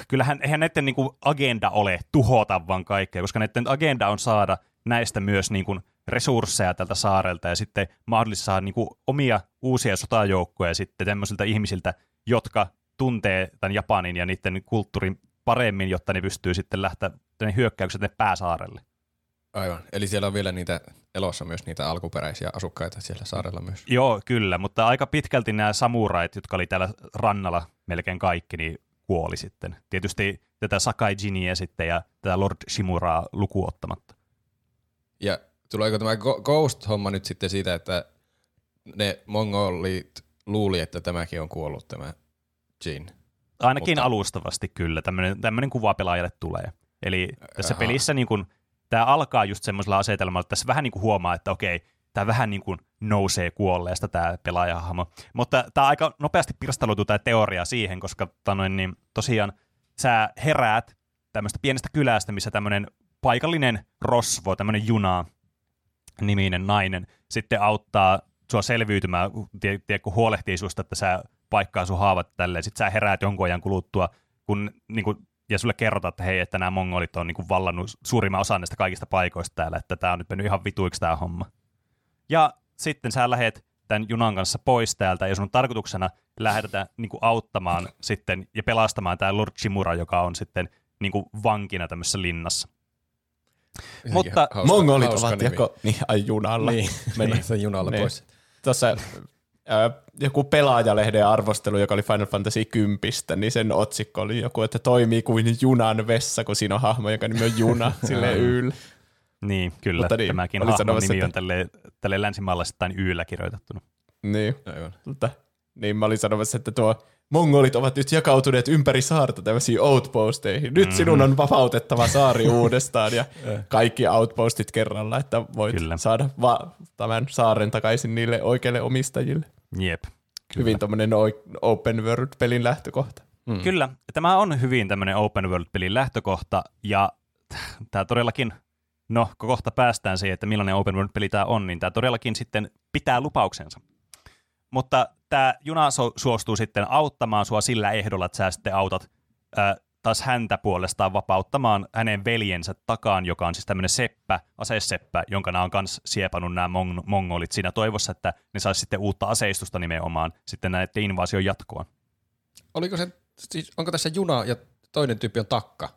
kyllähän eihän näiden niinku agenda ole tuhota vaan kaikkea, koska näiden agenda on saada näistä myös niinku resursseja tältä saarelta ja sitten mahdollisesti saada niinku omia uusia sotajoukkoja sitten tämmöisiltä ihmisiltä, jotka tuntee tämän Japanin ja niiden kulttuurin paremmin, jotta ne pystyy sitten lähteä ne hyökkäykset ne pääsaarelle. Aivan. Eli siellä on vielä niitä elossa myös niitä alkuperäisiä asukkaita siellä saarella myös. Joo, kyllä, mutta aika pitkälti nämä samurait, jotka oli täällä rannalla melkein kaikki, niin kuoli sitten. Tietysti tätä Sakai Jiniä sitten ja tätä Lord Shimuraa lukuun ottamatta. Ja tuleeko tämä Ghost-homma nyt sitten siitä, että ne mongolit luuli, että tämäkin on kuollut tämä Jin? Ainakin mutta alustavasti kyllä. Tämmöinen kuva pelaajalle tulee. Eli tässä pelissä niin kuin tämä alkaa just semmoisella asetelmalla, että tässä vähän niin kuin huomaa, että okei, tämä vähän niin kuin nousee kuolleesta tämä pelaajahahmo. Mutta tämä aika nopeasti pirstaloituu tämä teoria siihen, koska niin, tosiaan sä heräät tämmöistä pienestä kylästä, missä tämmöinen paikallinen rosvo, tämmöinen Juna-niminen nainen, sitten auttaa sua selviytymään, kun huolehtii susta, että sä paikkaa sun haavat tälleen. Sitten sä heräät jonkun ajan kuluttua, kun niin kuin ja sulle kerrotaan, että hei, että nämä mongolit on niinku vallannut suurimman osan näistä kaikista paikoista täällä, että tämä on nyt mennyt ihan vituiksi tämä homma. Ja sitten sä lähet tämän junan kanssa pois täältä, ja sun tarkoituksena lähdetään niinku auttamaan sitten ja pelastamaan tämä Lord Shimura, joka on sitten niinku vankina tämmöisessä linnassa. Jotenkin mutta mongolit ovat joko junalla. Niin, mennään junalla pois. Tuossa joku pelaajalehden arvostelu, joka oli Final Fantasy 10, niin sen otsikko oli joku, että toimii kuin junan vessa, kun siinä on hahmo, joka nimi on Juna, silleen yllä. Niin, kyllä. Mutta niin, tämäkin hahmon nimi on tälleen länsimaalaisittain yllä kirjoitettuna. Niin, aivan. Mutta, niin, mä olin sanomassa, että tuo mongolit ovat nyt jakautuneet ympäri saarta tämmöisiin outposteihin. Nyt sinun on vapautettava saari uudestaan ja kaikki outpostit kerralla, että voit saada tämän saaren takaisin niille oikeille omistajille. Jep. Kyllä. Hyvin tämmöinen open world-pelin lähtökohta. Mm. Kyllä, tämä on hyvin tämmöinen open world-pelin lähtökohta ja tämä todellakin, no kohta päästään siihen, että millainen open world-peli tämä on, niin tämä todellakin sitten pitää lupauksensa. Mutta tämä Juna suostuu sitten auttamaan sua sillä ehdolla, että sä sitten autat taas häntä puolestaan vapauttamaan hänen veljensä takaan, joka on siis tämmöinen seppä, aseseppä, jonka nämä on kanssa siepannut nämä mongolit siinä toivossa, että ne saisi sitten uutta aseistusta nimenomaan sitten näiden invaasion jatkoon. Oliko se, siis onko tässä Juna ja toinen tyyppi on takka?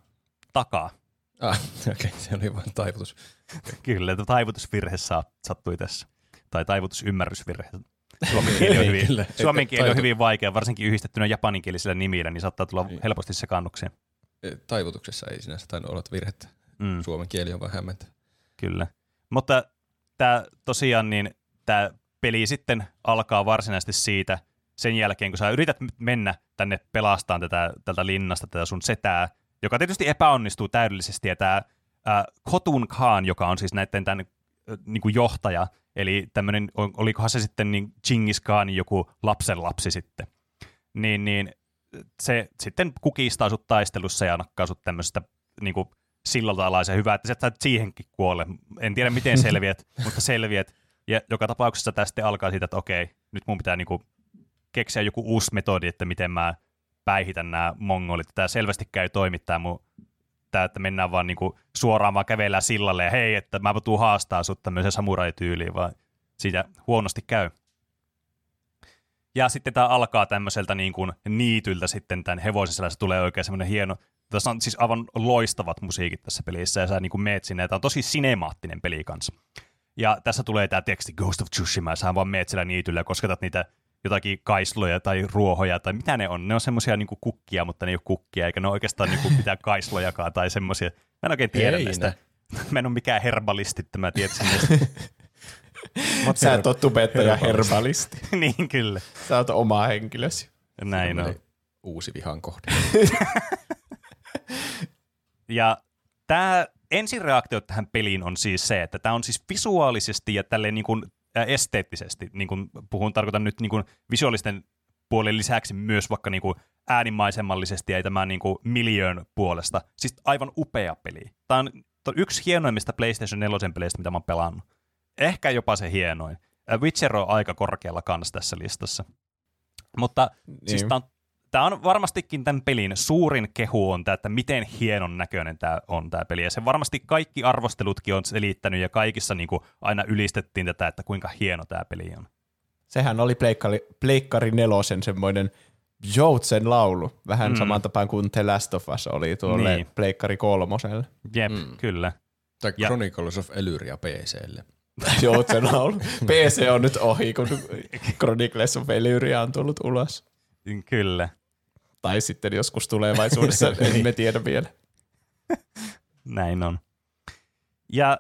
Takaa. Ah, okei, se oli vain taivutus. Kyllä, taivutusvirhe sattui tässä. Tai taivutusymmärrysvirhe. Suomen kieli on hyvin vaikea, varsinkin yhdistettynä japaninkielisillä nimillä, niin saattaa tulla helposti sekaannukseen. Taivutuksessa ei sinänsä tainnut olla virhettä. Mm. Suomen kieli on vähän hämmentävä. Kyllä. Mutta tämä tosiaan, niin tämä peli sitten alkaa varsinaisesti siitä, sen jälkeen kun sä yrität mennä tänne pelastamaan tältä linnasta, tätä sun setää, joka tietysti epäonnistuu täydellisesti, ja tämä Khotun Khan, joka on siis näiden tämän niin kuin johtaja, eli tämmöinen, olikohan se sitten niin Genghis Khan joku lapsenlapsi sitten, niin se sitten kukistaa sut taistelussa ja nakkaa sut tämmöisestä niin kuin sillalta alaisen hyvää, että sä et siihenkin kuole. En tiedä miten selviät, mutta selviät. Ja joka tapauksessa tästä alkaa siitä, että okei, nyt mun pitää niin kuin keksiä joku uusi metodi, että miten mä päihitän nämä mongolit. Tämä selvästi käy toimittaa mun että mennään vaan niinku suoraan vaan kävellään sillalle ja hei, että mä tuun haastaa sut tämmöiseen samurai-tyyliin, vaan siitä huonosti käy. Ja sitten tää alkaa tämmöiseltä niinku niityltä sitten tän hevosen selässä tulee oikein semmoinen hieno, tässä on siis aivan loistavat musiikit tässä pelissä ja sä niinku meet sinne ja tää on tosi sinemaattinen peli kanssa. Ja tässä tulee tää teksti Ghost of Tsushima ja sä vaan meet siellä niityllä ja kosketat niitä jotakin kaisloja tai ruohoja tai mitä ne on. Ne on semmoisia niinku kukkia, mutta ne ei ole kukkia, eikä ne ole oikeastaan niinku mitään kaislojakaan tai semmoisia. Mä en oikein tiedä näistä. Mä en ole mikään herbalisti, että mä tiedän näistä. Sä et ole tubettaja herbalisti. Niin kyllä. Sä oot oma henkilösi. Näin on. Uusi vihan kohde. Ja tää ensireaktio tähän peliin on siis se, että tää on siis visuaalisesti ja tälleen niinku esteettisesti, niin kuin tarkoitan nyt niin kuin visuaalisten puolen lisäksi myös vaikka niin kuin äänimaisemallisesti ja tämän niin kuin miljöön puolesta. Siis aivan upea peli. Tämä on yksi hienoimmista PlayStation 4 peleistä, mitä mä oon pelannut. Ehkä jopa se hienoin. Witcher on aika korkealla kanssa tässä listassa. Mutta siis tämä on varmastikin tämän pelin suurin kehu on tämä, että miten hienon näköinen tämä on tämä peli. Ja se varmasti kaikki arvostelutkin on selittänyt ja kaikissa niin kuin aina ylistettiin tätä, että kuinka hieno tämä peli on. Sehän oli Pleikkari 4 semmoinen joutsen laulu. Vähän saman tapaan kuin The Last of Us oli tuolle niin. Pleikkari 3. Jep, kyllä. Tai Chronicles of Elyria PClle. Joutsen laulu. PC on nyt ohi, kun Chronicles of Elyria on tullut ulos. Kyllä. Tai sitten joskus tulevaisuudessa, emme tiedä vielä. Näin on. Ja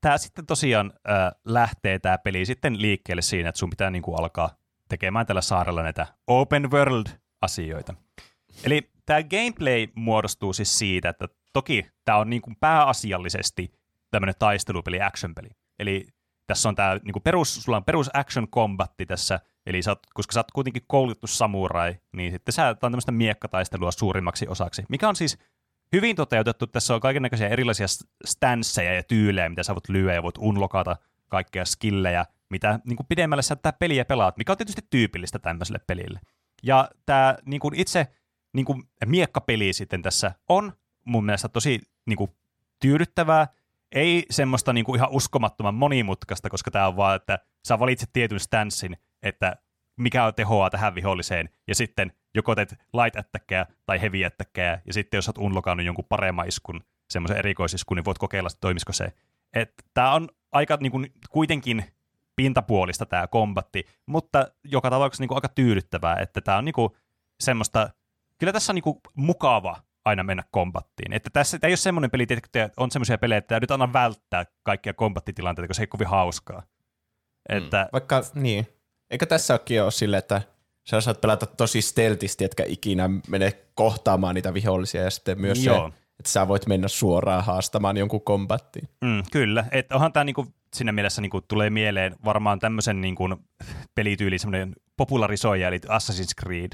tämä sitten tosiaan lähtee tämä peli sitten liikkeelle siinä, että sun pitää niinku alkaa tekemään tällä saarella näitä open world-asioita. Eli tämä gameplay muodostuu siis siitä, että toki tämä on niinku pääasiallisesti tämmöinen taistelupeli, action-peli. Eli tässä on tämä niinku sulla on perus action combatti tässä. Eli koska sä oot kuitenkin koulutettu samurai, niin sitten sä oot tämmöistä miekkataistelua suurimmaksi osaksi, mikä on siis hyvin toteutettu. Tässä on kaikennäköisiä erilaisia stansseja ja tyylejä, mitä sä voit lyöä ja voit unlockata kaikkia skillejä, mitä niin kuin pidemmälle sä tätä peliä pelaat, mikä on tietysti tyypillistä tämmöiselle pelille. Ja tämä niin kuin itse niin kuin miekkapeli sitten tässä on mun mielestä tosi niin kuin tyydyttävää. Ei semmoista niin kuin ihan uskomattoman monimutkaista, koska tämä on vaan, että sä valitset tietyn stanssin, että mikä on tehoa tähän viholliseen, ja sitten joko teet light attackia tai heavy attackia, ja sitten jos olet unlockannut jonkun paremman iskun, semmoisen erikoisiskun, niin voit kokeilla, toimisiko se. Tämä on aika niin kuin, kuitenkin pintapuolista tämä kombatti, mutta joka tapauksessa niinku aika tyydyttävää, että tämä on niinku semmoista, kyllä tässä on niinku mukava aina mennä kombattiin. Että tässä ei ole semmoinen peli, että on semmoisia pelejä, että nyt anna välttää kaikkia kombattitilanteita, koska se ei kovin hauskaa. Että... Vaikka niin, eikö tässäkin ole sille, että sä saat pelata tosi steltisti, etkä ikinä mene kohtaamaan niitä vihollisia ja sitten myös joo. Se, että sä voit mennä suoraan haastamaan jonkun kombattiin. Kyllä, että onhan tämä niinku, siinä mielessä niinku, tulee mieleen varmaan tämmöisen niinku, pelityyli semmoinen popularisoija, eli Assassin's Creed.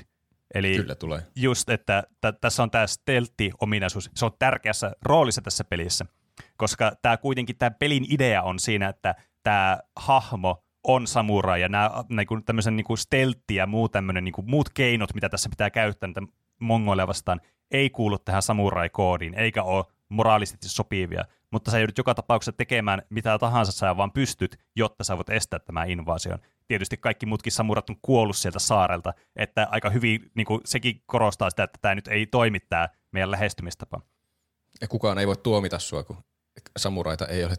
Eli kyllä tulee. Just, että tässä on tämä steltti-ominaisuus, se on tärkeässä roolissa tässä pelissä, koska tämä kuitenkin tämä pelin idea on siinä, että tämä hahmo on samurai ja nämä niinku, tämmöisen niinku steltti ja muu tämmönen, niinku, muut keinot, mitä tässä pitää käyttää mongoille vastaan, ei kuulu tähän samurai-koodiin, eikä ole moraalisesti sopivia, mutta sä joudut joka tapauksessa tekemään mitä tahansa sä vaan pystyt, jotta sä voit estää tämän invaasion. Tietysti kaikki muutkin samurat on kuollut sieltä saarelta, että aika hyvin niin kuin, sekin korostaa sitä, että tämä nyt ei toimi tämä meidän lähestymistapa. Ja kukaan ei voi tuomita sua, kun samuraita ei ole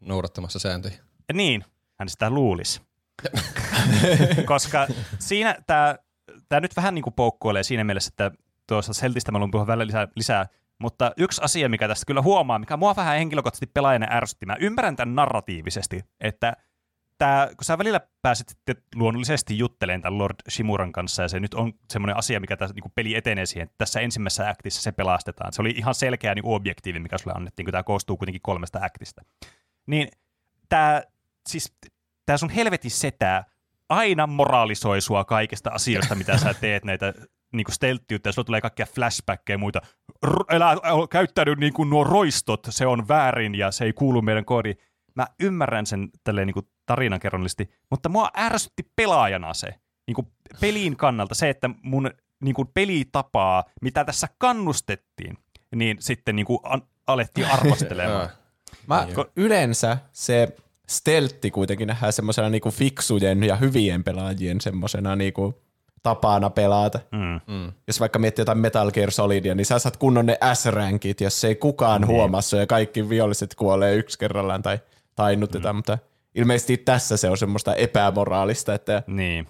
noudattamassa sääntöjä. Ja niin, hän sitä luulisi. Koska siinä tämä nyt vähän niin kuin poukkoilee siinä mielessä, että tuossa seltistä mä luun puhua välillä lisää, mutta yksi asia, mikä tästä kyllä huomaa, mikä mua vähän henkilökohtaisesti pelaajana ärsytti, mä ymmärrän tämän narratiivisesti, että tää, kun sä välillä pääset sitten luonnollisesti juttelemaan tämän Lord Shimuran kanssa, ja se nyt on semmoinen asia, mikä tässä niin peli etenee siihen, että tässä ensimmäisessä actissa se pelastetaan. Se oli ihan selkeä niin objektiivi, mikä sulle annettiin, kun tämä koostuu kuitenkin 3 actista. Niin tämä siis, sun helvetin setää aina moraalisoi sua kaikista asioista, mitä sä teet näitä niin stelttiyttä, ja sulla tulee kaikkia flashbackkejä ja muita. Käyttäydy niin kuin nuo roistot, se on väärin, ja se ei kuulu meidän koodiin. Mä ymmärrän sen tälleen niin tarinankerronnallisesti, mutta mua ärsytti pelaajana se, niin kuin pelin kannalta se, että mun niin kuin pelitapaa, mitä tässä kannustettiin, niin sitten niin kuin alettiin arvostelemaan. Yleensä se steltti kuitenkin nähdään semmoisena niin kuin fiksujen ja hyvien pelaajien semmoisena niin kuin tapana pelata. Jos vaikka miettii jotain Metal Gear Solidia, niin sä saat kunnon ne S-rankit, jos ei kukaan huomassa ja kaikki viholliset kuolee yksi kerrallaan tai tainnutetaan, mutta ilmeisesti tässä se on semmoista epämoraalista. Että... Niin.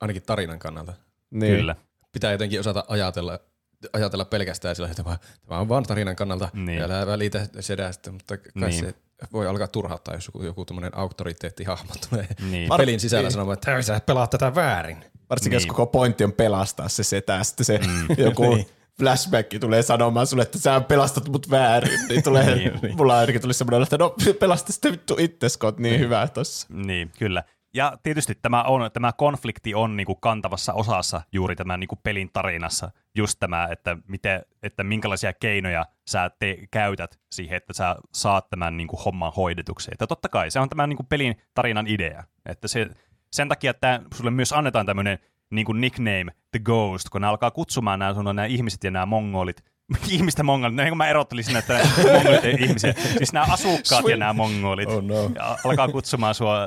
Ainakin tarinan kannalta. Niin. Kyllä. Pitää jotenkin osata ajatella pelkästään sillä, että tämä on vaan tarinan kannalta. Niin. Älä välitä sedästä, mutta kai se voi alkaa turhauttaa, jos joku tommoinen auktoriteettihahmo tulee pelin sisällä sanomaan, että sä pelaat tätä väärin. Varsinkin jos koko pointti on pelastaa se setää, sitten se joku... Flashback tulee sanomaan sulle, että sä pelastat mut väärin. Niin tulee, mulla ainakin tuli semmoinen, että no pelasta sitten vittu itses, kun oot niin hyvä tossa. Niin, kyllä. Ja tietysti tämä konflikti on niinku kantavassa osassa juuri tämän niinku pelin tarinassa. Just tämä, että minkälaisia keinoja sä käytät siihen, että sä saat tämän niinku homman hoidetuksi. Että totta kai se on tämän niinku pelin tarinan idea. Että sen takia, että sulle myös annetaan tämmöinen niin kuin nickname, The Ghost, kun ne alkaa kutsumaan nämä ihmiset ja nämä mongolit. Mongolit, niin kuin mä erottelin sinne, että mongolit ja ihmiset. Siis nämä asukkaat ja nämä mongolit. Oh no. Alkaa kutsumaan sua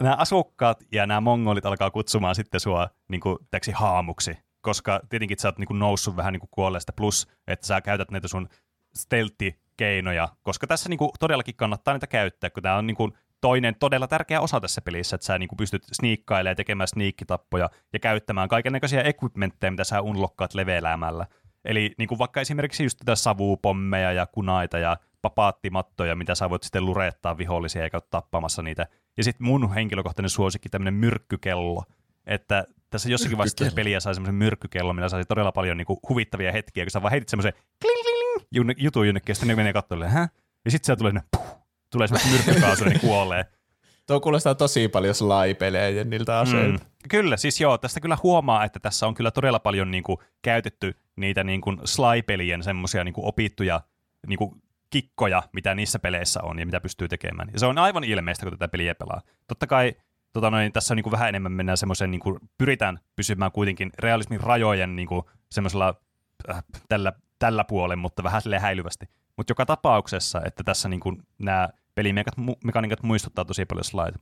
nämä asukkaat ja nämä mongolit alkaa kutsumaan sitten sua niin kuin täksi haamuksi, koska tietenkin sä oot niin kuin noussut vähän niin kuin kuolleesta, plus että sä käytät näitä sun steltti keinoja, koska tässä niinku todellakin kannattaa niitä käyttää, kun tämä on niinku toinen todella tärkeä osa tässä pelissä, että sä niinku pystyt sniikkailemaan ja tekemään sniikkitappoja ja käyttämään kaikennäköisiä equipmentteja, mitä sä unlockkaat leveläämällä. Eli niinku vaikka esimerkiksi just tätä savupommeja ja kunaita ja papaattimattoja, mitä sä voit sitten lureettaa vihollisia eikä ole tappamassa niitä. Ja sitten mun henkilökohtainen suosikki tämmöinen myrkkykello, että tässä jossakin vaiheessa peliä sai semmoisen myrkkykellon, millä sai todella paljon niinku huvittavia hetkiä, kun sä vaan heitit semmoisen jutun jonnekin, ja sitten ne menee katsomaan, ja sitten siellä tulee semmoinen myrkkypaasu, niin kuolee. Tuo kuulostaa tosi paljon Sly-pelejä niiltä aseilta. Kyllä, siis joo, tästä kyllä huomaa, että tässä on kyllä todella paljon niinku käytetty niitä niinku Sly-pelien semmoisia niinku opittuja niinku kikkoja, mitä niissä peleissä on ja mitä pystyy tekemään. Ja se on aivan ilmeistä, kun tätä peliä pelaa. Totta kai tässä on niinku vähän enemmän mennään semmoiseen, niinku, pyritään pysymään kuitenkin realismin rajojen niinku, semmoisella tällä puolen, mutta vähän silleen häilyvästi. Mutta joka tapauksessa, että tässä niinku nämä pelimekaniikat muistuttaa tosi paljon Slyta.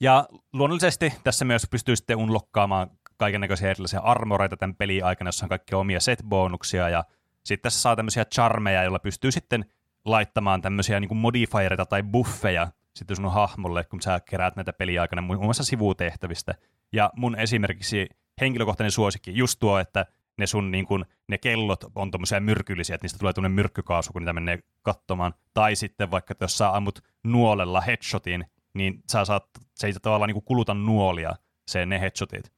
Ja luonnollisesti tässä myös pystyy sitten unlokkaamaan kaikennäköisiä erilaisia armoreita tämän pelin aikana, jossa on kaikkia omia set-bonuksia ja Sitten tässä saa tämmöisiä charmeja, joilla pystyy sitten laittamaan tämmöisiä niin modifiereita tai buffeja sitten sun hahmolle, kun sä keräät näitä peliaikana muun muassa sivutehtävistä. Ja mun esimerkiksi henkilökohtainen suosikki just tuo, että ne sun niin kuin, ne kellot on tommosia myrkyllisiä, että niistä tulee tuonne myrkkykaasu, kun niitä menee katsomaan. Tai sitten vaikka, että jos sä ammut nuolella headshotin, niin sä saat, se ei tavallaan niin kuin kuluta nuolia, se ne headshotit.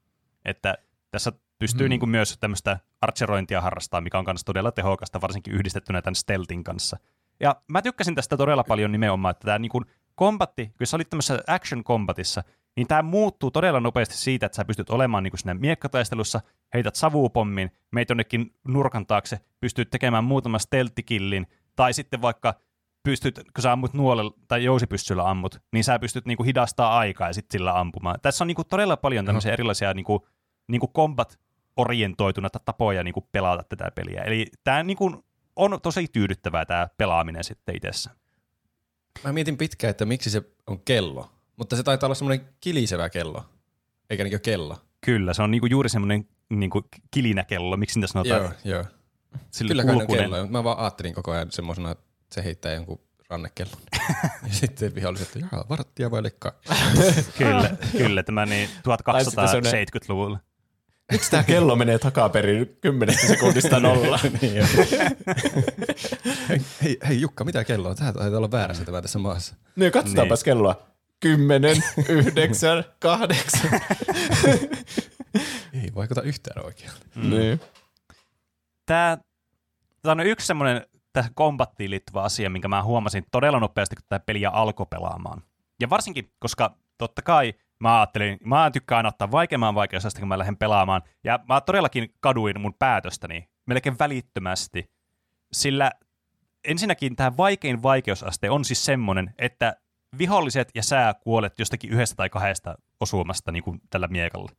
Että tässä pystyy niin kuin myös tämmöistä archerointia harrastamaan, mikä on kanssa todella tehokasta, varsinkin yhdistettynä tämän steltin kanssa. Ja mä tykkäsin tästä todella paljon nimenomaan, että tämä niin kuin kombatti, kun sä olit tämmöisessä action kombatissa, niin tämä muuttuu todella nopeasti siitä, että sä pystyt olemaan niin kuin siinä miekkataistelussa, heität savupommin, meet jonnekin nurkan taakse, pystyt tekemään muutaman stelttikillin, tai sitten vaikka pystyt, kun sä ammut nuolella tai jousipyssyllä ammut, niin sä pystyt niin kuin hidastamaan aikaa ja sitten sillä ampumaan. Tässä on niin kuin todella paljon tämmöisiä erilaisia niin kuin combat-orientoituneita tapoja niin kuin pelata tätä peliä. Eli tämä niin kuin on tosi tyydyttävää tämä pelaaminen sitten itsessä. Mä mietin pitkään, että miksi se on kello. Mutta se taitaa olla semmoinen kilisevä kello, eikä niinkö kello. Kyllä, se on niinku juuri semmoinen niinku kilinäkello, miksi niitä sanotaan? Joo. Kyllä kai on kello, mä vaan ajattelin koko ajan semmoisena, että se heittää jonkun rannekellon. Ja sitten viholliset, että jaa, varttia vai lekkaa. Kyllä, tämä niin 1270-luvulla. Miksi tämä kello menee takaperin 10 sekunnista 0? Niin, hei Jukka, mitä kelloa? Tämä taitaa olla väärässä tämä tässä maassa. No katsotaanpas kelloa. 10, 9, 8. Ei vaikuta yhtään oikealle. Niin. Tämä on yksi semmoinen tähän kombattiin liittyvä asia, minkä mä huomasin todella nopeasti, kun tämä peliä alkoi pelaamaan. Ja varsinkin, koska totta kai mä ajattelin, mä tykkään ottaa vaikeamman vaikeusasta, kun mä lähden pelaamaan. Ja mä todellakin kaduin mun päätöstäni melkein välittömästi. Sillä ensinnäkin tämä vaikein vaikeusaste on siis semmoinen, että viholliset ja sä kuolet jostakin 1 tai 2 osumasta niin kuin tällä miekalla.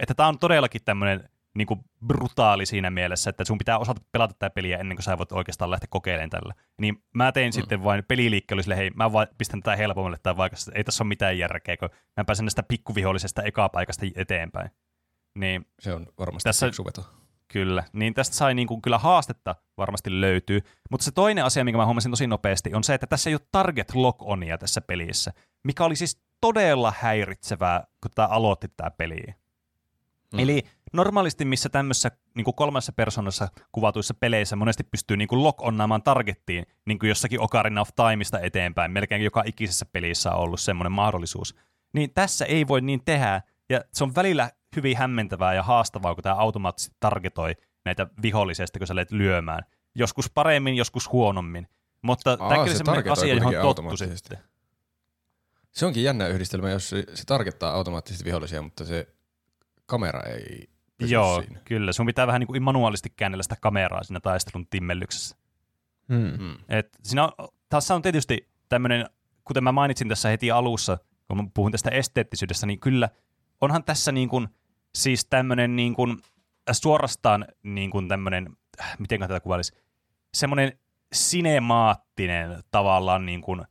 Että tää on todellakin tämmönen niin kuin brutaali siinä mielessä, että sun pitää osata pelata tää peliä ennen kuin sä voit oikeastaan lähteä kokeilemaan tällä. Niin mä tein sitten vain peliliikkeelle sille, hei mä vaan pistän tätä helpommalle tai vaikeasti, ei tässä ole mitään järkeä, kun mä pääsen näistä pikkuvihollisesta ekaa paikasta eteenpäin. Niin se on varmasti suveto. Kyllä, niin tästä sai niin kuin, kyllä haastetta varmasti löytyy, mutta se toinen asia, minkä mä huomasin tosi nopeasti, on se, että tässä ei ole target lock-onia tässä pelissä, mikä oli siis todella häiritsevää, kun tämä aloitti tämä peli. Eli normaalisti missä tämmöisessä niin kuin kolmannessa persoonassa kuvatuissa peleissä monesti pystyy niin kuin lock-onnaamaan targettiin, niin kuin jossakin Ocarina of Timeista eteenpäin, melkein joka ikisessä pelissä on ollut semmoinen mahdollisuus, niin tässä ei voi niin tehdä, ja se on välillä hyvin hämmentävää ja haastavaa, kun tämä automaattisesti targetoi näitä vihollisesta, kun sä leet lyömään. Joskus paremmin, joskus huonommin. Mutta tämä on sellainen asia, johon tottu sitten. Se onkin jännä yhdistelmä, jos se targettaa automaattisesti vihollisia, mutta se kamera ei pysy siinä. Kyllä. Sun pitää vähän niin kuin manuaalisti käännellä sitä kameraa siinä taistelun timmellyksessä. Tässä on tietysti tämmöinen, kuten mä mainitsin tässä heti alussa, kun mä puhun tästä esteettisyydestä, niin kyllä onhan tässä niin kuin, siis tämmöinen niin kuin, suorastaan niin kuin tämmöinen, miten tätä kuvailisi, semmoinen sinemaattinen tavallaan niin kuin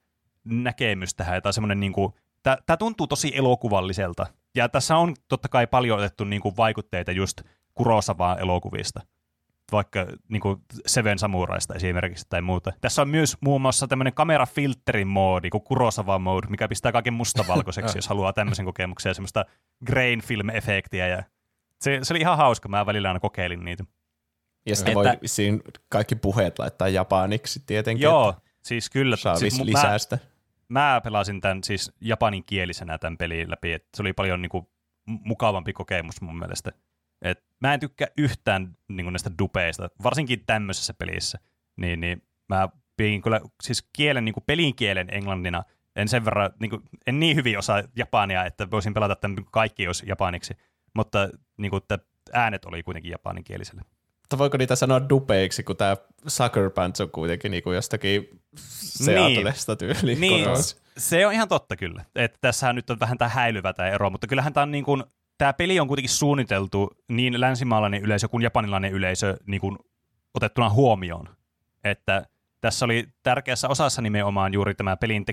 näkemys tähän, tai semmoinen niin kuin, tämä tuntuu tosi elokuvalliselta, ja tässä on totta kai paljon otettu niin kuin vaikutteita just Kurosawaan elokuvista, vaikka niin kuin Seven Samuraista esimerkiksi tai muuta. Tässä on myös muun muassa tämmöinen kamerafilterin moodi, kuin Kurosawa mode, mikä pistää kaiken mustavalkoiseksi, jos haluaa tämmöisen kokemuksen ja semmoista grain film-efektiä. Ja se oli ihan hauska, mä välillä aina kokeilin niitä. Ja sitten voi siinä kaikki puheet laittaa japaniksi tietenkin. Joo, siis kyllä. Saa lisäystä. Mä pelasin tämän siis japaninkielisenä tämän pelin läpi, että se oli paljon niin kuin mukavampi kokemus mun mielestä. Et mä en tykkää yhtään niin näistä dupeista, varsinkin tämmöisessä pelissä. Niin mä piin kyllä siis kielen, niin kuin pelin kielen englannina, en sen verran, niin kuin, en niin hyvin osaa japania, että voisin pelata tämän kaikki olisi japaniksi, mutta niin kuin, äänet oli kuitenkin japaninkieliselle. Mutta voiko niitä sanoa dupeiksi, kun tämä Sucker Punch on kuitenkin niin kuin jostakin Seattleista tyyliin? Niin, se on ihan totta kyllä. Että tässähän nyt on vähän tämä häilyvä tämä ero, mutta kyllähän tämä on niin kuin tämä peli on kuitenkin suunniteltu niin länsimaalainen yleisö kuin japanilainen yleisö niin kuin otettuna huomioon. Että tässä oli tärkeässä osassa nimenomaan juuri tämä pelin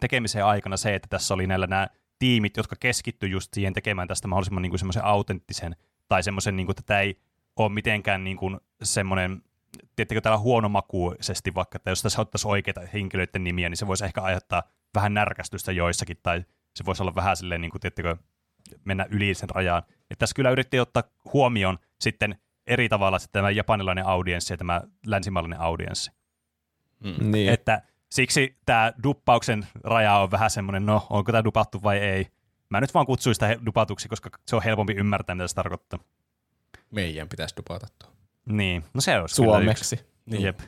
tekemiseen aikana se, että tässä oli näillä nämä tiimit, jotka keskittyi just siihen tekemään tästä mahdollisimman niin kuin semmoisen autenttisen tai semmoisen, niin kuin, että tämä ei ole mitenkään niin kuin semmoinen tiettäkö täällä huonomakuisesti vaikka, että jos tässä ottaisi oikeita henkilöiden nimiä, niin se voisi ehkä aiheuttaa vähän närkästystä joissakin, tai se voisi olla vähän silleen, niin kuin, tiettäkö, mennä yli sen rajaan. Että tässä kyllä yritettiin ottaa huomioon sitten eri tavalla sitten tämä japanilainen audienssi ja tämä länsimaalainen audienssi. Mm. Niin. Että siksi tämä duppauksen raja on vähän semmoinen, no onko tämä dupattu vai ei. Mä nyt vaan kutsuin sitä dupatuksi, koska se on helpompi ymmärtää, mitä se tarkoittaa. Meidän pitäisi dupata tuo. Niin, no se olisi suomeksi. Kyllä yksi. Niin. Jep.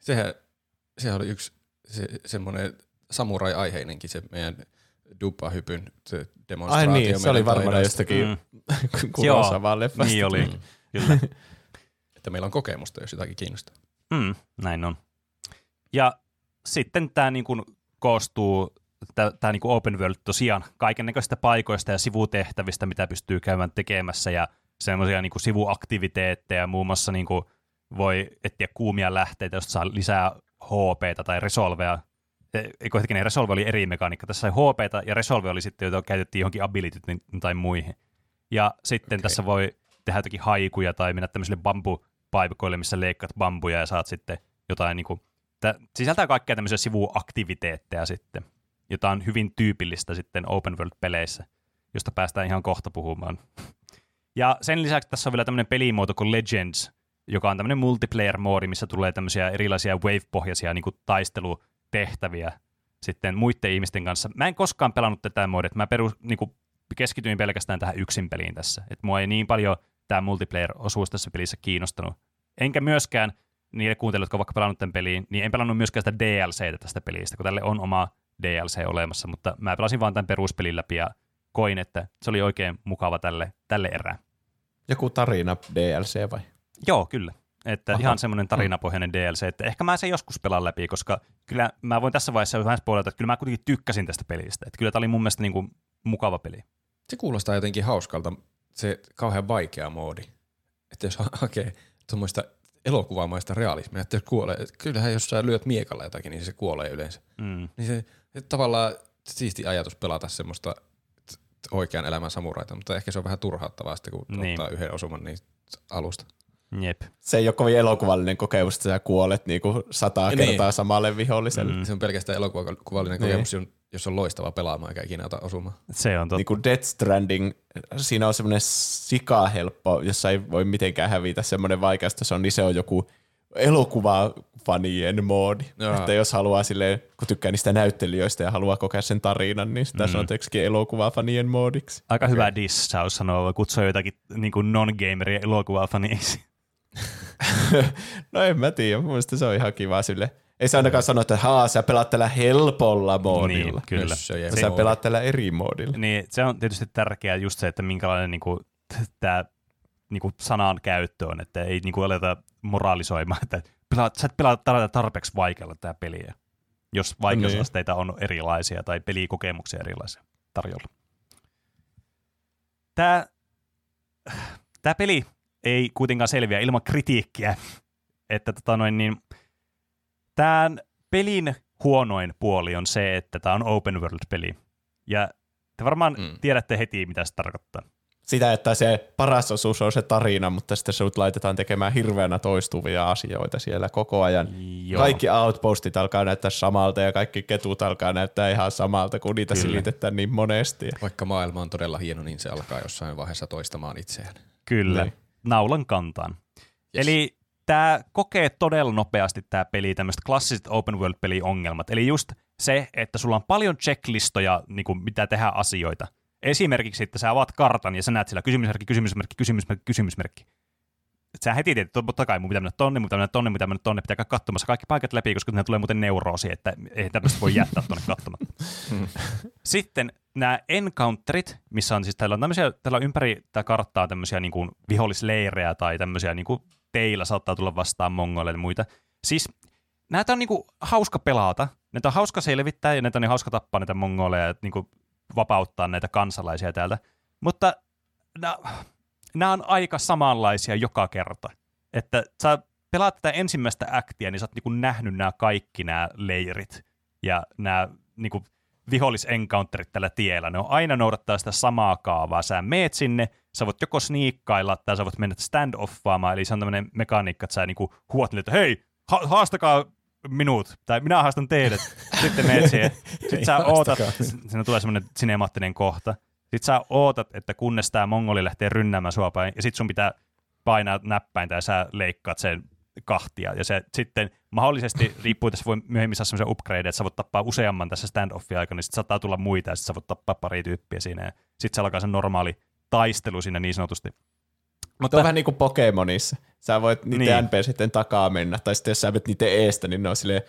Sehän oli yksi semmoinen samurai-aiheinenkin se meidän dupahypyn demonstraatio. Ai niin, se oli varmaan jostakin Kurosawaan leffasta. Niin oli, kyllä. Että meillä on kokemusta, jos jotakin kiinnostaa. Mm, näin on. Ja sitten tämä niinku koostuu, tämä niinku open world tosiaan, kaikennäköisistä paikoista ja sivutehtävistä, mitä pystyy käymään tekemässä ja semmoisia niinku sivuaktiviteetteja, muun muassa niinku voi etsiä kuumia lähteitä, josta saa lisää HP:ta tai resolvea. Hetkinen, resolve oli eri mekaniikka. Tässä sai HP:ta ja resolve oli sitten, jota käytettiin johonkin abilityihin tai muihin. Ja sitten tässä voi tehdä jotakin haikuja tai mennä tämmöisille bambupaikoille, missä leikkaat bambuja ja saat sitten jotain niinku sisältää kaikkea tämmöisiä sivuaktiviteetteja sitten, jota on hyvin tyypillistä sitten open world-peleissä, josta päästään ihan kohta puhumaan. Ja sen lisäksi tässä on vielä tämmöinen pelimuoto kuin Legends, joka on tämmöinen multiplayer-moodi, missä tulee tämmöisiä erilaisia wave-pohjaisia niin kuin taistelutehtäviä sitten muiden ihmisten kanssa. Mä en koskaan pelannut tätä moodia, mä niin kuin keskityin pelkästään tähän yksin peliin tässä. Että mua ei niin paljon tämä multiplayer-osuus tässä pelissä kiinnostanut. Enkä myöskään niille kuuntelijoille, jotka on vaikka pelannut tämän peliin, niin en pelannut myöskään sitä DLCtä tästä pelistä, kun tälle on oma DLC olemassa, mutta mä pelasin vaan tämän peruspelin läpi ja koin, että se oli oikein mukava tälle erää. Joku tarina DLC vai? Joo, kyllä. Että ihan semmoinen tarinapohjainen DLC, että ehkä mä sen joskus pelaan läpi, koska kyllä mä voin tässä vaiheessa vähän spoilata, että kyllä mä kuitenkin tykkäsin tästä pelistä. Että kyllä tämä oli mun mielestä niin kuin mukava peli. Se kuulostaa jotenkin hauskalta, se kauhean vaikea moodi. Että jos hakee tuommoista elokuvamaista realismia, että jos kuolee, kyllähän jos sä lyöt miekalla jotakin, niin se kuolee yleensä. Mm. Niin se tavallaan siisti ajatus pelata semmoista oikean elämän samuraita, mutta ehkä se on vähän turhauttavaa sitten, kun ottaa yhden osuman niin alusta. Jep. Se ei ole kovin elokuvallinen kokemus, että sä kuolet niinku 100 kertaa samalle viholliselle. Mm. Se on pelkästään elokuvallinen kokemus, jos on loistava pelaamaan eikä ikinä ota osumaan. Se on totta. Niin kuin Death Stranding, siinä on semmoinen sikahelppo, jossa ei voi mitenkään hävitä semmoinen vaikeasta, se on, niin se on joku elokuvafanien moodi. Jaa. Että jos haluaa silleen, kun tykkää niistä näyttelijöistä ja haluaa kokea sen tarinan, niin sitä sanoteksikin elokuvafanien moodiksi. Aika hyvä dissaus sanoa, kutsua jotakin niin kuin non-gameria elokuvafaniiksi. No en mä tiedä, mun mielestä se on ihan kiva sille. Ei se ainakaan sano, että sä pelaat tällä helpolla moodilla. Niin, kyllä. Sä pelaat tällä eri moodilla. Niin, se on tietysti tärkeää just se, että minkälainen niinku, tämä niinku, sanan käyttö on. Että ei niinku, aleta moraalisoimaan, että sä et pelaa tarpeeksi vaikealla tämä peliä, jos vaikeusasteita on erilaisia tai pelikokemuksia erilaisia tarjolla. Tämä peli ei kuitenkaan selviä ilman kritiikkiä, että tämän pelin huonoin puoli on se, että tämä on open world-peli. Ja te varmaan tiedätte heti, mitä se tarkoittaa. Sitä, että se paras osuus on se tarina, mutta sitten sut laitetaan tekemään hirveänä toistuvia asioita siellä koko ajan. Joo. Kaikki outpostit alkaa näyttää samalta ja kaikki ketut alkaa näyttää ihan samalta, kun niitä silitetään niin monesti. Vaikka maailma on todella hieno, niin se alkaa jossain vaiheessa toistamaan itseään. Kyllä, naulan kantaan. Yes. Eli tämä kokee todella nopeasti tämä peli, tämmöiset klassiset open world-peliongelmat. Eli just se, että sulla on paljon checklistoja, niin kuin mitä tehdä asioita. Esimerkiksi, että sä avaat kartan ja sä näet sillä kysymysmerkki. Et sä heti tiedät, että totta kai mun pitää mennä tonne, pitää käydä katsomassa kaikki paikat läpi, koska ne tulee muuten neuroosi, että ei tämmöistä voi jättää tonne katsomatta. Sitten nämä encounterit, missä on siis täällä on ympäri tää karttaa tämmöisiä niin kuin vihollisleirejä tai tämmöisiä niin kuin teillä saattaa tulla vastaan mongoleita ja muita. Siis näitä on niinku hauska pelata, näitä on hauska selvittää ja näitä on niin hauska tappaa näitä mongoleja ja niinku vapauttaa näitä kansalaisia täältä. Mutta nämä on aika samanlaisia joka kerta. Että sä pelaat tätä ensimmäistä actia, niin sä oot niinku nähnyt nämä kaikki nämä leirit ja nämä niinku vihollisencounterit tällä tiellä. Ne on aina noudattaa sitä samaa kaavaa. Sä meet sinne, sä voit joko sniikkailla tai sä voit mennä stand-offaamaan. Eli se on tämmöinen mekaniikka, että sä niinku huot niille, että hei, haastakaa minut, tai minä haastan teidät. Sitten meet siihen. Sitten sä ootat, siinä tulee semmoinen sinemaattinen kohta. Sitten sä ootat, että kunnes tää mongoli lähtee rynnäämään sua päin, ja sit sun pitää painaa näppäintä ja sä leikkaat sen kahtia. Ja se sitten mahdollisesti riippuu, tässä voi myöhemmin saada semmoisia upgradeja, että sä voit tappaa useamman tässä stand-offin aikana, niin sit saattaa tulla muita, ja sit sä voit tappaa pari tyyppiä siinä, ja sit se alkaa se normaali taistelu siinä niin sanotusti. Mutta on vähän niin kuin Pokemonissa. Sä voit niiden NPC:n sitten takaa mennä, tai sitten jos sä menet niiden eestä, niin ne on silleen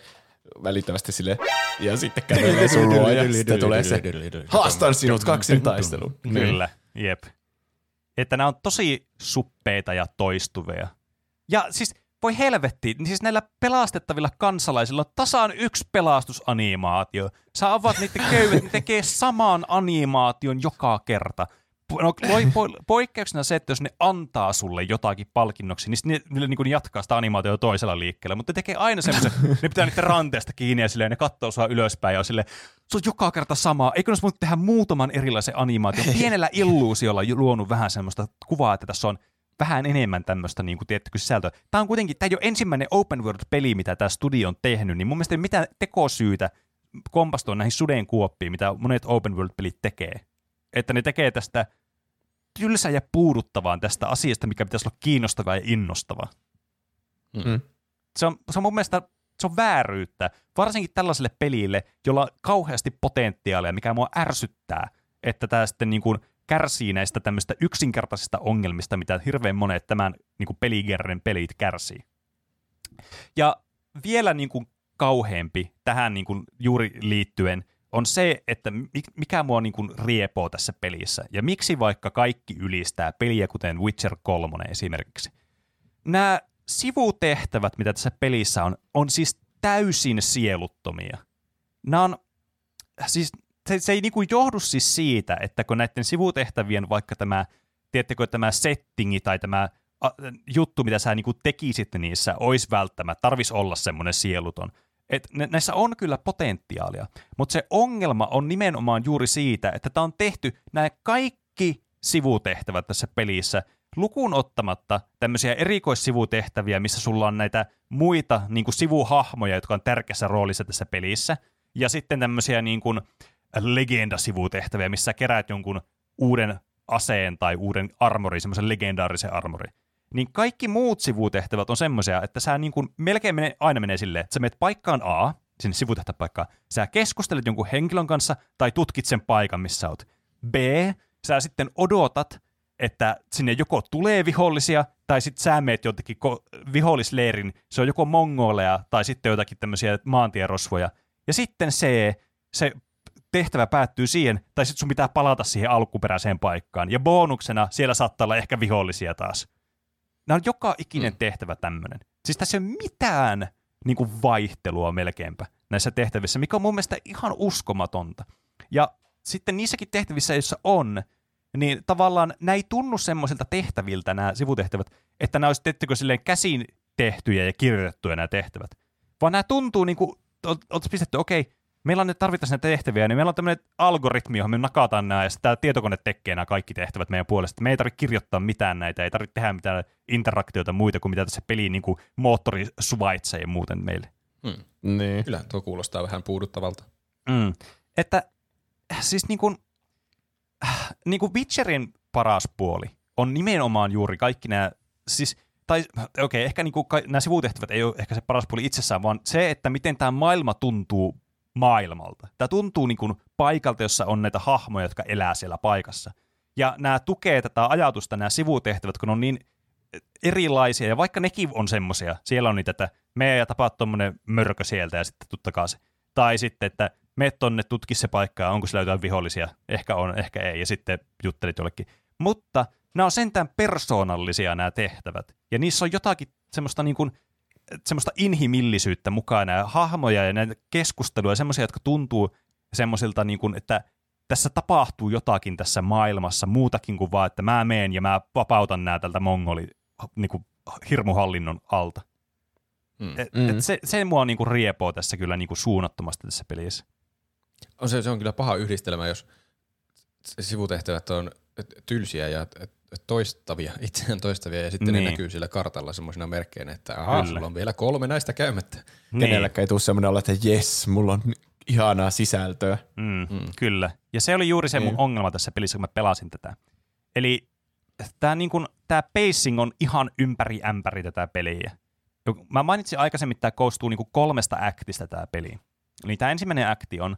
välittävästi silleen, ja sitten kävelee sun luo, ja sitten tulee se, haastan sinut kaksintaisteluun. Kyllä, jep. Että nämä on tosi suppeita ja toistuvia. Ja siis voi helvetti, niin siis näillä pelastettavilla kansalaisilla on tasaan yksi pelastusanimaatio. Sä avaat niiden köydet, ne tekee saman animaation joka kerta. No, poikkeuksena se, että jos ne antaa sulle jotakin palkinnoksi, niin ne niin jatkaa sitä animaatiota toisella liikkeellä, mutta ne tekee aina semmoisen, ne pitää niiden ranteesta kiinni ja silleen, ne katsoo sua ylöspäin ja silleen, se on joka kerta samaa, eikö ne olisi voinut tehdä muutaman erilaisen animaation, pienellä illuusiolla luonut vähän semmoista kuvaa, että tässä on vähän enemmän tämmöistä niin kuin tietty sisältöä. Tämä on kuitenkin, tämä ei ole ensimmäinen open world-peli, mitä tämä studio on tehnyt, niin mun mielestä ei ole mitään tekosyytä kompastua näihin sudenkuoppiin, mitä monet open world-pelit tekee. Että ne tekee tästä tylsä ja puuduttavaan tästä asiasta, mikä pitäisi olla kiinnostavaa ja innostavaa. Mm. Se on mun mielestä se on vääryyttä, varsinkin tällaiselle pelille, jolla on kauheasti potentiaalia, mikä mua ärsyttää, että tämä sitten niin kuin kärsii näistä tämmöistä yksinkertaisista ongelmista, mitä hirveän monet tämän niin kuin peligerren pelit kärsii. Ja vielä niin kuin kauheampi tähän niin kuin juuri liittyen, on se, että mikä mua niin kuin riepoo tässä pelissä, ja miksi vaikka kaikki ylistää peliä, kuten Witcher 3 esimerkiksi. Nämä sivutehtävät, mitä tässä pelissä on siis täysin sieluttomia. Nämä on, siis, se ei niin kuin johdu siis siitä, että kun näiden sivutehtävien vaikka tämä, tiedättekö, tämä settingi tai tämä juttu, mitä sä niin kuin tekisit niissä, olisi välttämättä, tarvisi olla semmoinen sieluton. Et näissä on kyllä potentiaalia, mutta se ongelma on nimenomaan juuri siitä, että tämä on tehty nämä kaikki sivutehtävät tässä pelissä, lukuun ottamatta tämmöisiä erikoissivutehtäviä, missä sulla on näitä muita niin kuin sivuhahmoja, jotka on tärkeässä roolissa tässä pelissä, ja sitten tämmöisiä niin kuin legendasivutehtäviä, missä keräät jonkun uuden aseen tai uuden armorin, semmoisen legendaarisen armorin. Niin kaikki muut sivutehtävät on semmoisia, että sä niin kuin melkein aina menee silleen, että sä meet paikkaan A, sinne sivutehtäpaikkaan, sä keskustelet jonkun henkilön kanssa tai tutkit sen paikan, missä oot. B, sä sitten odotat, että sinne joko tulee vihollisia, tai sitten sä meet jotenkin vihollisleirin, se on joko mongoleja, tai sitten jotakin tämmöisiä maantierosvoja. Ja sitten se tehtävä päättyy siihen, tai sitten sun pitää palata siihen alkuperäiseen paikkaan. Ja bonuksena siellä saattaa olla ehkä vihollisia taas. Nämä on joka ikinen tehtävä tämmöinen. Siis tässä ei ole mitään niin kuin vaihtelua melkeinpä näissä tehtävissä, mikä on mun mielestä ihan uskomatonta. Ja sitten niissäkin tehtävissä, joissa on, niin tavallaan nämä ei tunnu semmoisilta tehtäviltä nämä sivutehtävät, että nämä olisi tehty silleen käsin tehtyjä ja kirjoitettuja nämä tehtävät. Vaan nämä tuntuu niin kuin, oltaisiin pistetty, okei, meillä tarvitaan näitä tehtäviä, niin meillä on tämmöinen algoritmi, johon me nakataan nämä, ja tämä tietokone tekee nämä kaikki tehtävät meidän puolesta. Me ei tarvitse kirjoittaa mitään näitä, ei tarvitse tehdä mitään interaktiota muita kuin mitä tässä peliin niin kuin moottori suvaitsee muuten meille. Mm. Niin. Kyllä, tuo kuulostaa vähän puuduttavalta. Mm. Että siis niin kuin Witcherin paras puoli on nimenomaan juuri kaikki nämä, siis tai okei, ehkä niin kuin nämä sivutehtävät ei ole ehkä se paras puoli itsessään, vaan se, että miten tämä maailma tuntuu maailmalta. Tämä tuntuu niin kuin paikalta, jossa on näitä hahmoja, jotka elää siellä paikassa. Ja nämä tukee tätä ajatusta, nämä sivutehtävät, kun on niin erilaisia, ja vaikka nekin on semmoisia, siellä on niitä, että mene ja tapaa tuommoinen mörkö sieltä, ja sitten tuttakaa se. Tai sitten, että mene tonne, tutki se paikkaa, onko siellä jotain vihollisia, ehkä on, ehkä ei, ja sitten juttelit jollekin. Mutta nämä on sentään persoonallisia nämä tehtävät, ja niissä on jotakin semmoista niin kuin semmoista inhimillisyyttä mukana ja hahmoja ja näitä keskusteluja, semmoisia, jotka tuntuu semmoisilta, niin kuin, että tässä tapahtuu jotakin tässä maailmassa muutakin kuin vaan, että mä meen ja mä vapautan nää tältä mongoli niin kuin hirmuhallinnon alta. Mm. Se mua niin kuin riepoo tässä kyllä niin kuin suunnattomasti tässä pelissä. On se, se on kyllä paha yhdistelmä, jos sivutehtävät on tylsiä ja toistavia, itseään toistavia, ja sitten niin. Ne näkyy sillä kartalla semmoisina merkkeinä, että ahaa, sulla on vielä 3 näistä käymättä. Niin. Kenelläkään ei tule semmoinen olla, että jes, mulla on ihanaa sisältöä. Kyllä. Ja se oli juuri se mun ongelma tässä pelissä, kun mä pelasin tätä. Eli tämä niinku, pacing on ihan ympäri ämpäri tätä peliä. Mä mainitsin aikaisemmin, että tämä koostuu niinku 3 actista tämä peli. Eli tämä ensimmäinen acti on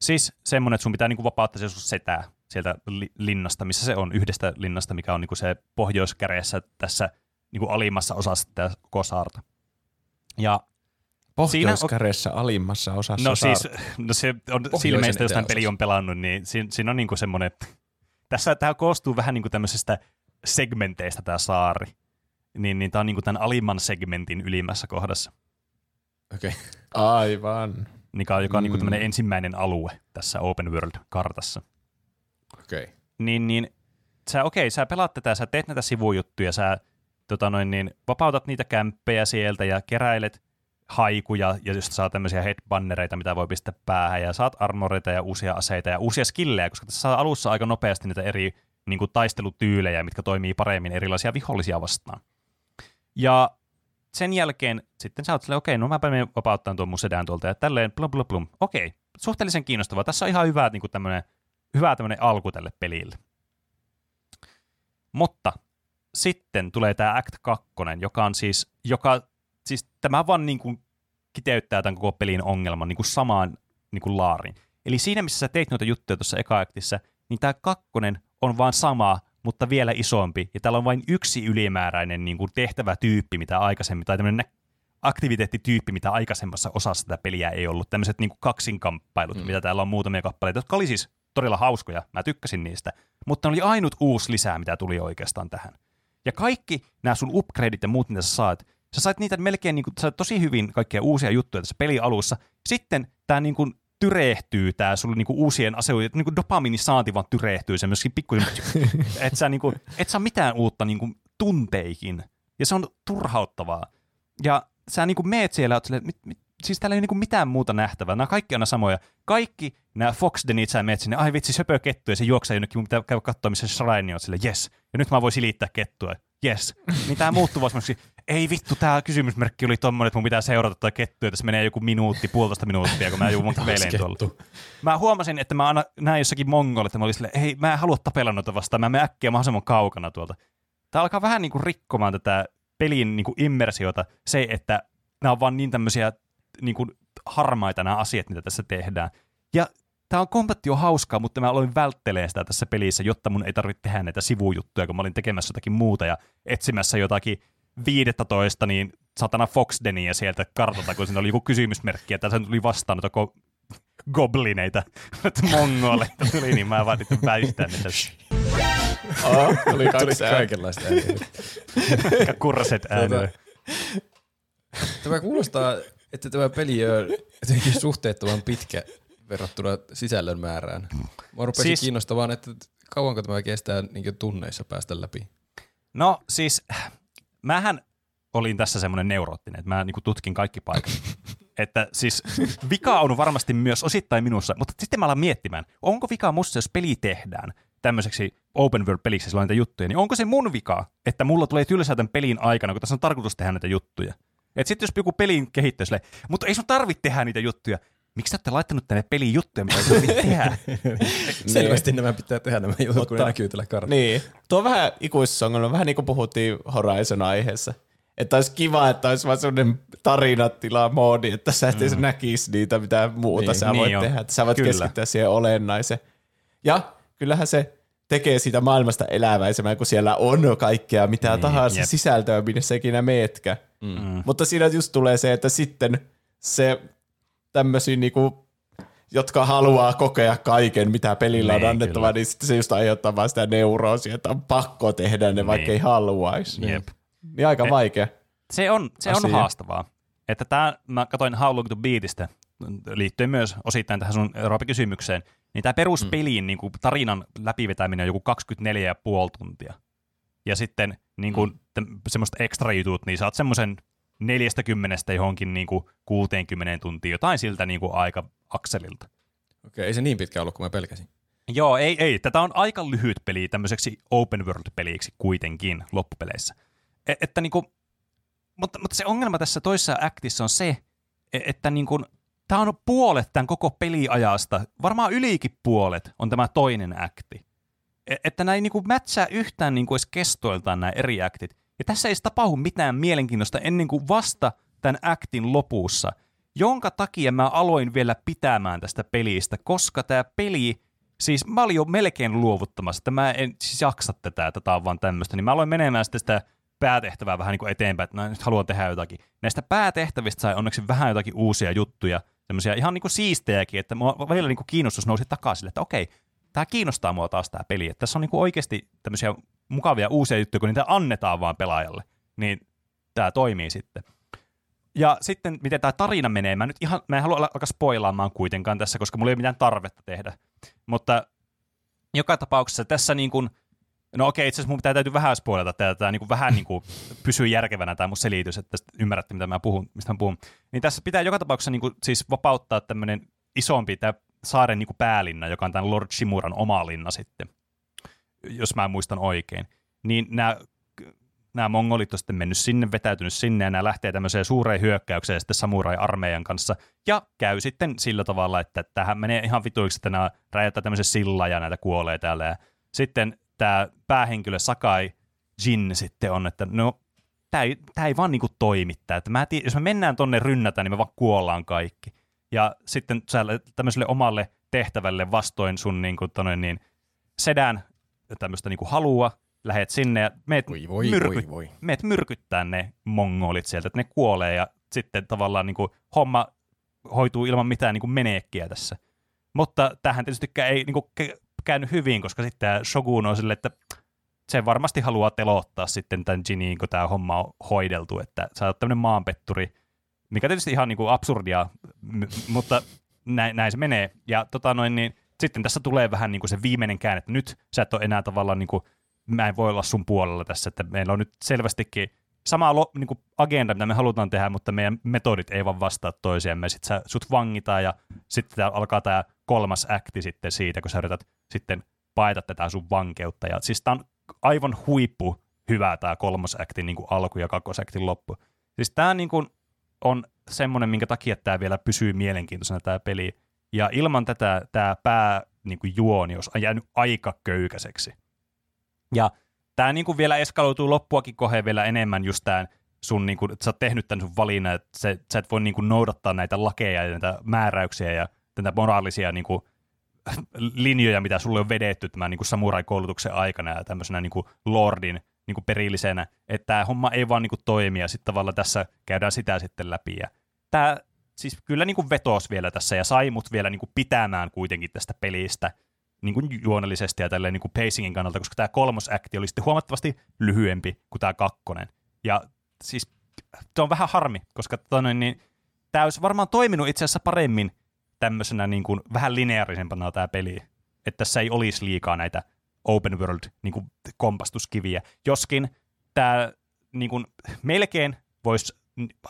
siis semmoinen, että sun pitää niinku vapauttaa se sun setää sieltä linnasta, missä se on, yhdestä linnasta, mikä on niinku se pohjoiskäreessä tässä niinku alimmassa osassa tätä koko saarta. Ja pohjoiskäreessä on alimmassa osassa no saarta. Siis, no se on silmeistä, jos tämän peli on pelannut, niin siinä on niinku semmoinen, tässä tämä koostuu vähän niinku tämmöisestä segmenteistä tämä saari. Niin tämä on niinku tämän alimman segmentin ylimmässä kohdassa. Okei. Okay. Aivan. Joka on niinku tämmöinen ensimmäinen alue tässä Open World-kartassa. Okei. Okay. Niin sä pelaat tätä, sä teet näitä sivujuttuja, sä vapautat niitä kämppejä sieltä ja keräilet haikuja, ja just saa tämmöisiä headbannereita, mitä voi pistää päähän, ja saat armoreita ja uusia aseita ja uusia skillejä, koska tässä saa alussa aika nopeasti niitä eri niinku taistelutyylejä, mitkä toimii paremmin erilaisia vihollisia vastaan. Ja sen jälkeen sitten sä oot silleen, okei, no mäpä menen vapauttaan tuon mun sedän tuolta, ja tälleen blum blum blum. Okei, suhteellisen kiinnostavaa. Tässä on ihan hyvä niinku tämmöinen alku tälle pelille. Mutta sitten tulee tämä Act 2, joka siis tämä vaan niinku kiteyttää tämän koko pelin ongelman niinku samaan niinku laariin. Eli siinä, missä sä teit noita juttuja tuossa eka actissa, niin tämä 2 on vaan sama, mutta vielä isompi. Ja täällä on vain yksi ylimääräinen niin kuin tehtävätyyppi, mitä aikaisemmin, tai tämmöinen aktiviteettityyppi, mitä aikaisemmassa osassa tätä peliä ei ollut. Tämmöiset niin kuin kaksinkamppailut, mitä täällä on muutamia kappaleita, jotka oli siis todella hauskoja. Mä tykkäsin niistä. Mutta ne oli ainut uusi lisää, mitä tuli oikeastaan tähän. Ja kaikki nämä sun upgradeit ja muut, mitä sä sait niitä melkein niin kuin, sä tosi hyvin kaikkia uusia juttuja tässä pelialussa. Sitten tämä niin kuin tyrehtyy tää sulle niinku uusien asioiden, niinku dopamiinin saanti vaan tyrehtyy se myöskin pikkuisen, että sä niinku, et saa mitään uutta niinku tunteikin, ja se on turhauttavaa. Ja sä niinku meet siellä, oot silleen, siis täällä ei niinku mitään muuta nähtävää, nämä kaikki aina samoja. Kaikki nämä Foxdenit sä meet sinne, ai vitsi söpö kettu, ja se juoksee jonnekin, mun pitää käydä katsoa, missä se shrine on, silleen jes, ja nyt mä voin silittää kettua, jes. Niin tää muuttuu vaan semmoisesti, ei vittu, tää kysymysmerkki oli tommonen, että mun pitää seurata tätä kettua, tässä menee joku minuutti, 1,5 minuuttia, kun mä juun veleen tuolla. Mä huomasin, että mä näin jossakin mongolle, että mä olin silleen, hei, mä en halua tapella noita vastaan, mä menen äkkiä mahdollisimman kaukana tuolta. Tää alkaa vähän niinku rikkomaan tätä pelin niinku immersiota, se, että nämä on vaan niin tämmöisiä niinku harmaita nämä asiat, mitä tässä tehdään. Ja tää on kombatti on hauskaa, mutta mä aloin välttelemään sitä tässä pelissä, jotta mun ei tarvitse tehdä näitä sivujuttuja, kun mä olin tekemässä jotakin muuta ja etsimässä jotakin 15 niin satana Foxdenia sieltä kartalta, kun siinä oli joku kysymysmerkki, ja täällä tuli vastaan noita goblineita, mongoleita tuli, niin mä vaan nyt väistän niitä. Tuli kaikenlaista ääniä. Kurset ääniä. Tämä kuulostaa, että tämä peli on jotenkin suhteettoman pitkä verrattuna sisällön määrään. Mä rupesin kiinnostavaan, että kauanko tämä kestää niin tunneissa päästä läpi. No siis mähän olin tässä semmoinen neuroottinen, että mä niinku tutkin kaikki paikat. Että siis vika on varmasti myös osittain minussa, mutta sitten mä alan miettimään, onko vika musta, jos peli tehdään tämmöiseksi open world-peliksi, sillä on niitä juttuja, niin onko se mun vika, että mulla tulee tylsää tämän pelin aikana, kun tässä on tarkoitus tehdä näitä juttuja. Että sitten jos joku pelin kehittäjä silleen, mutta ei sun tarvitse tehdä niitä juttuja. Miksi sä ootte laittanut tänne peliin juttuja, mitä ei tarvitse tehdä? Selvästi nämä pitää tehdä nämä jutut, kun ne näkyy tällä kartalla. Niin. Tuo on vähän ikuisongelma, vähän niin kuin puhuttiin Horizon-aiheessa. Että olisi kiva, että olisi vaan sellainen tarinatila-moodi, että sä et näkisi niitä, mitä muuta niin, sä voit tehdä. Että sä voit keskittyä siihen olennaiseen. Ja kyllähän se tekee siitä maailmasta eläväisemään, kun siellä on kaikkea, mitä tahansa sisältöä, minne sä ikinä meetkä. Mutta siinä just tulee se, että sitten se tämmöisiä, niinku, jotka haluaa kokea kaiken, mitä pelillä on annettava, niin sitten se just aiheuttaa vaan sitä neuroosia, että on pakko tehdä ne, vaikka ei haluaisi. Niin aika vaikea. Se on haastavaa. Että tää, mä katsoin How Long to Beatistä, liittyen myös osittain tähän sun Eurooppa-kysymykseen, niin tää peruspeliin niinku, tarinan läpivetäminen on joku 24,5 tuntia. Ja sitten niinku, semmoiset ekstra jutut, niin sä oot semmoisen 40 johonkin niinku 60 tuntia, jotain siltä niinku aika akselilta. Okei, ei se niin pitkä ollut kuin mä pelkäsin. Joo, ei. Tätä on aika lyhyt peli tämmöiseksi open world-peliksi kuitenkin loppupeleissä. Että niinku, mutta se ongelma tässä toisessa actissa on se, että niinku, tämä on puolet tämän koko peliajasta. Varmaan ylikin puolet on tämä toinen acti. Että nämä ei niinku mätsää yhtään niinku edes kestoiltaan nämä eri actit. Ja tässä ei tapahdu mitään mielenkiintoista ennen kuin vasta tämän actin lopussa, jonka takia mä aloin vielä pitämään tästä pelistä, koska tämä peli, siis mä olin jo melkein luovuttamassa, että mä en siis jaksa tätä on vaan tämmöistä, niin mä aloin menemään sitten sitä päätehtävää vähän niin kuin eteenpäin, että nyt haluan tehdä jotakin. Näistä päätehtävistä sai onneksi vähän jotakin uusia juttuja, semmoisia ihan niin kuin siistejäkin, että mua välillä niin kuin kiinnostus nousi takaisin, että okei, tämä kiinnostaa mua taas tämä peli, että tässä on niin kuin oikeasti tämmöisiä mukavia uusia juttuja, kun niitä annetaan vaan pelaajalle, niin tämä toimii sitten. Ja sitten, miten tämä tarina menee, mä en halua alkaa spoilaamaan kuitenkaan tässä, koska mulla ei ole mitään tarvetta tehdä. Mutta joka tapauksessa tässä niin kuin, no okei, itse asiassa mun täytyy vähän spoilata, että tämä niin kuin vähän niin kuin pysyy järkevänä tämä mun selitys, että ymmärrätte, mitä mä puhun, mistä mä puhun. Niin tässä pitää joka tapauksessa niin kuin, siis vapauttaa tämmöinen isompi, tämä saaren niin kuin päälinna, joka on tämän Lord Shimuran oma linna sitten, jos mä muistan oikein. Niin nämä mongolit on sitten mennyt sinne, vetäytynyt sinne, ja nämä lähtee tämmöiseen suureen hyökkäykseen sitten samurai-armeijan kanssa, ja käy sitten sillä tavalla, että tämähän menee ihan vituiksi, että nämä räjäyttää tämmöisen sillan, ja näitä kuolee täällä, ja sitten tämä päähenkilö Sakai Jin sitten on, että no, tämä ei vaan niinku toimi, että jos me mennään tonne rynnätään, niin me vaan kuollaan kaikki, ja sitten tämmöiselle omalle tehtävälle vastoin sun niinku niin sedän tämmöistä niinku halua, lähet sinne ja meet myrkyttää ne mongolit sieltä, että ne kuolee ja sitten tavallaan niin kuin homma hoituu ilman mitään niin kuin meneekkiä tässä. Mutta tämähän tietysti ei niin kuin käynyt hyvin, koska sitten Shogun on silleen, että se varmasti haluaa telottaa sitten tämän Jinin, kun tämä homma on hoideltu, että sä oot tämmöinen maanpetturi, mikä tietysti ihan niin kuin absurdia, mutta näin se menee. Ja niin, sitten tässä tulee vähän niin kuin se viimeinen käänne, että nyt sä et ole enää tavallaan niin kuin mä en voi olla sun puolella tässä, että meillä on nyt selvästikin sama niin kuin agenda, mitä me halutaan tehdä, mutta meidän metodit ei vaan vastaa toisiamme. Sitten sut vangitaan ja sitten alkaa tämä kolmas akti sitten siitä, kun sä yrität sitten paeta tätä sun vankeutta. Ja siis tämä on aivan huippu hyvä tämä kolmas akti niin kuin alku ja kakkosaktin loppu. Siis tämä niin kuin on semmoinen, minkä takia tämä vielä pysyy mielenkiintoisena tämä peli. Ja ilman tätä tämä pääjuoni on jäänyt aika köykäiseksi. Ja tämä niinku vielä eskaloituu loppuakin kohden vielä enemmän just tämän sun, niinku, että sä oot tehnyt tämän sun valinnan, että sä et voi niinku noudattaa näitä lakeja ja näitä määräyksiä ja näitä moraalisia niinku, linjoja, mitä sulle on vedetty tämän niinku samurai-koulutuksen aikana ja tämmöisenä niinku lordin niinku perillisenä, että tämä homma ei vaan niinku toimi ja sitten tavallaan tässä käydään sitä sitten läpi. Ja tämä siis kyllä niinku vetosi vielä tässä ja sai mut vielä niinku pitämään kuitenkin tästä pelistä, niin kuin juonellisesti ja tälleen niin kuin pacingin kannalta, koska tämä kolmos acti oli sitten huomattavasti lyhyempi kuin tämä kakkonen. Ja siis se on vähän harmi, koska niin, tämä olisi varmaan toiminut itse asiassa paremmin tämmöisenä niin kuin vähän lineaarisempana tämä peli. Että tässä ei olisi liikaa näitä open world niin kuin kompastuskiviä. Joskin tämä niin kuin melkein voisi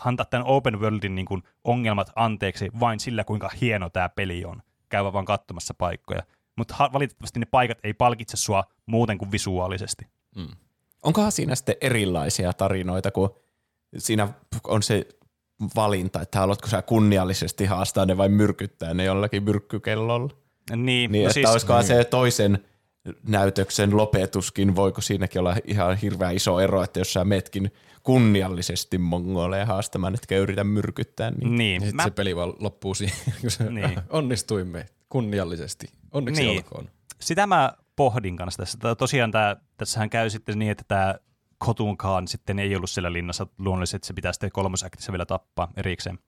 antaa tämän open worldin niin kuin ongelmat anteeksi vain sillä, kuinka hieno tämä peli on. Käydä vaan katsomassa paikkoja. Mutta valitettavasti ne paikat ei palkitse sua muuten kuin visuaalisesti. Mm. Onkohan siinä sitten erilaisia tarinoita, kun siinä on se valinta, että haluatko sä kunniallisesti haastaa ne vai myrkyttää ne jollakin myrkkykellolla? Niin no että siis, olisikohan se toisen näytöksen lopetuskin, voiko siinäkin olla ihan hirveä iso ero, että jos sä metkin kunniallisesti mongoleja haastamaan, etkä yritä myrkyttää niitä. Niin. Sitten se peli vaan loppuu siihen, kun se onnistuimme kunniallisesti. Onneksi olkoon. Sitä mä pohdin kanssa tässä. Tosiaan tässähän käy sitten niin, että tämä Khotun Khan sitten ei ollut siellä linnassa luonnollisesti, se pitää sitten kolmosaktissa vielä tappaa erikseen.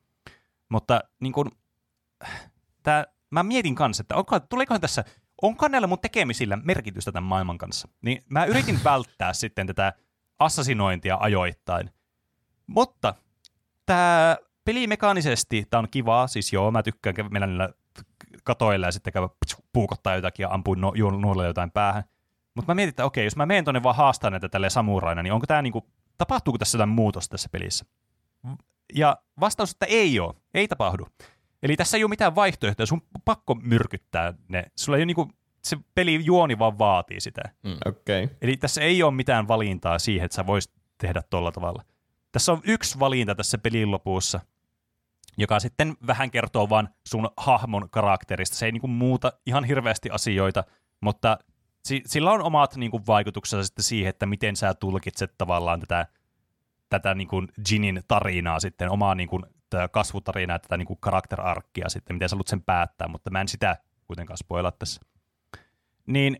Mutta niin kun, mä mietin kanssa, että tuleekohan tässä, onko näillä mun tekemisillä merkitystä tämän maailman kanssa? Niin mä yritin välttää sitten tätä assassinointia ajoittain. Mutta tämä peli mekaanisesti, tämä on kivaa, siis joo, mä tykkään mennä niillä katoilla ja sitten käydä puukottaa jotakin ja ampuu nuolelle jotain päähän. Mutta mä mietin, että okei, jos mä menen tonne vaan haastaa näitä tälleen samuraina, niin onko tää niinku, tapahtuuko tässä jotain muutosta tässä pelissä? Ja vastaus, että ei ole, ei tapahdu. Eli tässä ei ole mitään vaihtoehtoja, sun on pakko myrkyttää ne. Sulla ei ole niinku, se pelijuoni vaan vaatii sitä. Mm. Okay. Eli tässä ei ole mitään valintaa siihen, että sä voisit tehdä tolla tavalla. Tässä on yksi valinta tässä pelin lopussa, joka sitten vähän kertoo vaan sun hahmon karakterista. Se ei niinku muuta ihan hirveästi asioita, mutta sillä on omat niinku vaikutuksensa sitten siihen, että miten sä tulkitset tavallaan tätä niinku Jinin tarinaa sitten, omaa niinku kasvutarinaa, tätä niinku karakterarkkia sitten, miten sä haluat sen päättää, mutta mä en sitä kuitenkaan spoilaa tässä. Niin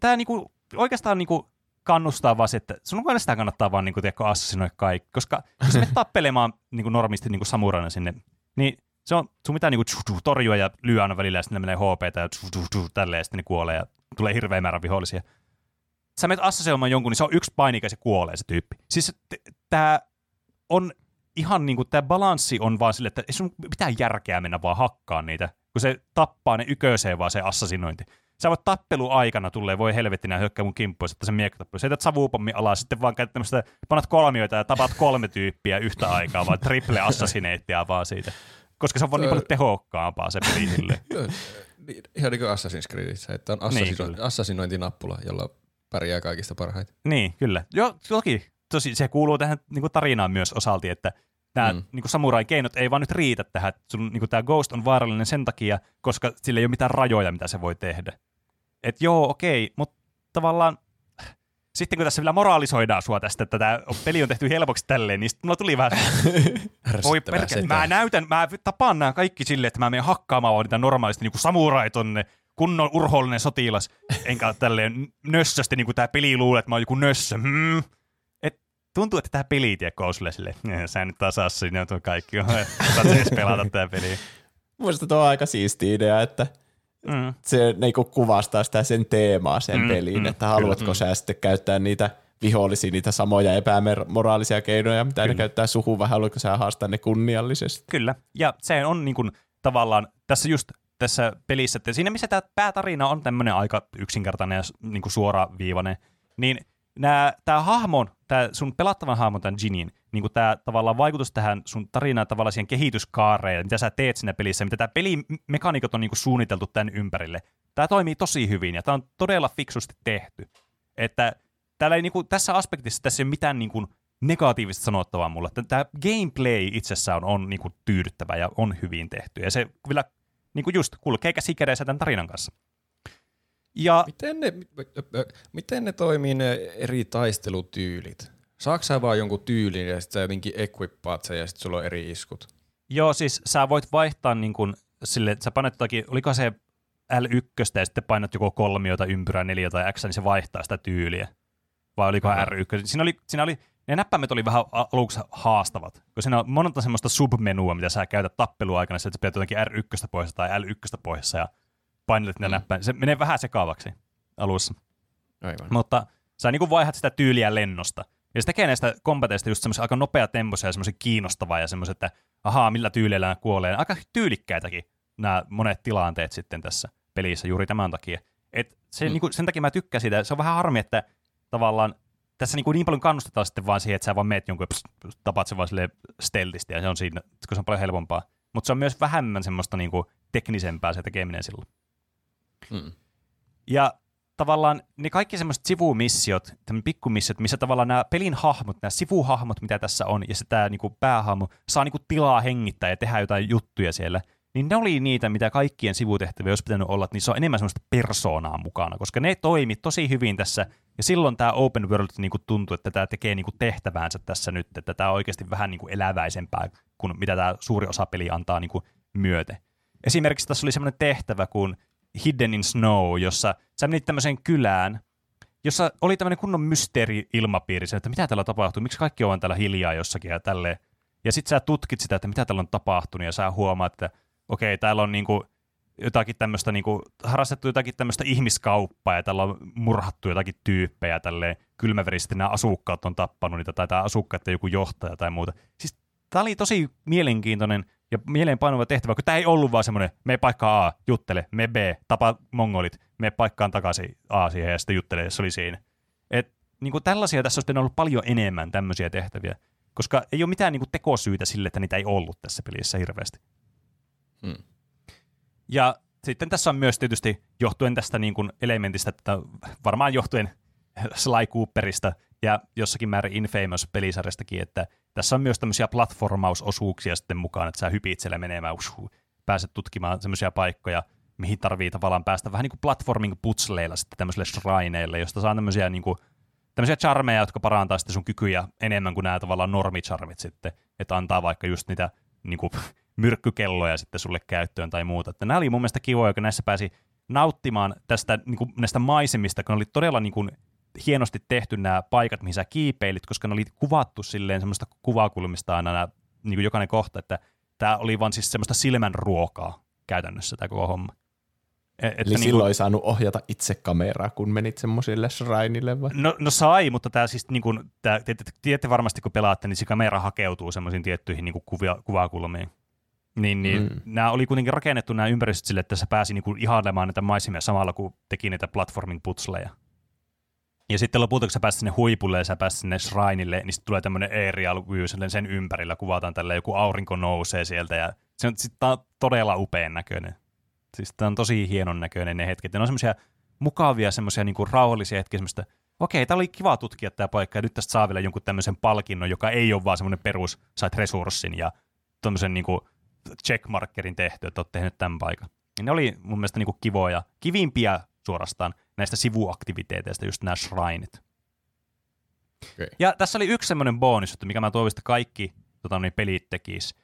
tää niinku oikeastaan niinku kannustaa vaan se, että sun kannastaan kannattaa vaan niinku tiedätkö assassinoida kaikki, koska jos me tappelemaan niinku normisti niinku samurana sinne, niin se on, sun pitää niinku torjua ja lyö aina välillä, ja sitten menee HP:tä ja tälleen, ja sitten ne kuolee, ja tulee hirveä määrä vihollisia. Sä menet assassinoimaan jonkun, niin se on yksi painika, ja se kuolee se tyyppi. Siis tää on ihan niinku, tää balanssi on vaan silleen, että ei sun mitään järkeä mennä vaan hakkaan niitä, kun se tappaa ne yköiseen vaan se assassinointi. Sä voit tappelu aikana tulee, voi helvettinä hyökkää mun kimppuun, että se miekkatappelu. Sä heität savupommin alas, sitten vaan käytät tämmöistä, panat kolmioita ja tapaat 3 tyyppiä yhtä aikaa, vaan triple assassineittia vaan siitä. Koska se on vaan niin paljon tehokkaampaa se peli sille. Ihan niin kuin Assassin's Creedissä, että on assassinointinappula, jolla pärjää kaikista parhaiten. Niin, kyllä. Joo, toki. Tosi, se kuuluu tähän niin kuin tarinaan myös osalti, että nämä niin kuin samurai keinot ei vaan nyt riitä tähän. Sun, niin kuin tämä Ghost on vaarallinen sen takia, koska sillä ei ole mitään rajoja, mitä se voi tehdä. Että joo, okei, mutta tavallaan sitten kun tässä vielä moraalisoidaan sua tästä, että tämä peli on tehty helpoksi tälleen, niin sitten mulla tuli vähän voi perkele, mä tapaan nämä kaikki silleen, että mä menen hakkaamaan vaan niitä normaalisti niin kuin samurai tonne, kunnon urhoollinen sotilas, enkä tälleen nössösti, niin kuin tämä peli luulee, että mä oon joku nössö. Et tuntuu, että tämä peli tiekko on silleen, sä nyt taas assinoi tuon kaikki, saat edes pelata tämä peli. Mielestäni tuo on aika siisti idea, että se niinku kuvastaa sitä sen teemaa sen peliin, että haluatko sä sitten käyttää niitä vihollisia, niitä samoja epämoraalisia keinoja, mitä ne käyttää suhun, vai haluatko sä haastaa ne kunniallisesti. Kyllä, ja se on niinku tavallaan tässä just tässä pelissä, että siinä missä tämä päätarina on tämmöinen aika yksinkertainen ja niinku suoraviivainen, niin tämä hahmon, tämä sun pelattavan hahmon, tämän Jinin, niinku tämä tavallaan vaikutus tähän sun tarinaan, tavallaan siihen kehityskaareen, mitä sä teet siinä pelissä, mitä tämä pelimekaniikot on niinku suunniteltu tämän ympärille. Tämä toimii tosi hyvin ja tämä on todella fiksusti tehty. Että täällä ei niinku, tässä aspektissa tässä ei ole mitään niinku negatiivista sanottavaa mulle. Tämä gameplay itsessään on niinku tyydyttävä ja on hyvin tehty. Ja se vielä niinku just kulkee käsikädessä tämän tarinan kanssa. Ja miten ne toimii ne eri taistelutyylit? Saatko sä vaan jonkun tyylin ja sitten sä jotenkin equippaat sen ja sitten sulla on eri iskut? Joo, siis sä voit vaihtaa niin kuin sille, sä panet jotakin, oliko se L1 ja sitten painat joko 3, ympyrää, 4 tai X, niin se vaihtaa sitä tyyliä. Vai oliko R1? Siinä oli, ne näppäimet oli vähän aluksi haastavat, kun siinä on monta semmoista submenua, mitä sä käytät tappeluaikana, että sä pidät jotenkin R1 pois tai L1 pois ja painelet niitä näppäin. Se menee vähän sekaavaksi alussa. Aivan. Mutta sä niin kuin vaihdat sitä tyyliä lennosta. Ja se tekee näistä kombateista just semmoisia aika nopeatempoisia ja semmoisia kiinnostavaa ja semmoisia, että ahaa, millä tyyleillä nämä kuolee. Aika tyylikkäitäkin nämä monet tilanteet sitten tässä pelissä juuri tämän takia. Et se, niin kuin, sen takia mä tykkään sitä. Se on vähän harmi, että tavallaan tässä niin paljon kannustetaan sitten vaan siihen, että sä vaan meet jonkun ja tapaat sen vaan silleen steltisti ja se on siinä, kun se on paljon helpompaa. Mutta se on myös vähemmän semmoista niin kuin teknisempää se tekeminen silloin. Mm. Ja tavallaan ne kaikki semmoiset sivumissiot, pikkumissiot, missä tavallaan nämä pelin hahmot, nämä sivuhahmot, mitä tässä on, ja se tämä niinku päähahmo saa niinku tilaa hengittää ja tehdä jotain juttuja siellä, niin ne oli niitä, mitä kaikkien sivutehtäviä olisi pitänyt olla, niin se on enemmän semmoista persoonaa mukana, koska ne toimi tosi hyvin tässä, ja silloin tämä open world niinku tuntuu, että tämä tekee niinku tehtäväänsä tässä nyt, että tämä on oikeasti vähän niinku eläväisempää kuin mitä tämä suuri osa peli antaa niinku myöten. Esimerkiksi tässä oli semmoinen tehtävä, kun Hidden in Snow, jossa sä menit tämmöiseen kylään, jossa oli tämmöinen kunnon mysteeri-ilmapiiri, että mitä täällä tapahtuu, miksi kaikki on täällä hiljaa jossakin ja tälleen. Ja sit sä tutkit sitä, että mitä täällä on tapahtunut, ja sä huomaat, että okei, täällä on niinku jotakin tämmöistä, niinku, harrastettu jotakin tämmöistä ihmiskauppaa, ja täällä on murhattu jotakin tyyppejä, tälleen kylmäverisesti nämä asukkaat on tappanut niitä, tai tämä asukkaat ja joku johtaja tai muuta. Siis tää oli tosi mielenkiintoinen ja mieleenpainuva tehtävä, kun tämä ei ollut vaan semmoinen, mene paikkaan A, juttele, mene B, tapa mongolit, mene paikkaan takaisin A siihen ja sitten juttele, se oli siinä. Et, niin kuin tällaisia tässä olisi ollut paljon enemmän tämmöisiä tehtäviä. koska ei ole mitään niin kuin tekosyytä sille, että niitä ei ollut tässä pelissä hirveästi. Hmm. Ja sitten tässä on myös tietysti johtuen tästä niin kuin elementistä, että varmaan johtuen Sly Cooperista ja jossakin määrin Infamous-pelisarjastakin, että tässä on myös tämmöisiä platformausosuuksia sitten mukaan, että sä hypit siellä menemään, pääset tutkimaan semmoisia paikkoja, mihin tarvii tavallaan päästä vähän niin kuin platforming-putsleilla sitten tämmöisille shrineille, josta saa tämmöisiä niin kuin tämmöisiä charmeja, jotka parantaa sitten sun kykyjä enemmän kuin nämä tavallaan normicharmit sitten, että antaa vaikka just niitä niin kuin myrkkykelloja sitten sulle käyttöön tai muuta. Että nämä oli mun mielestä kivoja, kun näissä pääsi nauttimaan tästä, niin kuin, näistä maisemista, kun oli todella niin kuin hienosti tehty nämä paikat, mihin sä kiipeilit, koska ne oli kuvattu silleen semmoista kuvakulmista aina nämä, niin kuin jokainen kohta, että tämä oli vaan siis semmoista silmän ruokaa käytännössä tämä koko homma. Että eli niin silloin ei saanut ohjata itse kameraa, kun menit semmoisille shrineille vai? No sai, mutta tämä siis niin kuin, tiedätte varmasti kun pelaatte, niin se kamera hakeutuu semmoisiin tiettyihin niin kuin kuvakulmiin. Niin, nämä oli kuitenkin rakennettu nämä ympäristöt sille, että se pääsi niin kuin ihailemaan näitä maisemia samalla, kun teki näitä platforming-putsleja. Ja sitten lopulta, kun sä pääsit sinne huipulle ja sä pääsit sinne shrineille, niin sitten tulee tämmöinen aerial view, sen ympärillä kuvataan tällä joku aurinko nousee sieltä ja se on, sit on todella upean näköinen. Siis tämä on tosi hienon näköinen ne hetket. Ne on semmoisia mukavia, semmoisia niinku rauhallisia hetkiä, semmoista, okei, tää oli kiva tutkia tämä paikka, ja nyt tästä saa vielä jonkun tämmöisen palkinnon, joka ei ole vaan semmoinen perus, sait resurssin ja tämmöisen niinku checkmarkerin tehty, että oot tehnyt tämän paikan. Ja ne oli mun mielestä niinku kivoja, kivimpiä suorastaan näistä sivuaktiviteeteista, just nämä shrineit. Okay. Ja tässä oli yksi semmoinen bonus, mikä mä toivon, että kaikki pelit tekis.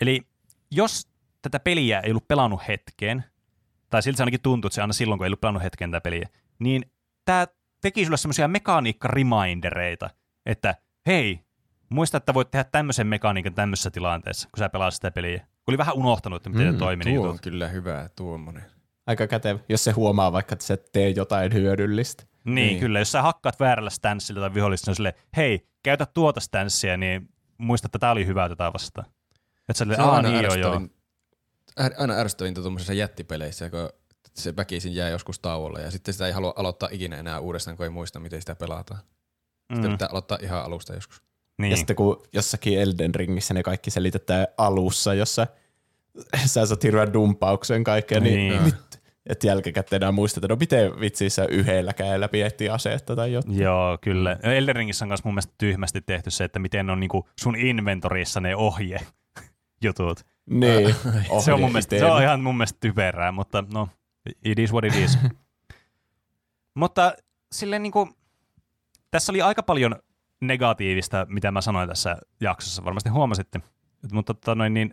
Eli jos tätä peliä ei ollut pelannut hetkeen, tai siltä se ainakin tuntuu, että se aina silloin, kun ei ollut pelannut hetkeen tätä peliä, niin tämä teki sulle semmoisia mekaniikka-remindereita, että hei, muista, että voit tehdä tämmöisen mekaniikan tämmöisessä tilanteessa, kun sä pelaat sitä peliä. Kun oli vähän unohtanut, että miten toimii. Tuo on kyllä hyvä tuommoinen. Aika kätevä, jos se huomaa vaikka, että sä tee jotain hyödyllistä. Niin, kyllä. Jos sä hakkaat väärällä stanssilla tai vihollista, niin silleen, hei, käytä tuota stanssiä, niin muista, että tää oli hyvä tätä vastaan. Että silleen, aina ärsyttävintä tuommoisissa jättipeleissä, kun se väkisin jää joskus tauolle ja sitten sitä ei halua aloittaa ikinä enää uudestaan, kun ei muista, miten sitä pelataan. Sitten pitää aloittaa ihan alusta joskus. Niin. Ja sitten kun jossakin Elden Ringissä ne kaikki selitetään alussa, jossa sä saat hirveän dumpauksen kaikkea, niin et jälkikäteen enää muistat, että no miten vitsissä yhdellä kädellä piettiin aseetta tai jotain. Joo, kyllä. Elden Ringissä on myös mun mielestä tyhmästi tehty se, että miten on niinku sun inventoriissa ne ohje jutut. Niin. Se on ihan mun mielestä typerää, mutta no, it is what it is. Mutta silleen niinku, tässä oli aika paljon negatiivista, mitä mä sanoin tässä jaksossa, varmasti huomasitte. Mutta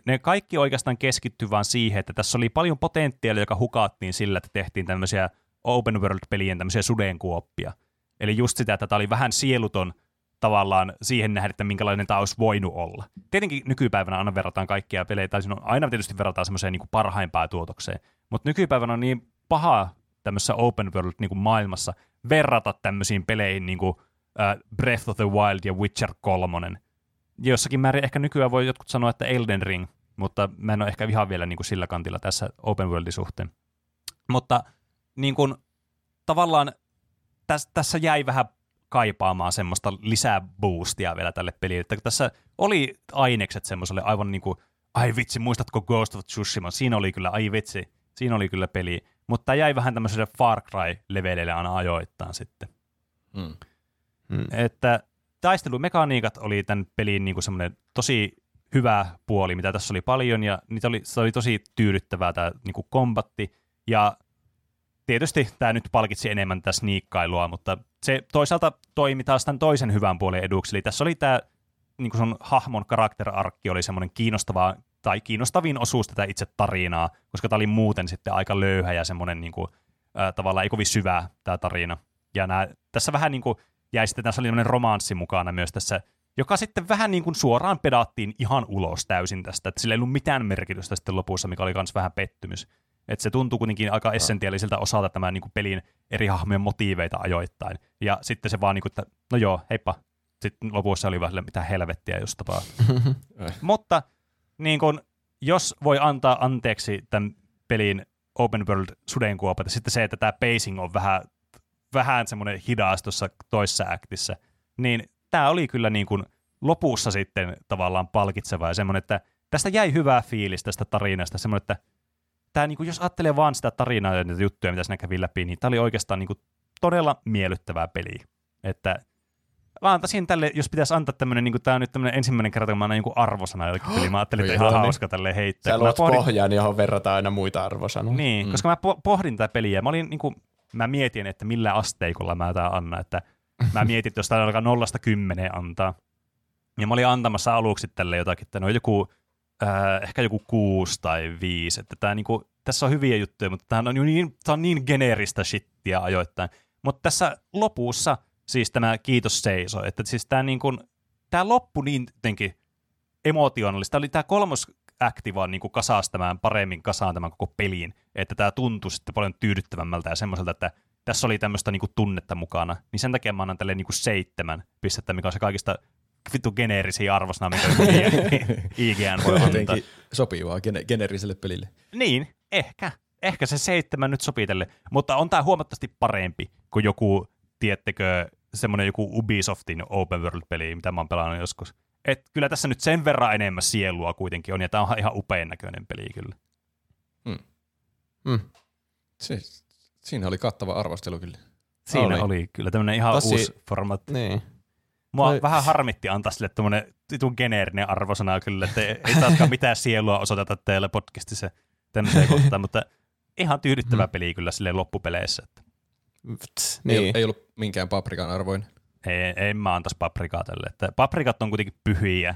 ne kaikki oikeastaan keskittyi vaan siihen, että tässä oli paljon potentiaalia, joka hukattiin sillä, että tehtiin tämmöisiä open world-pelien tämmöisiä sudenkuoppia. Eli just sitä, että tämä oli vähän sieluton tavallaan siihen nähdä, että minkälainen tämä olisi voinut olla. Tietenkin nykypäivänä aina verrataan kaikkia pelejä, tai aina tietysti verrataan semmoiseen niin parhaimpaan tuotokseen, mutta nykypäivänä on niin paha tämmöisessä open world niin kuin maailmassa verrata tämmöisiin peleihin niin kuin Breath of the Wild ja Witcher 3. Jossakin määrin ehkä nykyään voi jotkut sanoa, että Elden Ring, mutta mä en ole ehkä ihan vielä niin kuin sillä kantilla tässä open worldin suhteen. Mutta niin kuin, tavallaan tässä jäi vähän kaipaamaan semmoista lisää boostia vielä tälle pelille. Että tässä oli ainekset semmoiselle aivan niin kuin, ai vitsi, muistatko Ghost of Tsushima? Siinä oli kyllä, ai vitsi, siinä oli kyllä peli. Mutta jäi vähän tämmöiselle Far Cry-leveleille aina ajoittain sitten. Että taistelumekaniikat oli tämän pelin niin kuin semmoinen tosi hyvä puoli, mitä tässä oli paljon, ja se oli tosi tyydyttävää tämä niin kuin kombatti, ja tietysti tämä nyt palkitsi enemmän tätä sniikkailua, mutta se toisaalta toimi taas tämän toisen hyvän puolen eduksi. Eli tässä oli tämä niin kuin sun hahmon karakterarkki oli semmoinen kiinnostava tai kiinnostavin osuus tätä itse tarinaa, koska tämä oli muuten sitten aika löyhä ja semmoinen niin kuin, tavallaan ei kovin syvää tämä tarina. Ja tässä vähän niin kuin jäi sitten, tässä oli semmoinen romanssi mukana myös tässä, joka sitten vähän niin kuin suoraan pedattiin ihan ulos täysin tästä, että sillä ei ollut mitään merkitystä sitten lopussa, mikä oli myös vähän pettymys. Että se tuntuu kuitenkin aika essentiaaliselta osalta tämän niin kuin pelin eri hahmojen motiiveita ajoittain. Ja sitten se vaan niin kuin, että no joo, heippa. Sitten lopussa oli vähän mitä helvettiä just tapahtuu. Mutta niin kuin, jos voi antaa anteeksi tämän pelin open world sudenkuopat, sitten se, että tämä pacing on vähän semmoinen hidas tuossa toisessa actissä, niin tämä oli kyllä niin kuin lopussa sitten tavallaan palkitseva ja semmoinen, että tästä jäi hyvää fiilis tästä tarinasta, semmoinen, että tämä, niin kuin, jos ajattelee vaan sitä tarinaa ja niitä juttuja, mitä siinä kävi läpi, niin tämä oli oikeastaan niin kuin todella miellyttävää peliä. Että mä antaisin tälle, jos pitäisi antaa tämmöinen, niin tämä on nyt tämmöinen ensimmäinen kerta, kun mä annan joku arvosana jollekin peliin. Mä ajattelin, että ihan hauska tälleen heittää. Sä luot pohjaan, johon verrataan aina muita arvosanoja. Niin, koska mä pohdin tätä peliä. Mä olin, niin kuin, mä mietin, että millä asteikolla mä tää annan. Että mä mietin, että jos tää alkaa 0-10 antaa. Ja mä olin antamassa aluksi tälle jotakin, että no joku, ehkä joku 6 tai 5. Että tää, niin kuin, tässä on hyviä juttuja, mutta tää on niin geneeristä shittiä ajoittain. Mutta tässä lopussa siis tämä kiitos seiso, että siis tämä niinku, loppu niin jotenkin emotionaalista. Oli tämä 3. akti vaan niinku kasasi tämän paremmin kasaan tämän koko pelin, että tämä tuntui sitten paljon tyydyttävämmältä ja semmoiselta, että tässä oli tämmöistä niinku tunnetta mukana. Niin sen takia mä annan tälle niinku 7 pistettä, mikä on se kaikista vittu geneerisiä arvosana, mikä IGN voi antaa. Sopivaa geneeriselle pelille. Niin, ehkä se 7 nyt sopii tälle, mutta on tämä huomattavasti parempi kuin joku, tiettekö, semmoinen joku Ubisoftin open world-peli, mitä mä oon pelannut joskus. Et kyllä tässä nyt sen verran enemmän sielua kuitenkin on, ja tää on ihan upean näköinen peli kyllä. Siinä oli kattava arvostelu kyllä. Siinä oli kyllä tämmönen ihan uusi formaatti. Niin. Mua vähän harmitti antaa sille tämmönen geneerinen arvosana kyllä, että ei taaskaan mitään sielua osoiteta teille podcastissa tämmöiseen kohtaan, mutta ihan tyydyttävä peli kyllä silleen loppupeleissä. Niin. Ei ollut minkään paprikan arvoinen. En mä antaisi paprikaa tälle. Että paprikat on kuitenkin pyhiä.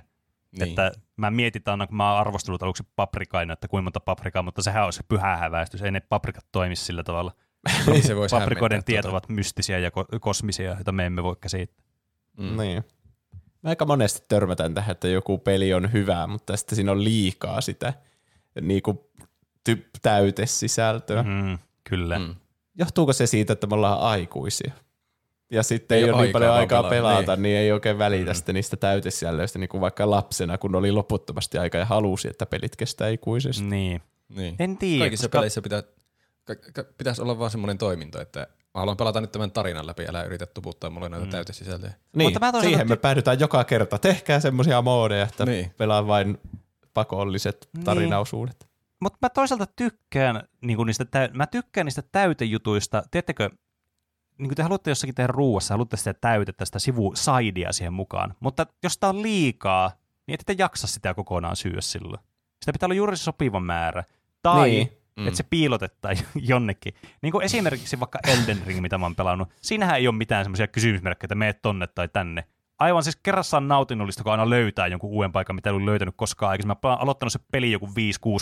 Niin. Että mä mietin, kun mä oon arvostellut aluksi paprikaina, että kuinka monta paprikaa, mutta sehän olisi pyhä häväistys. Ei ne paprikat toimisi sillä tavalla. Paprikoiden tiet ovat mystisiä ja kosmisia, joita me emme voi käsittää. Niin. Mä aika monesti törmätän tähän, että joku peli on hyvä, mutta sitten siinä on liikaa sitä niinku täytesisältöä. Kyllä. Johtuuko se siitä, että me ollaan aikuisia? Ja sitten ei ole niin paljon aikaa pelata, niin ei oikein välitä sitten niistä täytesisällöistä, niin kuin vaikka lapsena, kun oli loputtomasti aikaa ja halusi, että pelit kestää ikuisesti. Niin. En tiedä. Kaikissa peleissä pitäisi olla vaan semmoinen toiminto, että mä haluan pelata nyt tämän tarinan läpi, älä yritä tuputtaa mulle näitä täytesisältöjä. Niin, siihen me päädytään joka kerta. Tehkää semmoisia moodeja, että pelaa vain pakolliset tarinaosuudet. Niin. Mutta mä toisaalta tykkään, niinku, niistä täytejutuista. Tiedättekö, niinku te haluatte jossakin tehdä ruuassa, haluatte sitä täytettä, sitä sivusaidia siihen mukaan. Mutta jos tää on liikaa, niin ette jaksa sitä kokonaan syödä silloin. Sitä pitää olla juuri sopiva määrä. Tai, että se piilotetaan jonnekin. Niin kuin esimerkiksi vaikka Elden Ring, mitä mä oon pelannut. Siinähän ei ole mitään semmoisia kysymysmerkkejä, että mene tonne tai tänne. Aivan siis kerrassaan nautinnollista, kun aina löytää jonkun uuden paikan, mitä ei ole löytänyt koskaan aikaisemmin. Mä oon aloittanut se peli joku 5-6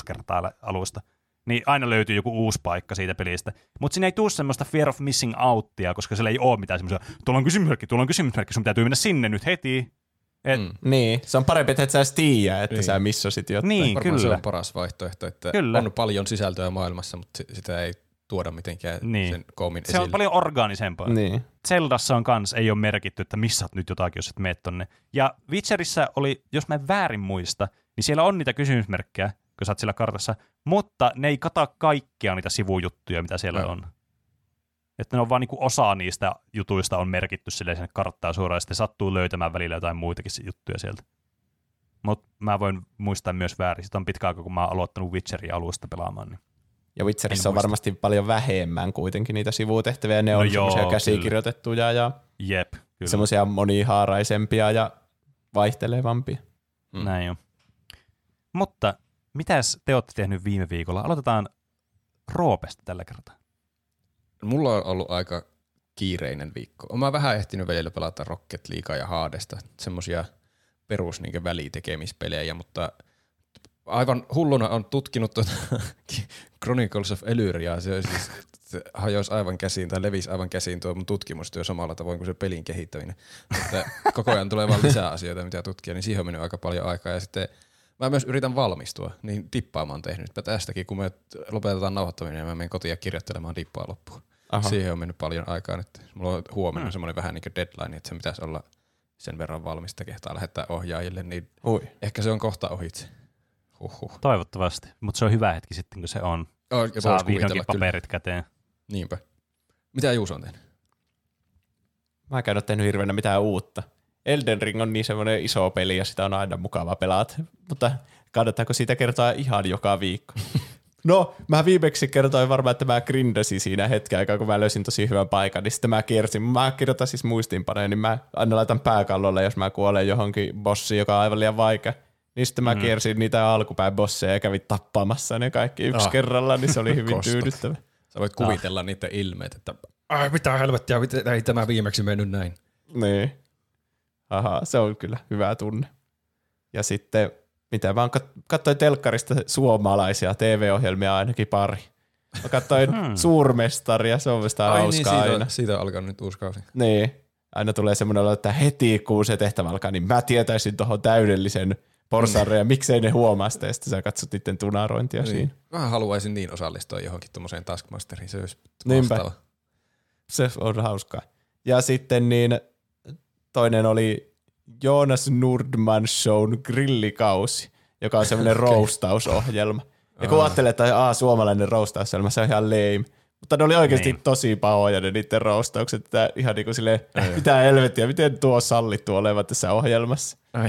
kertaa alusta, niin aina löytyy joku uusi paikka siitä pelistä. Mutta siinä ei tule semmoista fear of missing outtia, koska siellä ei ole mitään semmoista, tuolla on kysymysmerkki, sun täytyy mennä sinne nyt heti. Niin, se on parempi, että et sä edes tiedä, että sä missasit jotain. Niin, varmaan kyllä. Se on paras vaihtoehto, että on paljon sisältöä maailmassa, mutta sitä ei tuoda mitenkään sen koomin esille. Se on paljon orgaanisempaa. Niin. Zeldassa on kans, ei ole merkitty, että missat nyt jotakin, jos et mene tonne. Ja Witcherissä oli, jos mä en väärin muista, niin siellä on niitä kysymysmerkkejä, kun sä oot siellä kartassa, mutta ne ei kata kaikkia niitä sivujuttuja, mitä siellä on. Että ne on vaan niinku osa niistä jutuista on merkitty silleen sinne karttaan suoraan, ja sitten sattuu löytämään välillä jotain muitakin juttuja sieltä. Mutta mä voin muistaa myös väärin. Sitä on pitkä aika, kun mä oon aloittanut Witcherin alusta pelaamaan, niin. Ja Witcherissa on varmasti paljon vähemmän kuitenkin niitä sivutehtäviä, ja ne on semmoisia käsikirjoitettuja ja semmoisia monihaaraisempia ja vaihtelevampia. Näin on. Mutta mitäs te olette tehnyt viime viikolla? Aloitetaan Roopesta tällä kertaa. Mulla on ollut aika kiireinen viikko. Olen vähän ehtinyt välillä pelata Rocket Leaguea ja Haadesta, semmoisia perus niin välitekemispelejä, mutta aivan hulluna on tutkinut tuota Chronicles of Elyryaa. Se siis hajoisi aivan käsiin tai levisi aivan käsiin tuo mun tutkimustyö samalla tavoin kuin se pelin kehittäminen. Mutta koko ajan tulee vaan lisää asioita, mitä tutkia, niin siihen on mennyt aika paljon aikaa. Ja sitten mä myös yritän valmistua, niin dippaa mä oon tehnyt. Mä tästäkin, kun me lopetetaan nauhoittaminen ja mä menen kotiin ja kirjoittelemaan dippaa loppuun. Aha. Siihen on mennyt paljon aikaa nyt. Mulla on huomenna semmoinen vähän niin kuin deadline, että se pitäisi olla sen verran valmista kehtaa lähettää ohjaajille. Niin ehkä se on kohta ohitse. Toivottavasti, mutta se on hyvä hetki sitten, kun se on. Saa vihdoinkin paperit käteen. Niinpä. Mitä Juuso on tehnyt? Mä en ole tehnyt hirveänä mitään uutta. Elden Ring on niin semmoinen iso peli ja sitä on aina mukava pelata, mutta kannattaako siitä kertoa ihan joka viikko? No, mä viimeksi kertoin varmaan, että mä grindasin siinä hetken aikaa, kun mä löysin tosi hyvän paikan, niin sitten mä kiersin. Mä kirjoitan siis muistiinpanoja, niin mä aina laitan pääkallolle, jos mä kuolen johonkin bossiin, joka on aivan liian vaikea. Niin sitten mä kiersin niitä alkupäin bosseja ja kävin tappaamassa ne kaikki yksi kerralla, niin se oli hyvin tyydyttävä. Sä voit kuvitella niitä ilmeitä, että ai mitä helvettiä, ei tämä viimeksi mennyt näin. Niin. Aha, se on kyllä hyvä tunne. Ja sitten, mitä mä katsoin telkkarista suomalaisia TV-ohjelmia ainakin pari. Mä katsoin Suurmestaria, se on mielestäni hauskaa niin, aina. Siitä alkaa nyt uusi kausi. Niin, aina tulee semmoinen olo, että heti kun se tehtävä alkaa, niin mä tietäisin tuohon täydellisen porsarin ja miksei ne huomaa sitä, ja sitten sä katsot niiden tunarointia niin. Siinä. Mä haluaisin niin osallistua johonkin tuommoiseen Taskmasteriin, se olisi vastaava. Se on hauskaa. Ja sitten niin... Toinen oli Joonas Nordman Shown grillikausi, joka on semmoinen roustausohjelma. Ja kun ajattelee, että suomalainen roustausohjelma, se on ihan lame. Mutta ne oli oikeasti tosi pahoja ne niiden roustaukset. Ihan niin kuin silleen, mitä helvettiä, miten tuo sallittu olevan tässä ohjelmassa. Ai.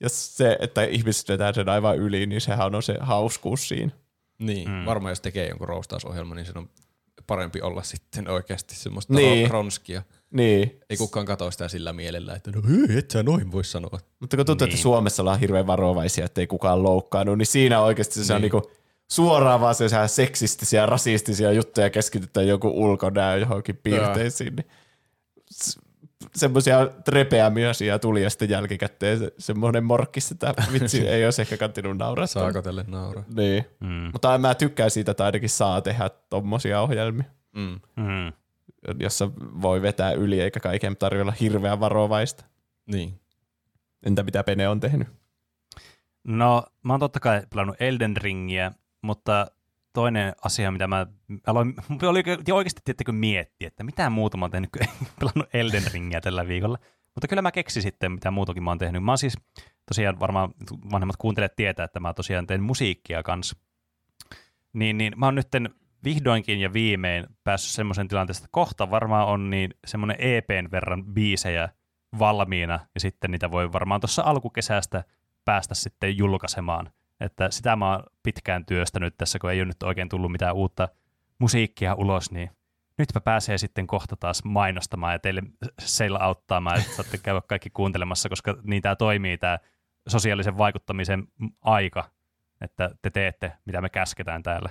Ja se, että ihmiset vetää sen aivan yli, niin sehän on se hauskuus siinä. Niin, varmaan jos tekee jonkun roustausohjelma, niin se on parempi olla sitten oikeasti semmoista ronskia. Niin. Ei kukaan katso sitä sillä mielellä, että no hyi, et sä noin voi sanoa. Mutta kun tuntuu, että Suomessa ollaan hirveän varovaisia, ettei kukaan loukkaanut, niin siinä oikeasti se on niinku suoraan vaan se seksistisiä ja rasistisia juttuja keskitytään joku ulkonäön johonkin piirteisiin. Niin semmoisia trepeämyösiä tuli ja sitten jälkikäteen semmoinen morkkis, että vitsi ei olisi ehkä kattinut nauraa. Saako tälle nauraa? Niin. Mutta mä tykkään siitä, että ainakin saa tehdä tommosia ohjelmia. Jossa voi vetää yli, eikä kaiken tarvitse olla hirveän varovaista. Niin. Entä mitä Pene on tehnyt? No, mä oon totta kai pelannut Elden Ringiä, mutta toinen asia, mitä mä aloin, oli oikeasti tiettäkö miettiä, että mitä muuta mä oon tehnyt, kun en pelannut Elden Ringiä tällä viikolla. Mutta kyllä mä keksin sitten, mitä muutakin mä oon tehnyt. Mä oon siis tosiaan varmaan vanhemmat kuuntelijat tietää, että mä tosiaan teen musiikkia kanssa. Niin mä oon nytten vihdoinkin ja viimein päässyt semmoisen tilanteesta, että kohta varmaan on niin semmoinen EPn verran biisejä valmiina, ja sitten niitä voi varmaan tuossa alkukesästä päästä sitten julkaisemaan. Että sitä mä oon pitkään työstänyt tässä, kun ei ole nyt oikein tullut mitään uutta musiikkia ulos, niin nytpä pääsee sitten kohta taas mainostamaan ja teille seillä auttamaan, että saatte käydä kaikki kuuntelemassa, koska niin tämä toimii tämä sosiaalisen vaikuttamisen aika, että te teette, mitä me käsketään täällä.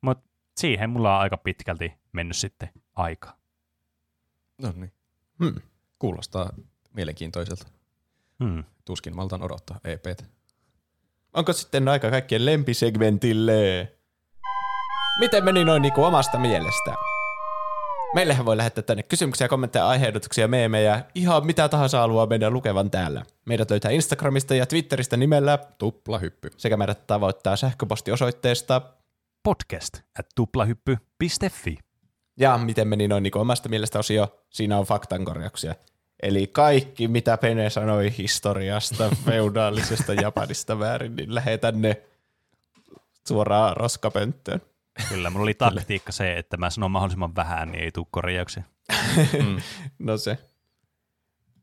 Mut siihen mulla on aika pitkälti mennyt sitten aika. No niin. Kuulostaa mielenkiintoiselta. Tuskin maltaan odottaa EP:tä. Onko sitten aika kaikkien lempisegmentille? Miten meni noin niinku omasta mielestä? Meillähän voi lähettää tänne kysymyksiä, kommentteja, aiheehdotuksia, meemejä, ihan mitä tahansa haluaa meidän lukevan täällä. Meidät löytää Instagramista ja Twitteristä nimellä Tuplahyppy. Sekä meidät tavoittaa sähköpostiosoitteesta podcast@tuplahyppy.fi. Ja miten meni noin niinku omasta mielestä osio, siinä on faktankorjauksia. Eli kaikki, mitä Pene sanoi historiasta, feudaalisesta Japanista väärin, niin lähetän ne suoraan roskapönttöön. Kyllä, mulla oli taktiikka se, että mä sanon mahdollisimman vähän, niin ei tule korjauksia. No se.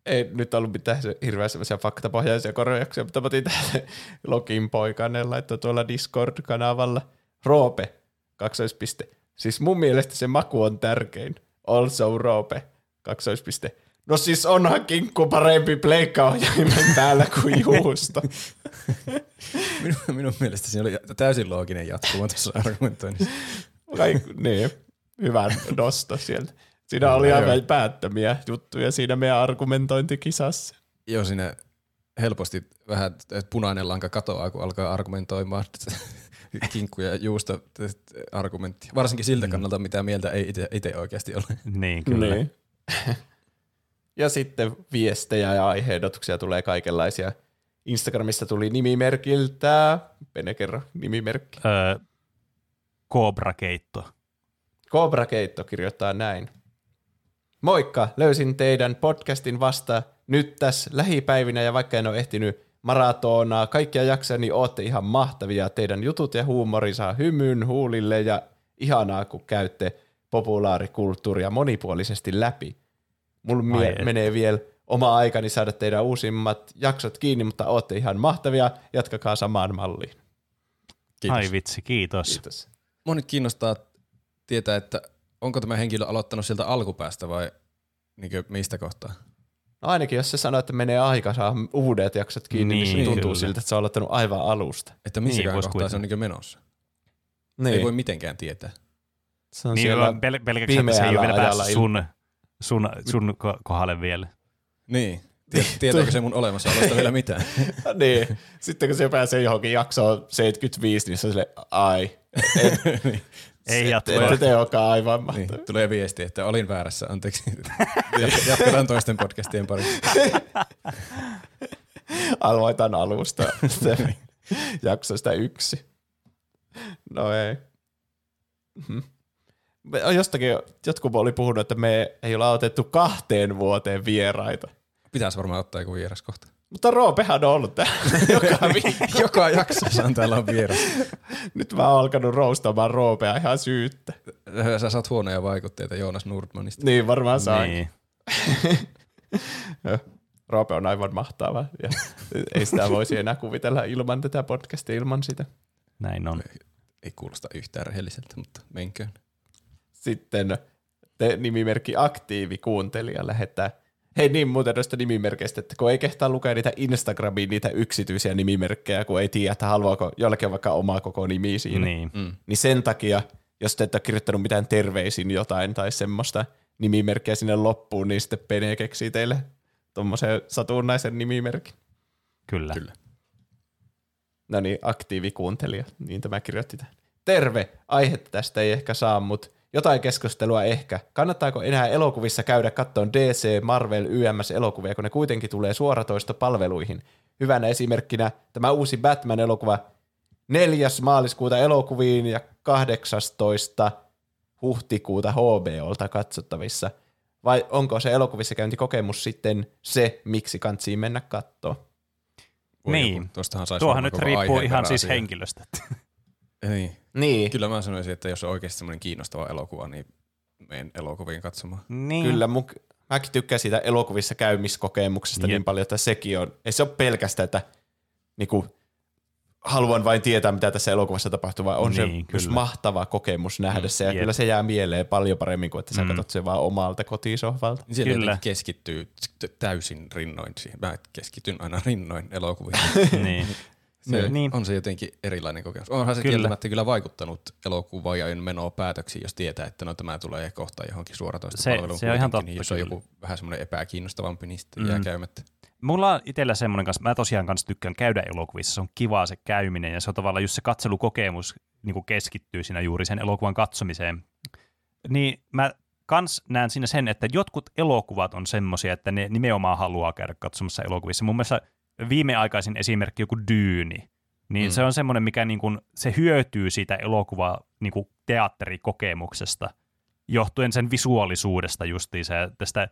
Ei nyt ollut mitään hirveän semmoisia faktapohjaisia korjauksia, mutta mä otin täällä Login poikainen laittoi tuolla Discord-kanavalla. Roope, 2. Siis mun mielestä se maku on tärkein. Also Roope, 2. No siis onhan kinkku parempi pleikkaohjaimen täällä kuin juusto. minun mielestä se oli täysin looginen jatkuma tuossa argumentoinnissa. Niin, hyvä nosto sieltä. Siinä oli aivan päättömiä juttuja siinä meidän argumentointikisassa. Joo, siinä helposti vähän punainen lanka katoaa, kun alkaa argumentoimaan kinkku- ja juusta argumentti. Varsinkin siltä kannalta, mitä mieltä ei itse oikeasti ole. Niin, kyllä. Niin. Ja sitten viestejä ja aiheehdotuksia tulee kaikenlaisia. Instagramista tuli nimimerkiltä. Pene, kerro nimimerkki. Koobrakeitto. Koobrakeitto kirjoittaa näin. Moikka, löysin teidän podcastin vasta nyt tässä lähipäivinä ja vaikka en ole ehtinyt maratonaa kaikkia jaksoja, niin ootte ihan mahtavia. Teidän jutut ja huumori saa hymyn huulille ja ihanaa, kun käytte populaarikulttuuria monipuolisesti läpi. Mulla menee vielä oma aikani saada teidän uusimmat jaksot kiinni, mutta ootte ihan mahtavia. Jatkakaa samaan malliin. Kiitos. Ai vitsi, kiitos. Mua nyt kiinnostaa tietää, että onko tämä henkilö aloittanut sieltä alkupäästä vai mistä kohtaa? No ainakin jos se sanoo, että menee aika, saa uudet jaksot kiinni, niin se tuntuu siltä, että se on aloittanut aivan alusta. Että missä kohtaa se on menossa? Niin. Ei voi mitenkään tietää. Se on niin pelkästään, että se ei ole vielä päässyt sun kohdalle vielä. Niin. Tietääkö se mun olemassaolosta vielä mitään? Niin. Sitten kun se pääsee johonkin jaksoon 75, niin se on silleen, ai. Ei jatkoa. Se teokaa aivan mahtavaa. Niin. Tulee viesti, että olin väärässä, anteeksi. Jatketaan toisten podcastien parissa. Aloitan alusta. Jaksosta 1. No ei. Jostakin jotkut oli puhunut, että me ei olla otettu 2 vuoteen vieraita. Pitäisi varmaan ottaa joku vieras kohta. Mutta Roopehan on ollut täällä. Joka jaksossa on täällä on vieras. Nyt mä oon alkanut roustamaan Roopea ihan syyttä. Sä saat huonoja vaikutteita Joonas Nordmanista. Niin, varmaan sain. Niin. Roope on aivan mahtava. Ja ei sitä voisi enää kuvitella ilman tätä podcastia, ilman sitä. Näin on. Ei kuulosta yhtään rehelliseltä, mutta menköön. Sitten nimimerkki aktiivikuuntelija lähettää. Hei niin muuten noista nimimerkeistä, että kun ei kehtaa lukea niitä Instagramiin, niitä yksityisiä nimimerkkejä, kun ei tiedä, että haluaako jollakin vaikka omaa koko nimiä siinä. Niin. Niin sen takia, jos te ette ole kirjoittanut mitään terveisin jotain tai semmoista nimimerkkiä sinne loppuun, niin sitten Pene keksii teille tuommoisen satunnaisen nimimerkin. Kyllä. No niin, aktiivikuuntelija, niin tämä kirjoitti tämän. Terve! Aihetta tästä ei ehkä saa, mutta jotain keskustelua ehkä. Kannattaako enää elokuvissa käydä kattoon DC, Marvel, YMS-elokuvia, kun ne kuitenkin tulee suoratoistopalveluihin? Hyvänä esimerkkinä tämä uusi Batman-elokuva 4. maaliskuuta elokuviin ja 18. huhtikuuta HBOlta katsottavissa. Vai onko se elokuvissa käyntikokemus sitten se, miksi kantsii mennä kattoon? Niin, tuohan nyt riippuu ihan siis henkilöstä. Niin. Kyllä mä sanoisin, että jos on oikeasti semmoinen kiinnostava elokuva, niin menen elokuviin katsomaan. Niin. Kyllä, mäkin tykkään siitä elokuvissa käymiskokemuksesta niin paljon, että sekin on. Ei se ole pelkästään, että niinku, haluan vain tietää, mitä tässä elokuvassa tapahtuu, vaan on niin, se kyllä myös mahtava kokemus nähdä se. Ja kyllä se jää mieleen paljon paremmin kuin, että sä katsot sen vaan omalta kotisohvalta. Niin siellä kyllä keskittyy täysin rinnoin siihen. Mä keskityn aina rinnoin elokuviin. Niin. Niin. On se jotenkin erilainen kokemus. Onhan se kieltämättä kyllä vaikuttanut elokuvaan ja menoa päätöksiin, jos tietää, että no tämä tulee kohta johonkin suoratoistopalveluun. Se on ihan totta. Niin jos on joku vähän semmoinen epäkiinnostavampi, niin sitten jää käymättä. Mulla on itsellä semmoinen kanssa, mä tosiaan kanssa tykkään käydä elokuvissa, se on kivaa se käyminen ja se on tavallaan just se katselukokemus niin keskittyy siinä juuri sen elokuvan katsomiseen. Niin mä kans näen siinä sen, että jotkut elokuvat on semmoisia, että ne nimenomaan haluaa käydä katsomassa elokuvissa. Mun mielestä viimeaikaisin esimerkki joku Dyyni, niin se on semmoinen, mikä niin kuin, se hyötyy siitä elokuva niin kuin teatterikokemuksesta, johtuen sen visuaalisuudesta justiin se, tästä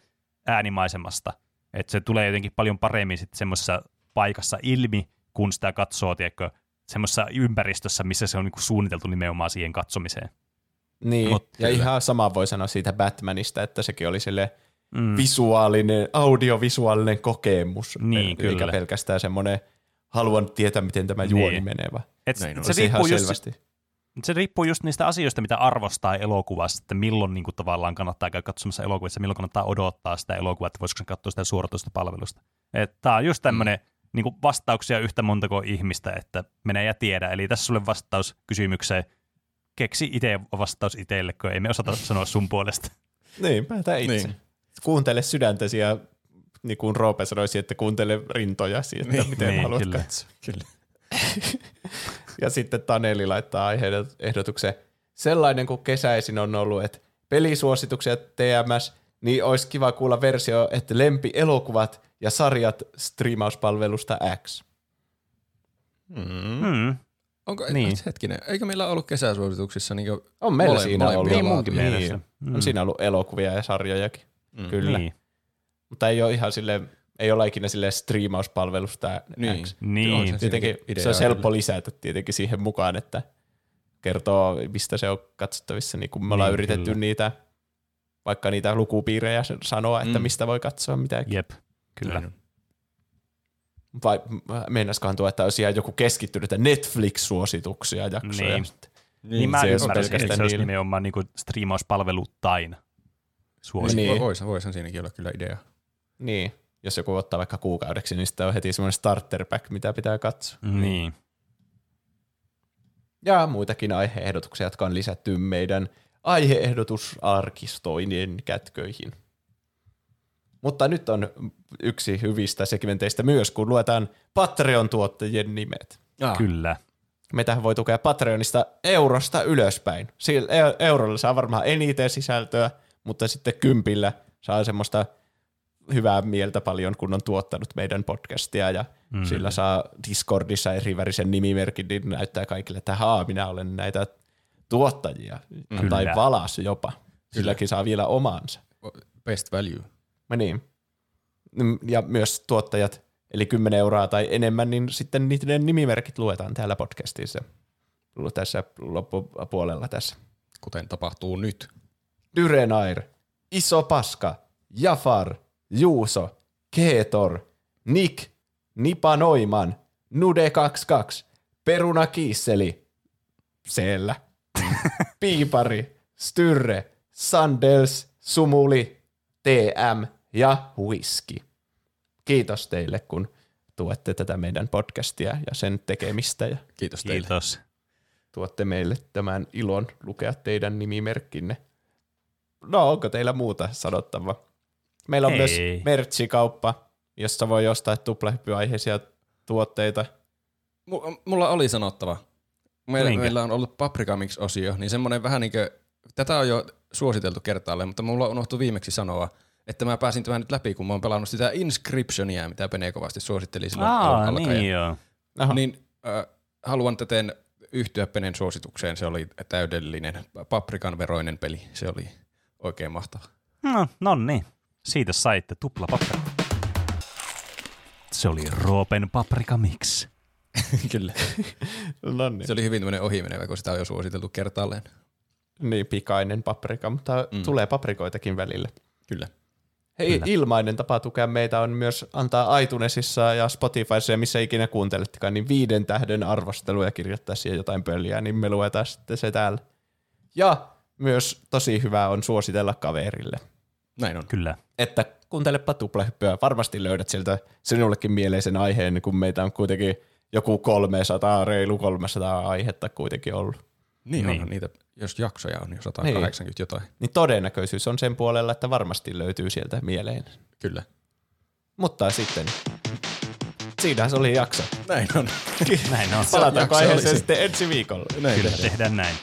äänimaisemasta. Että se tulee jotenkin paljon paremmin sitten semmoisessa paikassa ilmi, kun sitä katsoo, tiedätkö, semmoisessa ympäristössä, missä se on niin kuin suunniteltu nimenomaan siihen katsomiseen. Niin, ja ihan sama voi sanoa siitä Batmanista, että sekin oli silleen, visuaalinen, audiovisuaalinen kokemus. Niin, eikä pelkästään semmoinen, haluan tietää, miten tämä juoni menee. Se riippuu just niistä asioista, mitä arvostaa elokuvasta, että milloin niin kuin, tavallaan kannattaa käydä katsomassa elokuvissa, milloin kannattaa odottaa sitä elokuvaa, että voisiko katsoa sitä suoratoistopalvelusta. Tämä on just tämmöinen niin kuin vastauksia yhtä montako ihmistä, että menee ja tiedä. Eli tässä sulle vastaus kysymykseen. Keksi itse vastaus itselle, kun ei me osata sanoa sun puolesta. Niin, päätä itse. Niin. Kuuntele sydäntäsi ja niin kuin Roope sanoisi, että kuuntele rintojasi, että miten haluat katsoa. Kyllä. Ja sitten Taneli laittaa aiheen ehdotuksen. Sellainen kuin kesäisin on ollut, että pelisuosituksia TMS, niin olisi kiva kuulla versio, että lempielokuvat ja sarjat striimauspalvelusta X. Onko hetkinen? Eikö meillä ollut kesäsuosituksissa? Niin on meillä siinä ollut. Ei munkin mielessä. On siinä ollut elokuvia ja sarjojakin. Kyllä. Niin. Mutta ei ole ihan silleen, ei olla ikinä silleen striimauspalvelusta X. Niin. Tietenkin se on helppo lisätä tietenkin siihen mukaan, että kertoo, mistä se on katsottavissa. Niin kun me ollaan yritetty niitä, vaikka niitä lukupiirejä sanoa, että mistä voi katsoa mitäkin. Jep. Kyllä. Näin. Vai meinaskaan tuo, että olisi joku keskittynyt Netflix-suosituksia jaksoja. Niin mä ymmärrän, että se olisi nimenomaan niin striimauspalveluttain suosituksia. Niin. Voisihan siinäkin olla kyllä idea. Niin, jos joku ottaa vaikka kuukaudeksi, niin sitä on heti semmoinen starter pack, mitä pitää katsoa. Niin. Ja muitakin aiheehdotuksia, jotka on lisätty meidän aiheehdotusarkistoinnin kätköihin. Mutta nyt on yksi hyvistä segmenteistä myös, kun luetaan Patreon-tuottajien nimet. Ah. Kyllä. Meitähän voi tukea Patreonista eurosta ylöspäin. Sillä eurolla saa varmaan eniten sisältöä, mutta sitten kympillä saa semmoista hyvää mieltä paljon, kun on tuottanut meidän podcastia ja sillä saa Discordissa erivärisen nimimerkin, niin näyttää kaikille, että haa, minä olen näitä tuottajia. Kyllä. Tai valas jopa. Silläkin saa vielä omaansa. Best value. Niin. Ja myös tuottajat, eli 10 euroa tai enemmän, niin sitten niiden nimimerkit luetaan täällä podcastissa tässä loppupuolella tässä. Kuten tapahtuu nyt. Dyrenair, Iso Paska, Jafar, Juuso, Keetor, Nick, Nipa Noiman, Nude22, Peruna Kiisseli, Seellä, Piipari, Styrre, Sandels, Sumuli, TM ja Whisky. Kiitos teille, kun tuette tätä meidän podcastia ja sen tekemistä. Ja kiitos teille. Kiitos. Tuotte meille tämän ilon lukea teidän nimimerkkinne. No, onko teillä muuta sanottavaa? Meillä on myös merchikauppa, jossa voi ostaa tuplahyppyaiheisia tuotteita. Mulla oli sanottava. Meillä on ollut Paprika Mix-osio, niin semmoinen vähän niin kuin, tätä on jo suositeltu kertaalleen, mutta mulla unohtui viimeksi sanoa, että mä pääsin tämän nyt läpi, kun mä oon pelannut sitä Inscriptionia, mitä Pene kovasti suositteli silloin alkaen. Niin haluan täten yhtyä Penen suositukseen. Se oli täydellinen, paprikan veroinen peli. Se oli oikein mahtava. No niin. Siitä saitte tupla paprika. Se oli Roopen Paprika Mix. Kyllä. Nonni. Se oli hyvin tämmöinen ohimenevä, kun sitä on jo suositeltu kertaalleen. Niin, pikainen paprika, mutta tulee paprikoitakin välillä. Kyllä. Hei, ilmainen tapa tukea meitä on myös antaa iTunesissa ja Spotifyssa ja missä ikinä kuuntelettekaan, niin 5 tähden arvostelua ja kirjoittaa siihen jotain pöliä, niin me luetaan sitten se täällä. Ja myös tosi hyvä on suositella kaverille. Näin on. Kyllä. Että kuuntelepa Tuplahyppyä, varmasti löydät sieltä sinullekin mieleisen aiheen, kun meitä on kuitenkin joku 300, reilu 300 aihetta kuitenkin ollut. Niin onhan niitä, jos jaksoja on jo 180 niin. jotain. Niin todennäköisyys on sen puolella, että varmasti löytyy sieltä mieleen. Kyllä. Mutta sitten, siinähän se oli jakso. Näin on. Näin on. Palataanko aiheeseen sitten ensi viikolla? Näin kyllä tehdään näin.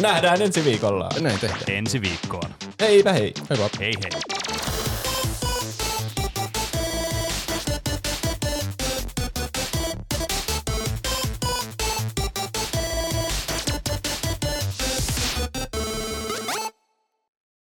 Nähdään ensi viikolla. Näin tehdään. Ensi viikkoon. Heipä hei. Hei hei.